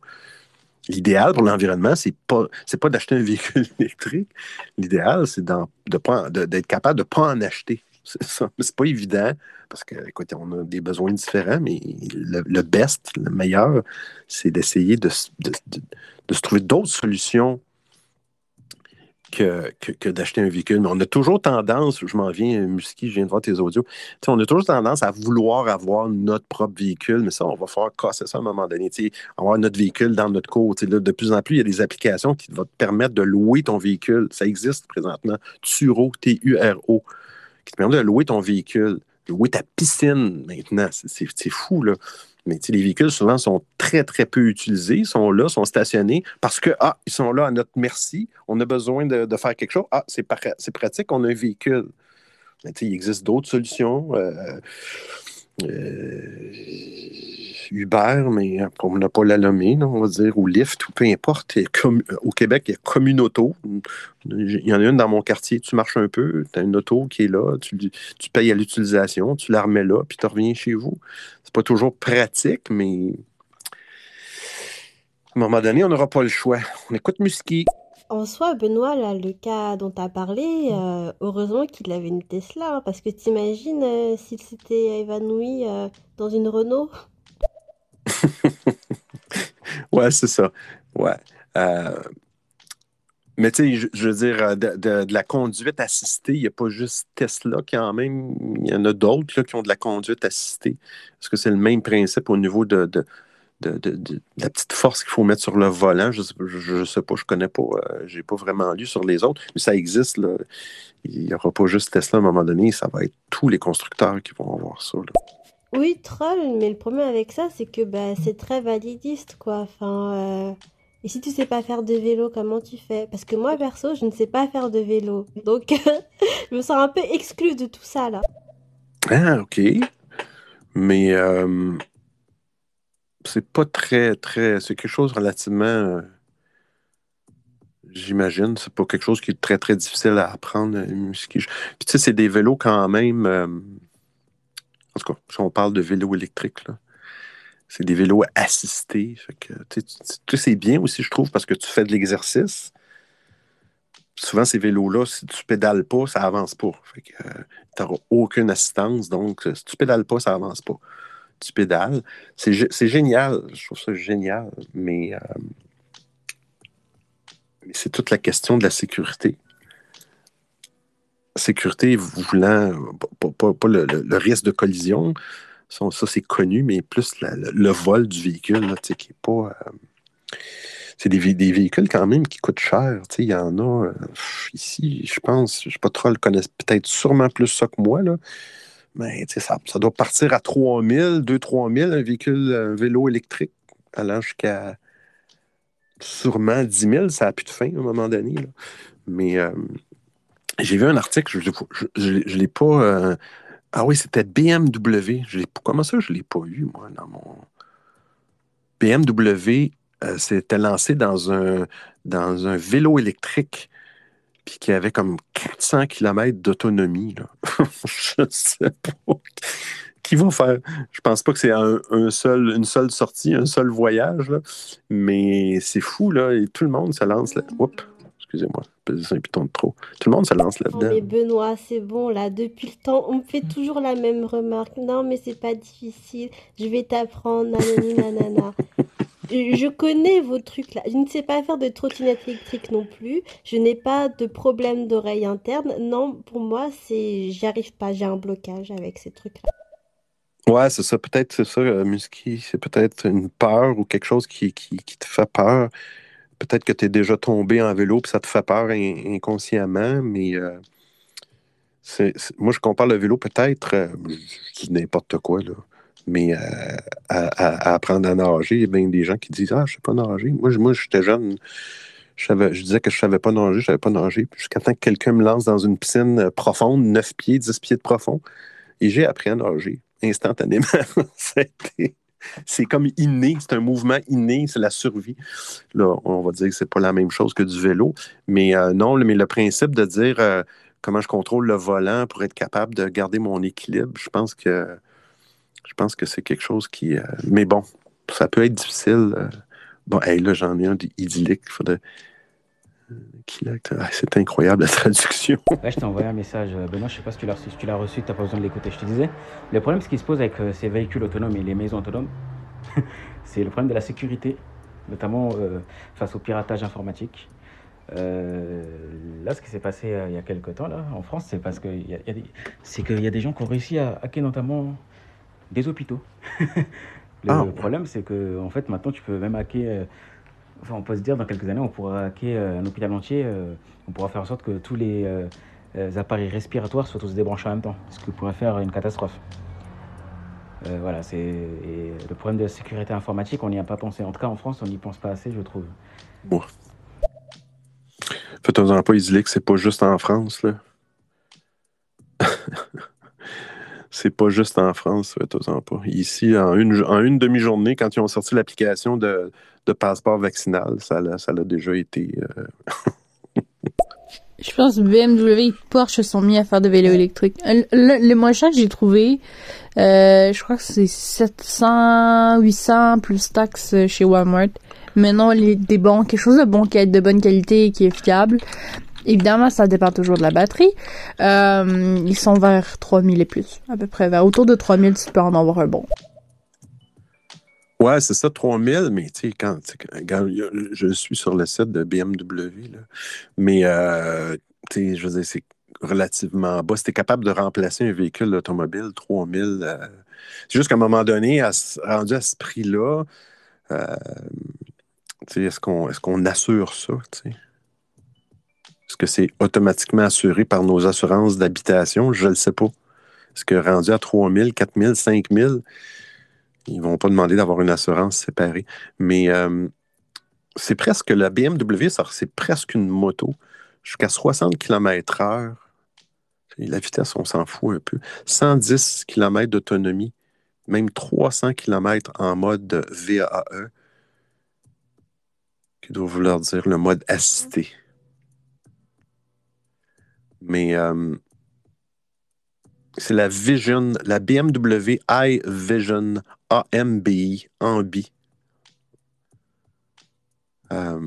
L'idéal pour l'environnement, c'est pas, c'est pas d'acheter un véhicule électrique. L'idéal, c'est d'en, de pas, de, d'être capable de ne pas en acheter. C'est ça. Mais c'est pas évident parce que, écoutez, on a des besoins différents, mais le, le best, le meilleur, c'est d'essayer de, de, de, de se trouver d'autres solutions que, que, que d'acheter un véhicule. Mais on a toujours tendance, je m'en viens, Musky, je viens de voir tes audios, t'sais, on a toujours tendance à vouloir avoir notre propre véhicule, mais ça, on va falloir casser ça à un moment donné, t'sais, avoir notre véhicule dans notre cour. Là, de plus en plus, il y a des applications qui vont te permettre de louer ton véhicule. Ça existe présentement. Turo, T U R O. Qui te permet de louer ton véhicule, louer ta piscine maintenant. C'est, c'est, c'est fou, là. Mais les véhicules, souvent, sont très, très peu utilisés, sont là, sont stationnés, parce que, ah, ils sont là à notre merci, on a besoin de, de faire quelque chose, ah, c'est, par- c'est pratique, on a un véhicule. Mais il existe d'autres solutions. Euh, euh, Uber, mais on n'a pas la nommée, on va dire, ou Lyft, ou peu importe. Com- au Québec, il y a Communauto. Il y en a une dans mon quartier, tu marches un peu, tu as une auto qui est là, tu, tu payes à l'utilisation, tu la remets là, puis tu reviens chez vous. C'est pas toujours pratique, mais à un moment donné, on n'aura pas le choix. On écoute Musky. En soi, Benoît, là, le cas dont tu as parlé, euh, heureusement qu'il avait une Tesla, hein, parce que t'imagines euh, s'il s'était évanoui euh, dans une Renault. Ouais, c'est ça. Ouais. Euh... Mais tu sais, je, je veux dire, de, de, de la conduite assistée, il n'y a pas juste Tesla quand même, il y en a d'autres là, qui ont de la conduite assistée. Est-ce que c'est le même principe au niveau de, de, de, de, de la petite force qu'il faut mettre sur le volant? Je ne sais pas, je ne connais pas, euh, j'ai pas vraiment lu sur les autres, mais ça existe, là. Il n'y aura pas juste Tesla à un moment donné, ça va être tous les constructeurs qui vont avoir ça, là. Oui, troll, mais le problème avec ça, c'est que bah, c'est très validiste, quoi. Enfin, euh... Et si tu sais pas faire de vélo, comment tu fais? Parce que moi, perso, je ne sais pas faire de vélo. Donc, je me sens un peu exclue de tout ça, là. Ah, OK. Mais euh, c'est pas très, très... C'est quelque chose relativement... Euh, j'imagine, c'est pas quelque chose qui est très, très difficile à apprendre. Puis, tu sais, c'est des vélos quand même... Euh, En tout cas, si on parle de vélo électrique, là, c'est des vélos assistés. Fait que, tu, tu, tu, c'est bien aussi, je trouve, parce que tu fais de l'exercice. Souvent, ces vélos-là, si tu pédales pas, ça avance pas. Fait que euh, tu n'auras aucune assistance. Donc, si tu pédales pas, ça avance pas. Tu pédales. C'est, c'est génial. Je trouve ça génial. Mais, euh, mais c'est toute la question de la sécurité. Sécurité voulant pas, pas, pas le, le, le risque de collision, ça, ça c'est connu, mais plus la, le, le vol du véhicule, là, tu sais, qui est pas... Euh, c'est des, des véhicules quand même qui coûtent cher, tu sais, il y en a euh, ici, je pense, je sais pas trop, ils connaissent peut-être sûrement plus ça que moi, là, mais tu sais, ça, ça doit partir à trois mille, deux à trois mille, un véhicule, un vélo électrique, allant jusqu'à sûrement dix mille, ça n'a plus de fin à un moment donné, là. Mais... Euh, j'ai vu un article, je ne l'ai pas... Euh, ah oui, c'était B M W. Je l'ai, comment ça, je ne l'ai pas eu, moi, dans mon... B M W euh, s'était lancé dans un, dans un vélo électrique puis qui avait comme quatre cents kilomètres d'autonomie. Là. Je ne sais pas qui va faire. Je ne pense pas que c'est un, un seul, une seule sortie, un seul voyage, là. Mais c'est fou, là, et tout le monde se lance là. Oups. Excusez-moi, c'est un piton de trop. Tout le monde se lance là-dedans. Oh mais Benoît, c'est bon, là, depuis le temps, on me fait toujours la même remarque. Non, mais c'est pas difficile, je vais t'apprendre, nanani, nanana. Je connais vos trucs, là. Je ne sais pas faire de trottinette électrique non plus. Je n'ai pas de problème d'oreille interne. Non, pour moi, c'est... J'y arrive pas, j'ai un blocage avec ces trucs-là. Ouais, c'est ça, peut-être, c'est ça, euh, Musky. C'est peut-être une peur ou quelque chose qui, qui, qui te fait peur. Peut-être que tu es déjà tombé en vélo et ça te fait peur in- inconsciemment, mais euh, c'est, c'est, moi, je compare le vélo peut-être, euh, je dis n'importe quoi, là, mais euh, à, à, à apprendre à nager. Il y a bien des gens qui disent « Ah, je ne sais pas nager. » Moi, moi j'étais jeune, je, savais, je disais que je ne savais pas nager, je ne savais pas nager. Jusqu'à temps que quelqu'un me lance dans une piscine profonde, neuf pieds, dix pieds de profond, et j'ai appris à nager instantanément. Ça a été... C'est comme inné, c'est un mouvement inné, c'est la survie. Là, on va dire que c'est pas la même chose que du vélo, mais euh, non, mais le principe de dire euh, comment je contrôle le volant pour être capable de garder mon équilibre, je pense que je pense que c'est quelque chose qui... Euh, mais bon, ça peut être difficile. Euh, bon, hey, là, j'en ai un idyllique. Il faudrait... Ah, c'est incroyable la traduction. Ouais, je t'ai envoyé un message, Benoît, je sais pas si tu l'as reçu, si tu l'as reçu, t'as pas besoin de l'écouter, je te disais. Le problème, ce qui se pose avec euh, ces véhicules autonomes et les maisons autonomes, c'est le problème de la sécurité, notamment euh, face au piratage informatique. Euh, là, ce qui s'est passé euh, il y a quelques temps, là, en France, c'est parce que y a, y a des... c'est qu'il y a des gens qui ont réussi à hacker notamment des hôpitaux. le ah. problème, c'est que en fait, maintenant, tu peux même hacker... Euh, Enfin, on peut se dire, dans quelques années, on pourra hacker un hôpital entier, euh, on pourra faire en sorte que tous les euh, euh, appareils respiratoires soient tous débranchés en même temps, ce qui pourrait faire une catastrophe. Euh, voilà, c'est et le problème de la sécurité informatique, on n'y a pas pensé. En tout cas, en France, on n'y pense pas assez, je trouve. Bon. Faites-en pas, idyllique, que c'est pas juste en France, là. C'est pas juste en France, faites-en pas. Ici, en une, en une demi-journée, quand ils ont sorti l'application de, de passeport vaccinal, ça l'a, ça l'a déjà été... Euh... Je pense B M W et Porsche sont mis à faire de vélos électriques. Le, le, le moins cher que j'ai trouvé, euh, je crois que c'est sept cents, huit cents plus taxes chez Walmart. Maintenant, les, des bons, quelque chose de bon qui est de bonne qualité et qui est fiable. Évidemment, ça dépend toujours de la batterie. Euh, ils sont vers trois mille et plus, à peu près. Vers autour de trois mille, tu peux en avoir un bon. Ouais, c'est ça, trois mille, mais tu sais, quand, quand je suis sur le site de B M W, là, mais euh, tu sais, je veux dire, c'est relativement bas. Si tu es capable de remplacer un véhicule automobile, trois mille, euh, c'est juste qu'à un moment donné, à, rendu à ce prix-là, euh, tu sais, est-ce qu'on, est-ce qu'on assure ça, tu sais? Est-ce que c'est automatiquement assuré par nos assurances d'habitation? Je ne le sais pas. Est-ce que rendu à trois mille, quatre mille, cinq mille, ils ne vont pas demander d'avoir une assurance séparée. Mais euh, c'est presque la B M W, ça, c'est presque une moto. Jusqu'à soixante kilomètres heure. La vitesse, on s'en fout un peu. cent dix kilomètres d'autonomie. Même trois cents kilomètres en mode V A E. Qui doit vouloir dire le mode assisté. Mais euh, c'est la Vision, la B M W iVision A M B I, Ambi. Euh,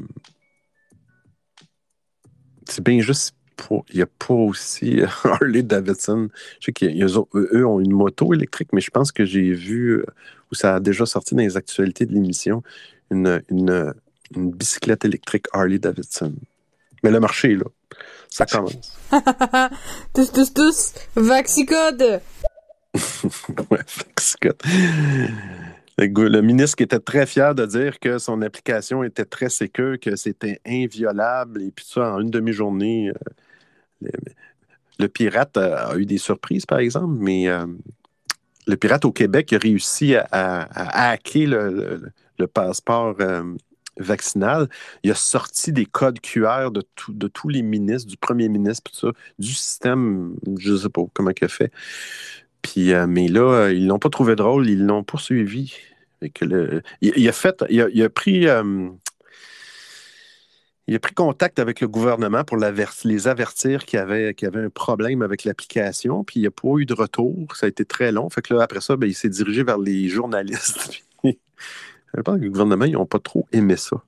c'est bien juste pour. Il n'y a pas aussi Harley Davidson. Je sais qu'ils eux ont une moto électrique, mais je pense que j'ai vu, ou ça a déjà sorti dans les actualités de l'émission, une, une, une bicyclette électrique Harley Davidson. Mais le marché est là. Ça commence. tous, tous, tous. Vaxicode. Ouais, Vaxicode. Le, le ministre qui était très fier de dire que son application était très sécure, que c'était inviolable. Et puis ça, en une demi-journée, euh, le, le pirate a, a eu des surprises, par exemple. Mais euh, le pirate au Québec a réussi à, à, à hacker le, le, le passeport... Euh, vaccinal, il a sorti des codes Q R de, tout, de tous les ministres, du premier ministre, tout ça, du système, je ne sais pas comment il a fait. Puis, euh, mais là, ils ne l'ont pas trouvé drôle, ils l'ont poursuivi. Et que le, il, il a fait, il a, il a pris, euh, il a pris contact avec le gouvernement pour les avertir qu'il y avait, qu'il y avait un problème avec l'application, puis il n'y a pas eu de retour, ça a été très long. Fait que là, après ça, bien, il s'est dirigé vers les journalistes. Je pense que le gouvernement, ils n'ont pas trop aimé ça.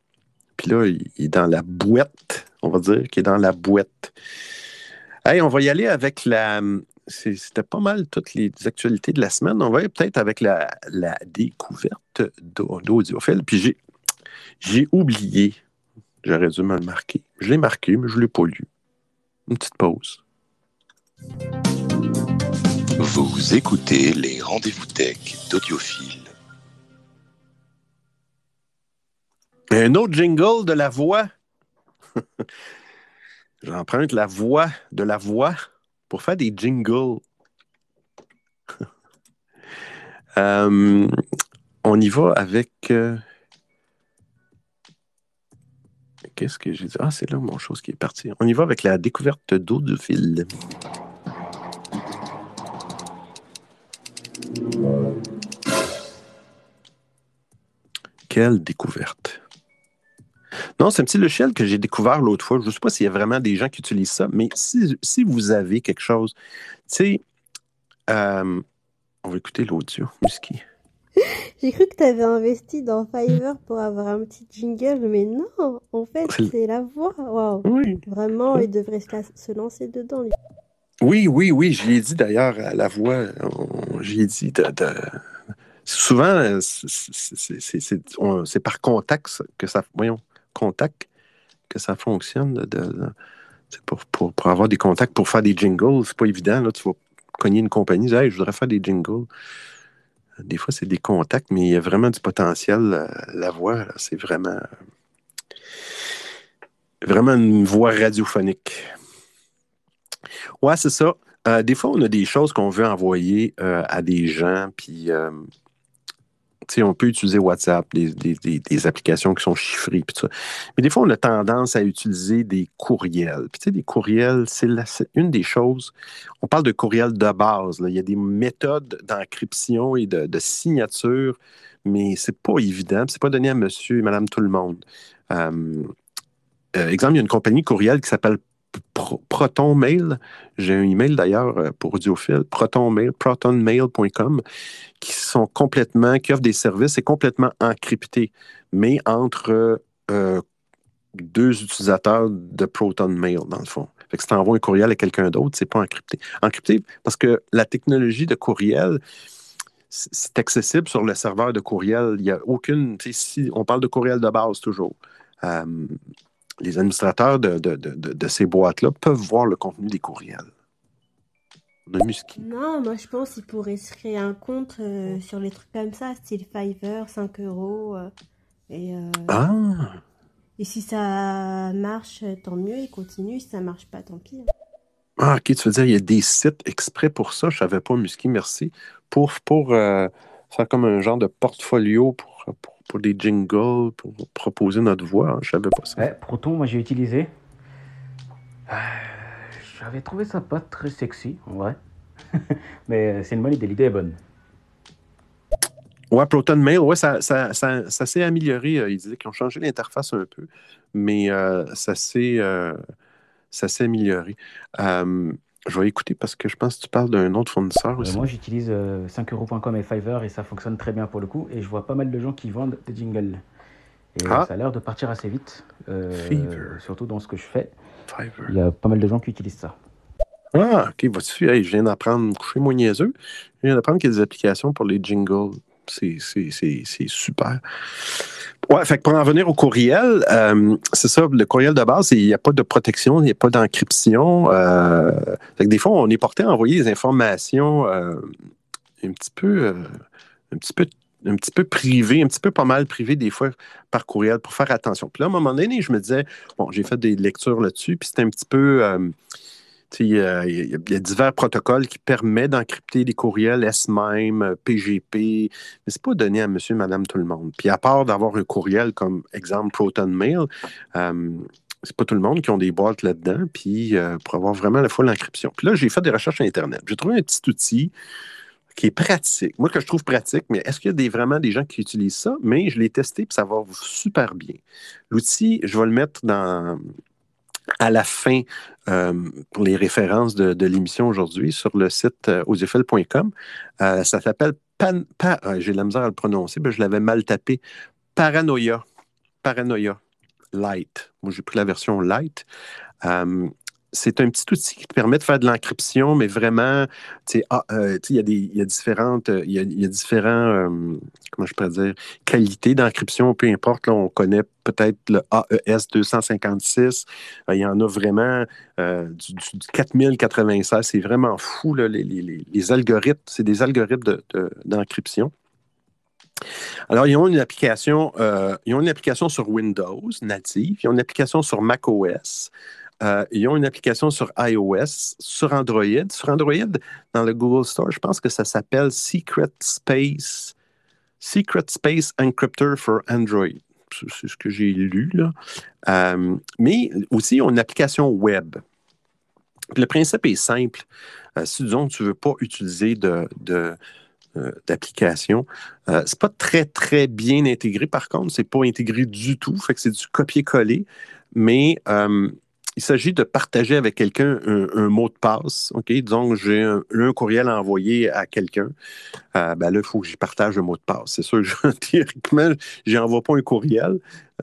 Puis là, il est dans la boîte, on va dire, qu'il est dans la boîte. Hey, on va y aller avec la... C'est, c'était pas mal toutes les actualités de la semaine. On va y aller peut-être avec la, la découverte d'Odiofill. Puis j'ai, j'ai oublié, j'aurais dû me le marquer. Je l'ai marqué, mais je ne l'ai pas lu. Une petite pause. Vous écoutez les rendez-vous tech d'Odiofill. Un autre jingle de la voix. J'emprunte la voix de la voix pour faire des jingles. euh, on y va avec... Euh... Qu'est-ce que j'ai dit? Ah, c'est là mon chose qui est partie. On y va avec la découverte d'Odiofill. Quelle découverte! Non, c'est un petit logiciel que j'ai découvert l'autre fois. Je ne sais pas s'il y a vraiment des gens qui utilisent ça, mais si, si vous avez quelque chose... Tu sais, euh, on va écouter l'audio, Musky. J'ai cru que tu avais investi dans Fiverr pour avoir un petit jingle, mais non, en fait, c'est, c'est la voix. Wow. Oui. Vraiment, il devrait se, la... se lancer dedans. Lui. Oui, oui, oui, je l'ai dit d'ailleurs à la voix. On... J'ai dit de... de... Souvent, c'est, c'est, c'est, c'est, on, c'est par contact que ça... Voyons. Contact que ça fonctionne de, de, pour, pour, pour avoir des contacts pour faire des jingles, c'est pas évident là, tu vas cogner une compagnie, dire, hey, je voudrais faire des jingles. Des fois c'est des contacts, mais il y a vraiment du potentiel. La, la voix, là, c'est vraiment vraiment une voix radiophonique. Ouais, c'est ça. Euh, des fois, on a des choses qu'on veut envoyer euh, à des gens, puis euh, on peut utiliser WhatsApp, des, des, des, des applications qui sont chiffrées, puis ça. Mais des fois, on a tendance à utiliser des courriels. Puis tu sais, des courriels, c'est, la, c'est une des choses. On parle de courriels de base. Là. Il y a des méthodes d'encryption et de, de signature, mais c'est pas évident. C'est pas donné à monsieur et madame tout le monde. Euh, euh, exemple, il y a une compagnie courriel qui s'appelle ProtonMail, j'ai un email d'ailleurs pour Odiofill, ProtonMail, ProtonMail point com, qui sont complètement, qui offrent des services, c'est complètement encrypté, mais entre euh, deux utilisateurs de ProtonMail, dans le fond. Fait que si tu envoies un courriel à quelqu'un d'autre, c'est pas encrypté. Encrypté parce que la technologie de courriel, c'est accessible sur le serveur de courriel. Il n'y a aucune, si on parle de courriel de base toujours. Euh, Les administrateurs de, de, de, de ces boîtes-là peuvent voir le contenu des courriels. On a Musky. Non, moi je pense qu'ils pourraient se créer un compte euh, sur les trucs comme ça, style Fiverr, cinq euros. Euh, et, euh, ah. et si ça marche, tant mieux, ils continuent. Si ça ne marche pas, tant pis. Ah, ok, tu veux dire, il y a des sites exprès pour ça, je ne savais pas, Musky, merci. Pour, pour euh, faire comme un genre de portfolio pour. pour pour des jingles, pour proposer notre voix. Je savais pas ça. Ouais, Proton, moi, j'ai utilisé. Euh, j'avais trouvé ça pas très sexy, en vrai. Mais c'est une bonne idée. L'idée est bonne. Ouais, ProtonMail, ouais, ça, ça, ça, ça s'est amélioré. Ils disaient qu'ils ont changé l'interface un peu, mais euh, ça, s'est, euh, ça s'est amélioré. Euh, je vais écouter parce que je pense que tu parles d'un autre fournisseur aussi. Euh, moi, j'utilise euh, cinq euros point com et Fiverr et ça fonctionne très bien pour le coup. Et je vois pas mal de gens qui vendent des jingles. Et ah. ça a l'air de partir assez vite. Euh, Fiverr. Surtout dans ce que je fais. Fiverr. Il y a pas mal de gens qui utilisent ça. Ah, ok, vas-tu. Hey, je viens d'apprendre, coucher moins niaiseux. Je viens d'apprendre qu'il y a des applications pour les jingles. C'est, c'est, c'est, c'est super. Ouais, fait que pour en venir au courriel, euh, c'est ça, le courriel de base, il n'y a pas de protection, il n'y a pas d'encryption. Euh, fait que des fois, on est porté à envoyer des informations euh, un petit peu, euh, un petit peu, un petit peu privées, un petit peu pas mal privées des fois par courriel pour faire attention. Puis là, à un moment donné, je me disais, bon, j'ai fait des lectures là-dessus, puis c'était un petit peu. Euh, Il euh, y, y a divers protocoles qui permettent d'encrypter les courriels S M M, P G P, mais c'est pas donné à monsieur, madame, tout le monde. Puis à part d'avoir un courriel comme, exemple, ProtonMail, euh, c'est pas tout le monde qui ont des boîtes là-dedans, puis euh, pour avoir vraiment la full encryption. Puis là, j'ai fait des recherches sur Internet. J'ai trouvé un petit outil qui est pratique. Moi, que je trouve pratique, mais est-ce qu'il y a des, vraiment des gens qui utilisent ça? Mais je l'ai testé, puis ça va super bien. L'outil, je vais le mettre dans... à la fin, euh, pour les références de, de l'émission aujourd'hui, sur le site euh, odiofill point com, euh, ça s'appelle, pan, pa, euh, j'ai la misère à le prononcer, mais je l'avais mal tapé, Paranoia, Paranoia Light. Moi, j'ai pris la version Light. Euh, c'est un petit outil qui te permet de faire de l'encryption, mais vraiment, tu sais, ah, euh, il y a des, il y a différentes, il y a, y a différents, euh, comment je pourrais dire, qualités d'encryption, peu importe, là, on connaît peut-être le A E S deux cent cinquante-six, il euh, y en a vraiment euh, du, du quatre mille quatre-vingt-seize, c'est vraiment fou, là, les, les, les algorithmes, c'est des algorithmes de, de, d'encryption. Alors, ils ont une application, euh, ils ont une application sur Windows native, ils ont une application sur macOS, Euh, ils ont une application sur iOS, sur Android. Sur Android, dans le Google Store, je pense que ça s'appelle Secret Space, Secret Space Encryptor for Android. C'est, c'est ce que j'ai lu, là. Euh, mais aussi, ils ont une application web. Puis le principe est simple. Euh, si, disons, tu ne veux pas utiliser de... de Euh, d'application. Euh, c'est pas très, très bien intégré, par contre. C'est pas intégré du tout. Fait que c'est du copier-coller. Mais euh, il s'agit de partager avec quelqu'un un, un mot de passe. OK? Disons que j'ai un, un courriel à envoyer à quelqu'un. Euh, ben là, il faut que j'y partage le mot de passe. C'est sûr, je, théoriquement, je n'envoie pas un courriel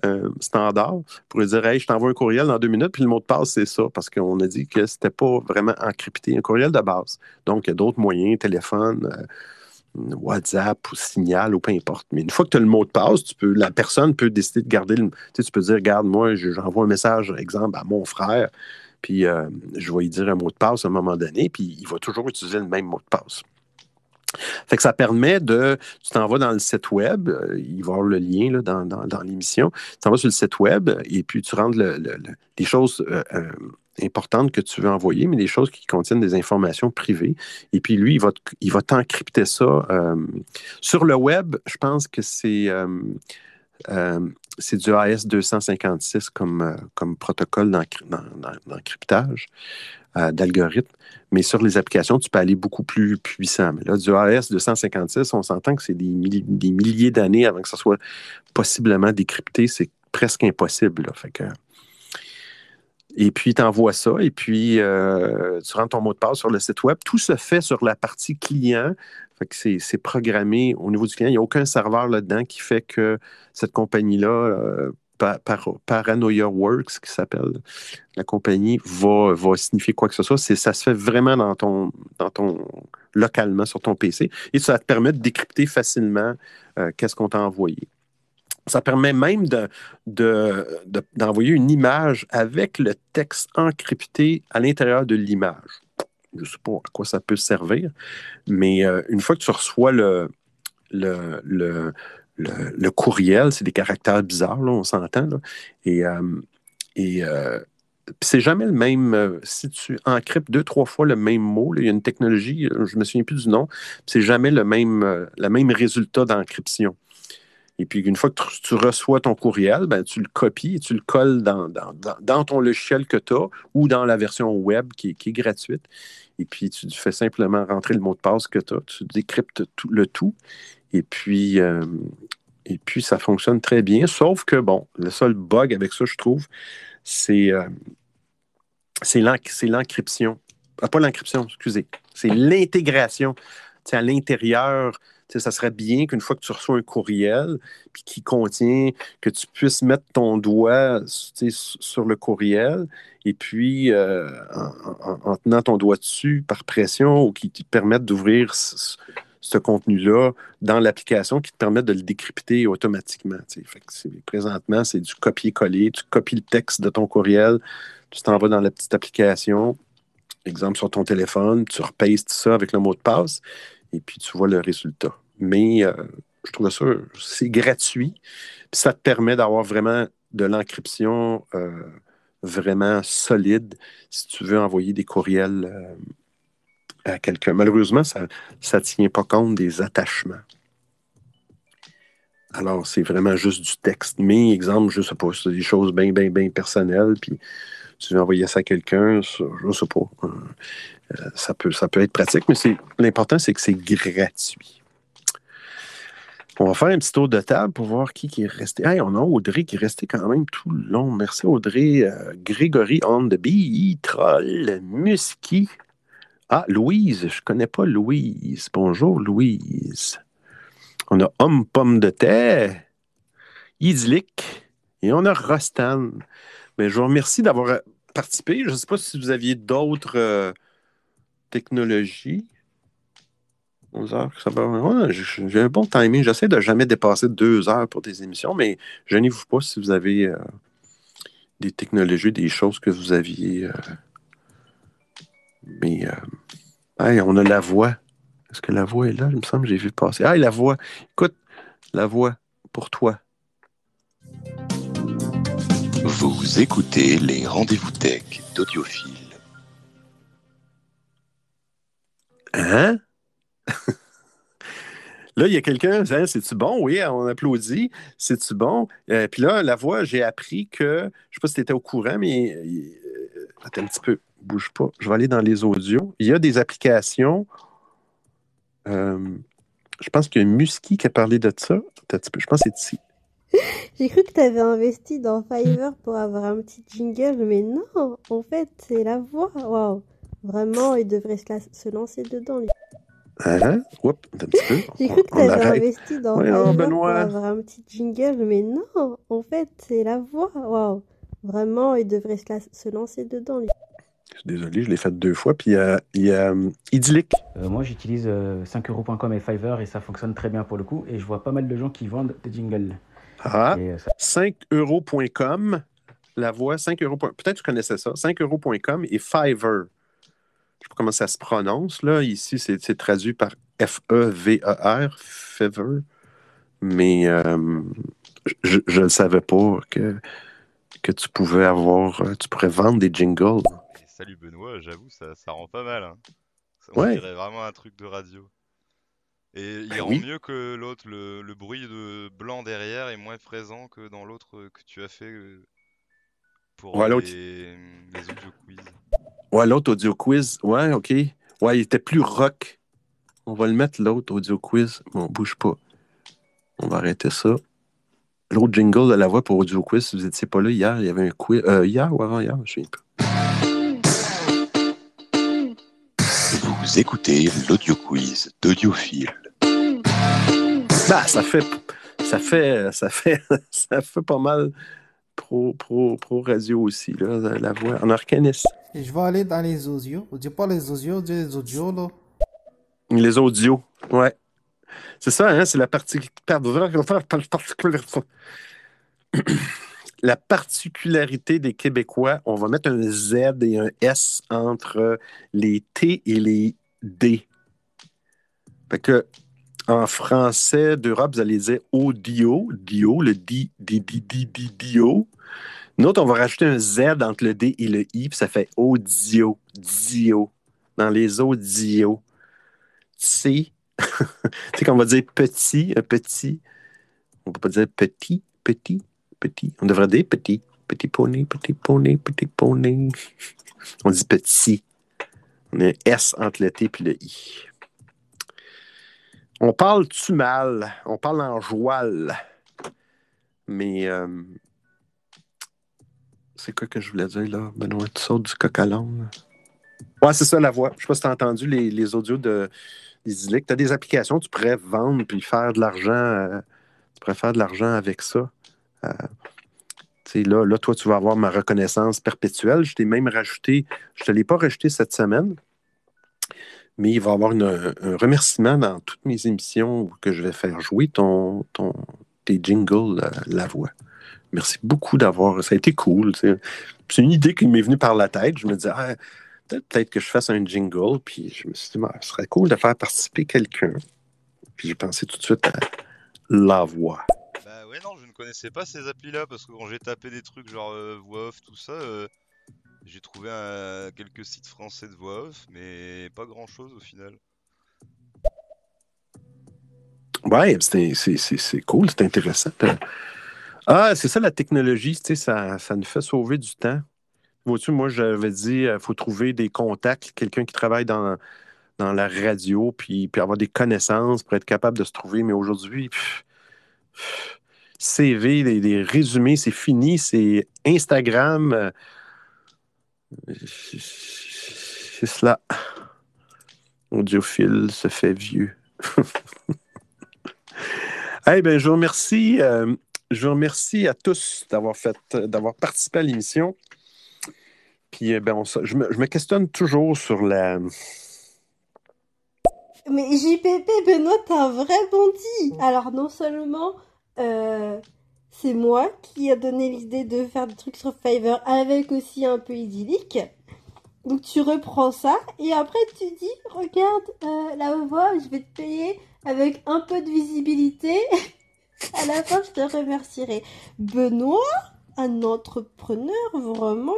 euh, standard pour lui dire « Hey, je t'envoie un courriel dans deux minutes, puis le mot de passe, c'est ça. » Parce qu'on a dit que c'était pas vraiment encrypté. Un courriel de base. Donc, il y a d'autres moyens, téléphone... Euh, WhatsApp ou Signal ou peu importe. Mais une fois que tu as le mot de passe, tu peux, la personne peut décider de garder le... Tu sais, tu peux dire, regarde, moi, j'envoie un message, exemple, à mon frère, puis euh, je vais lui dire un mot de passe à un moment donné, puis il va toujours utiliser le même mot de passe. Fait que ça permet de... Tu t'en vas dans le site web, il va y avoir le lien là, dans, dans, dans l'émission, tu t'en vas sur le site web et puis tu rentres le, le, le, les choses... Euh, euh, importantes que tu veux envoyer, mais des choses qui contiennent des informations privées. Et puis lui, il va, il va t'encrypter ça. Euh, sur le web, je pense que c'est... Euh, Euh, c'est du A S deux cent cinquante-six comme, euh, comme protocole d'encryptage, euh, d'algorithme. Mais sur les applications, tu peux aller beaucoup plus puissant. Mais là, du A S deux cent cinquante-six, on s'entend que c'est des, milli- des milliers d'années avant que ça soit possiblement décrypté. C'est presque impossible. Là. Fait que... Et puis, tu envoies ça et puis euh, tu rentres ton mot de passe sur le site web. Tout se fait sur la partie client. Fait que c'est, c'est programmé au niveau du client. Il n'y a aucun serveur là-dedans qui fait que cette compagnie-là, euh, par, par, Paranoia Works, qui s'appelle la compagnie, va, va signifier quoi que ce soit. C'est, ça se fait vraiment dans ton, dans ton, localement sur ton P C. Et ça te permet de décrypter facilement euh, qu'est-ce qu'on t'a envoyé. Ça permet même de, de, de, d'envoyer une image avec le texte encrypté à l'intérieur de l'image. Je ne sais pas à quoi ça peut servir, mais euh, une fois que tu reçois le, le, le, le, le courriel, c'est des caractères bizarres, là, on s'entend, là, et, euh, et euh, c'est jamais le même, euh, si tu encryptes deux, trois fois le même mot, là, il y a une technologie, je ne me souviens plus du nom, c'est jamais le même, euh, le même résultat d'encryption. Et puis, une fois que tu reçois ton courriel, ben, tu le copies et tu le colles dans, dans, dans ton logiciel que tu as ou dans la version web qui est, qui est gratuite. Et puis, tu fais simplement rentrer le mot de passe que tu as. Tu décryptes tout, le tout. Et puis, euh, et puis, ça fonctionne très bien. Sauf que, bon, le seul bug avec ça, je trouve, c'est, euh, c'est, l'en, c'est l'encryption. Ah, pas l'encryption, excusez. C'est l'intégration. Tu sais, à l'intérieur... T'sais, ça serait bien qu'une fois que tu reçois un courriel puis qui contient, que tu puisses mettre ton doigt sur le courriel et puis euh, en, en, en tenant ton doigt dessus par pression ou qui te permette d'ouvrir ce, ce contenu-là dans l'application qui te permette de le décrypter automatiquement. Fait que c'est, présentement, c'est du copier-coller. Tu copies le texte de ton courriel, tu t'en vas dans la petite application, exemple sur ton téléphone, tu repastes ça avec le mot de passe. Et puis, tu vois le résultat. Mais euh, je trouve ça, c'est gratuit. Puis ça te permet d'avoir vraiment de l'encryption euh, vraiment solide si tu veux envoyer des courriels euh, à quelqu'un. Malheureusement, ça ne tient pas compte des attachements. Alors, c'est vraiment juste du texte. Mais, exemple, je ne sais pas, c'est des choses bien, bien, bien personnelles. Puis, tu veux envoyer ça à quelqu'un, ça, je ne sais pas. Euh, ça peut, ça peut être pratique, mais c'est, l'important, c'est que c'est gratuit. On va faire un petit tour de table pour voir qui, qui est resté. Hey, on a Audrey qui est resté quand même tout le long. Merci, Audrey. Euh, Grégory on the bee, Troll, Musky. Ah, Louise, je ne connais pas Louise. Bonjour, Louise. On a Homme Pomme de Terre, Idyllique, et on a Rostan. Mais je vous remercie d'avoir participé. Je ne sais pas si vous aviez d'autres euh, technologies. onze heures, ça va. Ouais, j'ai un bon timing. J'essaie de jamais dépasser deux heures pour des émissions, mais gênez-vous pas si vous avez euh, des technologies, des choses que vous aviez. Euh... Mais euh... hey, on a la voix. Est-ce que la voix est là? Il me semble que j'ai vu passer. Ah, hey, la voix. Écoute, la voix pour toi. Vous écoutez les rendez-vous tech d'Odiofill. Hein? Là, il y a quelqu'un, hein, c'est-tu bon? Oui, on applaudit. C'est-tu bon? Euh, Puis là, la voix, j'ai appris que, je ne sais pas si tu étais au courant, mais euh, attends un petit peu, bouge pas. Je vais aller dans les audios. Il y a des applications. Euh, je pense qu'il y a Musky qui a parlé de ça. Attends, je pense que c'est ici. J'ai cru que tu avais investi dans Fiverr pour avoir un petit jingle, mais non, en fait, c'est la voix. Waouh, vraiment, il devrait se, la, se lancer dedans. Lui. Hein? Oups, un petit peu. J'ai cru que tu avais investi dans ouais, Fiverr Benoît. Pour avoir un petit jingle, mais non, en fait, c'est la voix. Waouh, vraiment, il devrait se, la, se lancer dedans. Lui. Je suis désolé, je l'ai fait deux fois. Puis euh, il y a um, Idyllique. Euh, moi, j'utilise euh, cinq euros point com et Fiverr et ça fonctionne très bien pour le coup. Et je vois pas mal de gens qui vendent des jingles. Ah, cinq euros point com, la voix, cinq euros. Peut-être que tu connaissais ça, cinq euros point com et Fiverr. Je ne sais pas comment ça se prononce, là. Ici, c'est, c'est traduit par F E V E R, Fiverr. Mais euh, je ne le savais pas que, que tu pouvais avoir, tu pourrais vendre des jingles. Et salut Benoît, j'avoue, ça, ça rend pas mal. Hein. Ça, on ouais. dirait vraiment un truc de radio. Et il ben rend oui. mieux que l'autre, le, le bruit de blanc derrière est moins présent que dans l'autre que tu as fait pour ouais, les, les audio quiz. Ouais, l'autre audio quiz, ouais, ok. Ouais, il était plus rock. On va le mettre, l'autre audio quiz. Bon, bouge pas. On va arrêter ça. L'autre jingle de la voix pour audio quiz, si vous n'étiez pas là hier, il y avait un quiz. Euh, hier ou avant hier, je ne sais pas. Vous écoutez l'audio quiz d'Odiofill. Bah, ça fait, ça fait, ça fait, ça fait pas mal. Pro, pro, pro radio aussi, là, la voix en arcaniste. Et je vais aller dans les audios. On dit pas les audios, on dit les audios, là. Les audios, ouais. C'est ça, hein, c'est la partie... La particularité des Québécois, on va mettre un Z et un S entre les T et les D. Fait que, en français d'Europe, vous allez dire audio, dio, le di, di, di, di, di, dio. Nous autres, on va rajouter un Z entre le D et le I, puis ça fait audio, dio, dans les audios. C, tu sais qu'on va dire petit, un petit, on ne peut pas dire petit, petit, petit. On devrait dire petit, petit poney, petit poney, petit poney. On dit petit. On a un S entre le T et le I. On parle-tu mal? On parle en joual. Mais euh, c'est quoi que je voulais dire, là? Benoît, tu sautes du coq à l'âne. Ouais, c'est ça, la voix. Je sais pas si tu as entendu les, les audios de, des idylliques. Tu as des applications, tu pourrais vendre puis faire de l'argent. Euh, tu pourrais faire de l'argent avec ça. Euh, tu sais, là, là, toi, tu vas avoir ma reconnaissance perpétuelle. Je t'ai même rajouté... Je te l'ai pas rajouté cette semaine. Mais il va y avoir une, un, un remerciement dans toutes mes émissions que je vais faire jouer ton, ton, tes jingles, la, la voix. Merci beaucoup d'avoir... Ça a été cool. C'est, c'est une idée qui m'est venue par la tête. Je me disais, ah, peut-être, peut-être que je fasse un jingle. Puis je me suis dit, ce serait cool de faire participer quelqu'un. Puis j'ai pensé tout de suite à la voix. Bah ouais, non, je ne connaissais pas ces applis-là. Parce que quand j'ai tapé des trucs genre euh, voix off, tout ça... Euh... J'ai trouvé un, quelques sites français de voix off, mais pas grand-chose au final. Ouais, c'est, c'est, c'est, c'est cool, c'est intéressant. Ah, c'est ça la technologie, tu sais, ça, ça nous fait sauver du temps. Vois-tu, moi, j'avais dit, il faut trouver des contacts, quelqu'un qui travaille dans, dans la radio, puis, puis avoir des connaissances pour être capable de se trouver. Mais aujourd'hui, pff, pff, C V, des, des résumés, c'est fini, c'est Instagram... Euh, c'est cela. Audiophile se fait vieux. Eh hey, bien, je vous remercie. Euh, je vous remercie à tous d'avoir fait, d'avoir participé à l'émission. Puis, eh ben, on, je, me, je me questionne toujours sur la... Mais J P P, Benoît, t'es un vrai bandit. Alors, non seulement... Euh... C'est moi qui a donné l'idée de faire des trucs sur Fiverr avec aussi un peu idyllique. Donc tu reprends ça et après tu dis, regarde, euh, la voix, je vais te payer avec un peu de visibilité. À la fin, je te remercierai. Benoît, un entrepreneur, vraiment.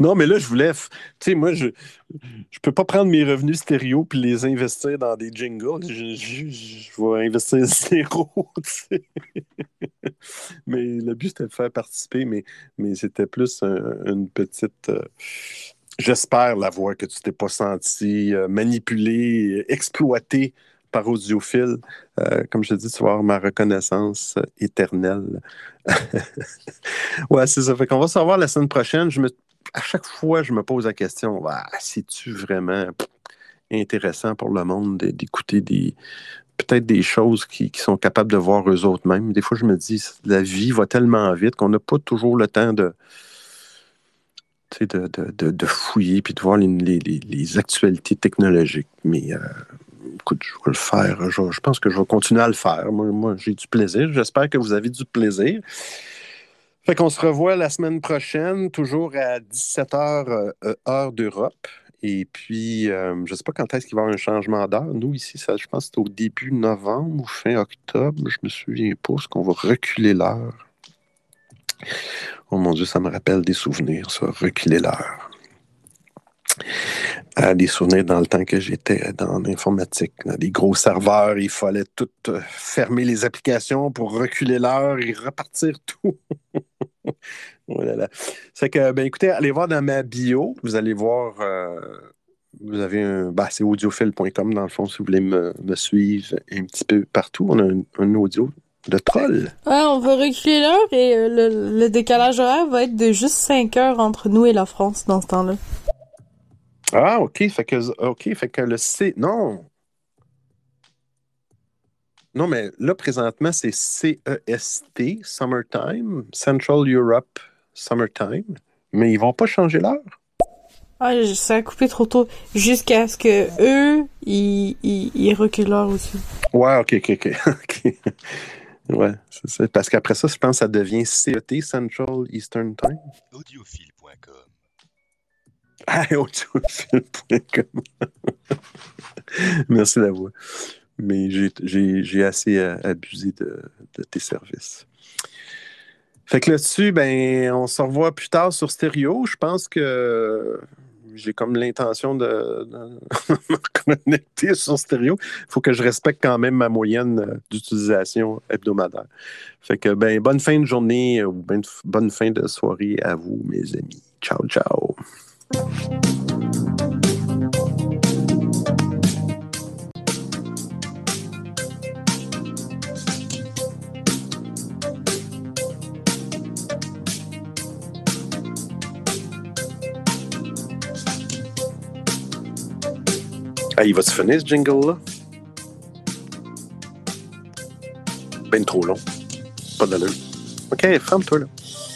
Non, mais là, je vous lève. Tu sais, moi, je je peux pas prendre mes revenus stéréo puis les investir dans des jingles. Je, je, je vais investir zéro, tu sais. Mais le but, c'était de faire participer, mais, mais c'était plus un, une petite... Euh, j'espère, la voix, que tu t'es pas senti euh, manipulé, exploité par Audiophile. Euh, comme je te dis, tu vas avoir ma reconnaissance éternelle. Ouais, c'est ça. Fait qu'on va se revoir la semaine prochaine. Je me... À chaque fois, je me pose la question, ah, c'est-tu vraiment intéressant pour le monde d'écouter des peut-être des choses qui, qui sont capables de voir eux autres mêmes. Des fois, je me dis, la vie va tellement vite qu'on n'a pas toujours le temps de... De, de, de, de fouiller puis de voir les, les, les actualités technologiques. Mais euh, écoute, je vais le faire. Je, je pense que je vais continuer à le faire. Moi, moi, j'ai du plaisir. J'espère que vous avez du plaisir. Fait qu'on se revoit la semaine prochaine, toujours à dix-sept heures, euh, heure d'Europe. Et puis, euh, je ne sais pas quand est-ce qu'il va y avoir un changement d'heure. Nous, ici, ça, je pense que c'est au début novembre ou fin octobre. Je ne me souviens pas. Est-ce qu'on va reculer l'heure? Oh mon Dieu, ça me rappelle des souvenirs, ça. Reculer l'heure. Ah, des souvenirs dans le temps que j'étais dans l'informatique. Dans des gros serveurs, il fallait tout euh, fermer les applications pour reculer l'heure et repartir tout. Oh là là. C'est que, ben écoutez, allez voir dans ma bio, vous allez voir, euh, vous avez un, ben, c'est audiofill point com dans le fond, si vous voulez me, me suivre un petit peu partout, on a un, un audio de troll. Ouais, on va reculer l'heure et euh, le, le décalage horaire va être de juste cinq heures entre nous et la France dans ce temps-là. Ah, ok, fait que, ok, fait que le C, non. Non, mais là, présentement, c'est C E S T, Summertime, Central Europe, Summertime, mais ils vont pas changer l'heure. Ah, ça a coupé trop tôt, jusqu'à ce que eux, ils, ils, ils reculent l'heure aussi. Ouais, OK, OK, OK. okay. Ouais, c'est ça. Parce qu'après ça, je pense que ça devient C E T, Central Eastern Time. Odiofill point com. Ah, Odiofill point com. Merci d'avoir. Mais j'ai, j'ai, j'ai assez abusé de, de tes services. Fait que là-dessus, ben, on se revoit plus tard sur Stereo. Je pense que j'ai comme l'intention de, de me reconnecter sur Stereo. Il faut que je respecte quand même ma moyenne d'utilisation hebdomadaire. Fait que, ben, bonne fin de journée ou ben, bonne fin de soirée à vous, mes amis. Ciao, ciao! Ah, il va se finir ce jingle-là? Ben trop long. Pas d'allure. OK, ferme-toi là.